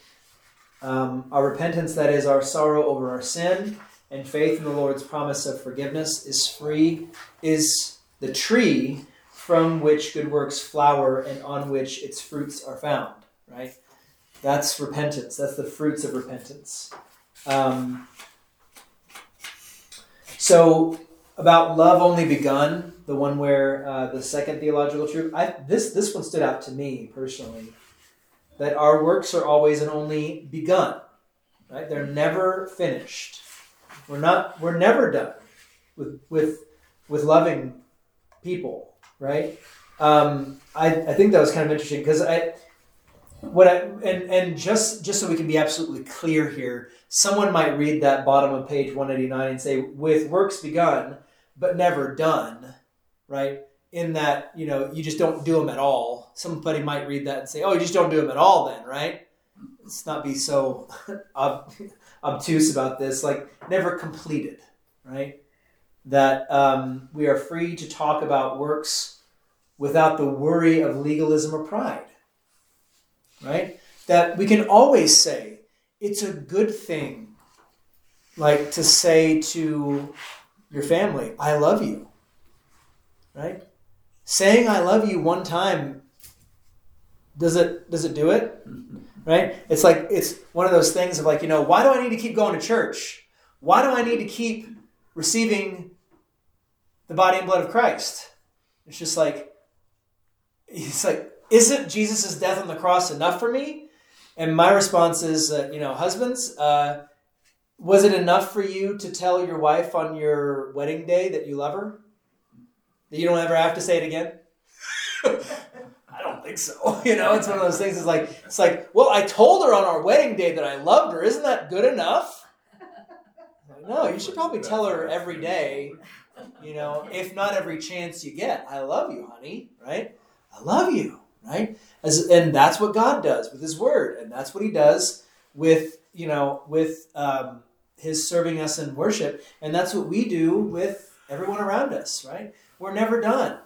Our repentance, that is our sorrow over our sin and faith in the Lord's promise of forgiveness, is the tree from which good works flower and on which its fruits are found, right? That's repentance. That's the fruits of repentance. So about love only begun, the one where the second theological truth, this one stood out to me personally, that our works are always and only begun, right? They're never finished. We're never done with loving people, right? I think that was kind of interesting because just so we can be absolutely clear here, someone might read that bottom of page 189 and say, with works begun, but never done, right? In that, you just don't do them at all. Somebody might read that and say, oh, you just don't do them at all then, right? Let's not be so obtuse about this, like never completed, right? That we are free to talk about works without the worry of legalism or pride. Right? That we can always say, it's a good thing, like to say to your family, I love you. Right? Saying I love you one time, does it do it? Right? It's like, it's one of those things of like, why do I need to keep going to church? Why do I need to keep receiving the body and blood of Christ? It's like, isn't Jesus' death on the cross enough for me? And my response is, husbands, was it enough for you to tell your wife on your wedding day that you love her? That you don't ever have to say it again? I don't think so. It's one of those things. It's like, well, I told her on our wedding day that I loved her. Isn't that good enough? No, you should probably tell her every day, if not every chance you get. I love you, honey, right? I love you. Right? And that's what God does with his word. And that's what he does with his serving us in worship. And that's what we do with everyone around us, right? We're never done.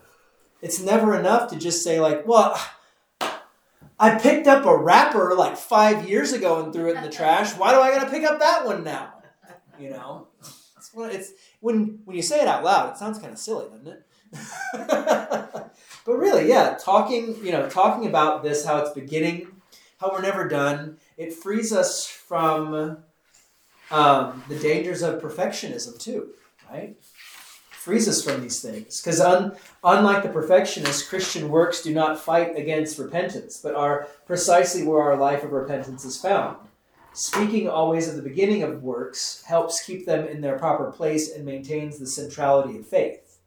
It's never enough to just say like, well, I picked up a wrapper like 5 years ago and threw it in the trash. Why do I got to pick up that one now? It's when you say it out loud, it sounds kind of silly, doesn't it? But really, yeah, talking about this, how it's beginning, how we're never done, it frees us from the dangers of perfectionism too, right? Frees us from these things. Because unlike the perfectionist, Christian works do not fight against repentance, but are precisely where our life of repentance is found. Speaking always of the beginning of works helps keep them in their proper place and maintains the centrality of faith,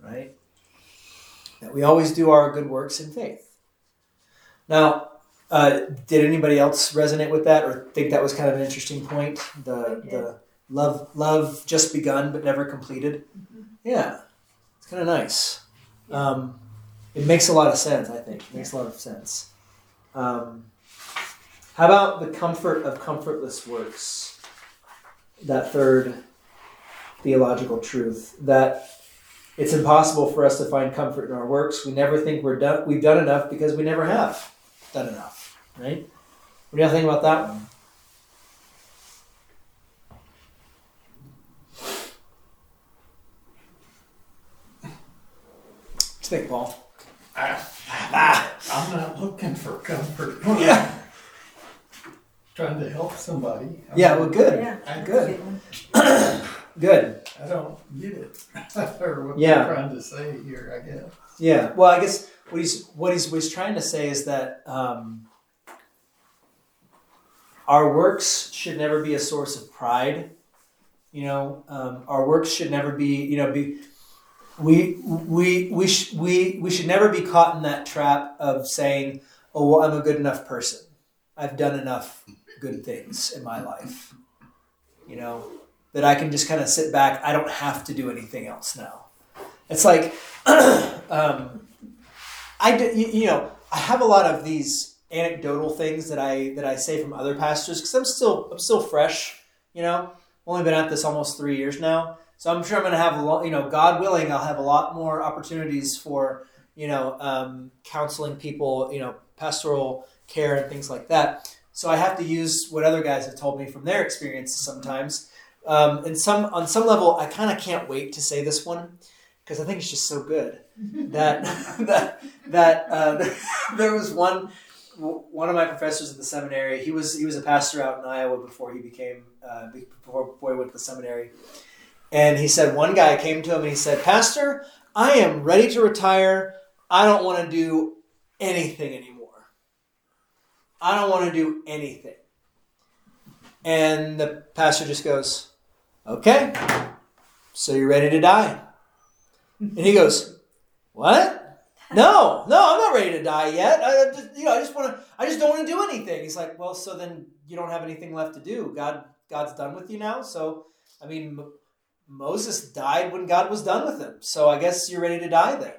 right? That we always do our good works in faith. Now, did anybody else resonate with that or think that was kind of an interesting point? The love just begun but never completed. Mm-hmm. Yeah, it's kind of nice. Yeah. It makes a lot of sense, I think. It makes a lot of sense. How about the comfort of comfortless works? That third theological truth that it's impossible for us to find comfort in our works. We never think we've done enough because we never have done enough, right? What do y'all think about that one? What do you think, Paul? I'm not looking for comfort. Yeah. Trying to help somebody. Good. Yeah, good. Good. I don't get it, or what they're trying to say here, I guess. Yeah, well, I guess what he's trying to say is that our works should never be a source of pride. You know, our works should never be, you know, we should never be caught in that trap of saying, oh, well, I'm a good enough person. I've done enough good things in my life, you know, that I can just kind of sit back. I don't have to do anything else now. It's like, I have a lot of these anecdotal things that I say from other pastors because I'm still fresh, you know, only been at this almost 3 years now. So I'm sure I'm going to have a lot, you know, God willing, I'll have a lot more opportunities for, you know, counseling people, you know, pastoral care and things like that. So I have to use what other guys have told me from their experiences sometimes. On some level, I kind of can't wait to say this one because I think it's just so good that there was one of my professors at the seminary. He was a pastor out in Iowa before he became before he went to the seminary. And he said, one guy came to him and he said, Pastor, I am ready to retire. I don't want to do anything anymore. I don't want to do anything. And the pastor just goes, okay, so you're ready to die. And he goes, what? No, I'm not ready to die yet. I just don't want to do anything. He's like, well, so then you don't have anything left to do. God's done with you now. So, I mean, Moses died when God was done with him. So I guess you're ready to die then.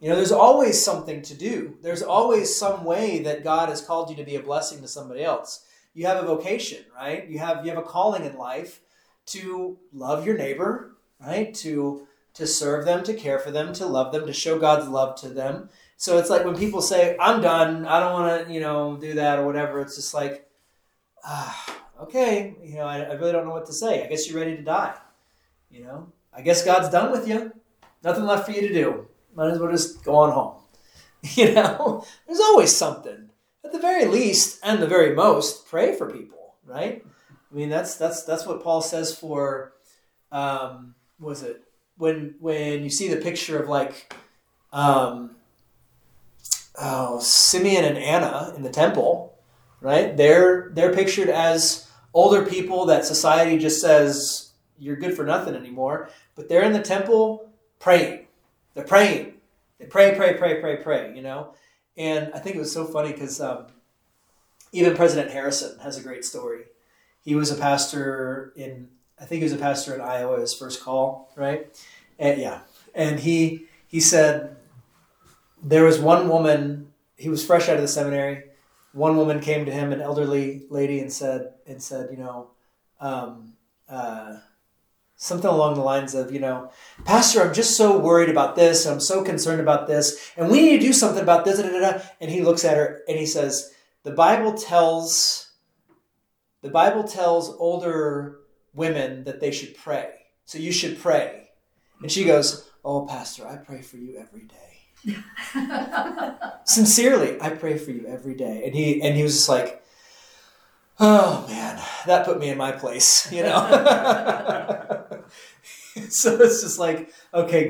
You know, there's always something to do. There's always some way that God has called you to be a blessing to somebody else. You have a vocation, right? You have a calling in life to love your neighbor, right? To serve them, to care for them, to love them, to show God's love to them. So it's like when people say, I'm done, I don't want to, you know, do that or whatever. It's just like, okay, you know, I really don't know what to say. I guess you're ready to die. You know, I guess God's done with you. Nothing left for you to do. Might as well just go on home. You know, there's always something. At the very least and the very most, pray for people, right? I mean, that's what Paul says for, when you see the picture of like, Simeon and Anna in the temple, right? They're pictured as older people that society just says, you're good for nothing anymore. But they're in the temple praying. They're praying. They pray, you know? And I think it was so funny because even President Harrison has a great story. He was a pastor in Iowa, his first call, right? And yeah. And he said, there was one woman, he was fresh out of the seminary. One woman came to him, an elderly lady, and said, you know, something along the lines of, you know, Pastor, I'm just so worried about this. I'm so concerned about this. And we need to do something about this. And he looks at her and he says, the Bible tells older women that they should pray. So you should pray. And she goes, oh, Pastor, I pray for you every day. Sincerely, I pray for you every day. And he was just like, oh man, that put me in my place, you know? So it's just like, okay,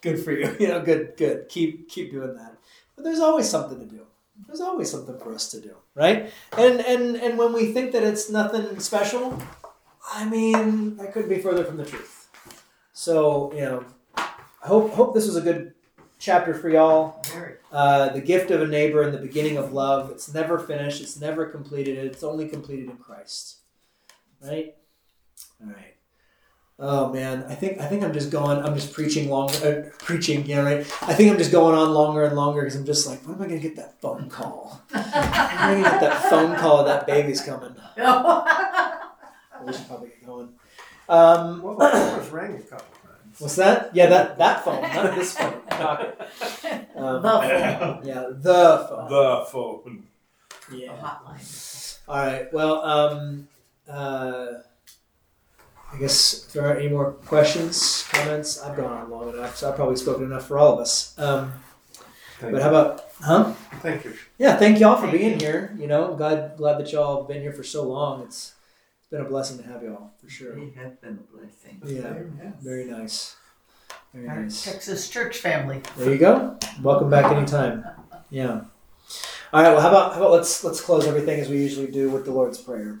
good for you. You know, good. Keep doing that. But there's always something to do. There's always something for us to do, right? And when we think that it's nothing special, I mean, that couldn't be further from the truth. So, you know, I hope this was a good chapter for y'all. The gift of a neighbor and the beginning of love. It's never finished. It's never completed. It's only completed in Christ. Right? All right. Oh man, I think I'm just going. I'm just preaching longer. Yeah, right. I think I'm just going on longer and longer because I'm just like, when am I going to get that phone call? When am I going to get that phone call? That baby's coming. We should probably get going. What was rang a couple? What's that? Yeah, that phone, not this phone. The phone. Yeah, the phone. The phone. Yeah. The hotline. All right. Well, I guess if there aren't any more questions, comments, I've gone on long enough, so I've probably spoken enough for all of us. How about, huh? Thank you. Yeah, thank y'all for being here. You know, glad that y'all have been here for so long. It's been a blessing to have y'all, for sure. We have been a blessing. Yeah, yes. Very nice. Very Our nice. Texas church family. There you go. Welcome back anytime. Yeah. All right. Well, how about let's close everything as we usually do with the Lord's Prayer.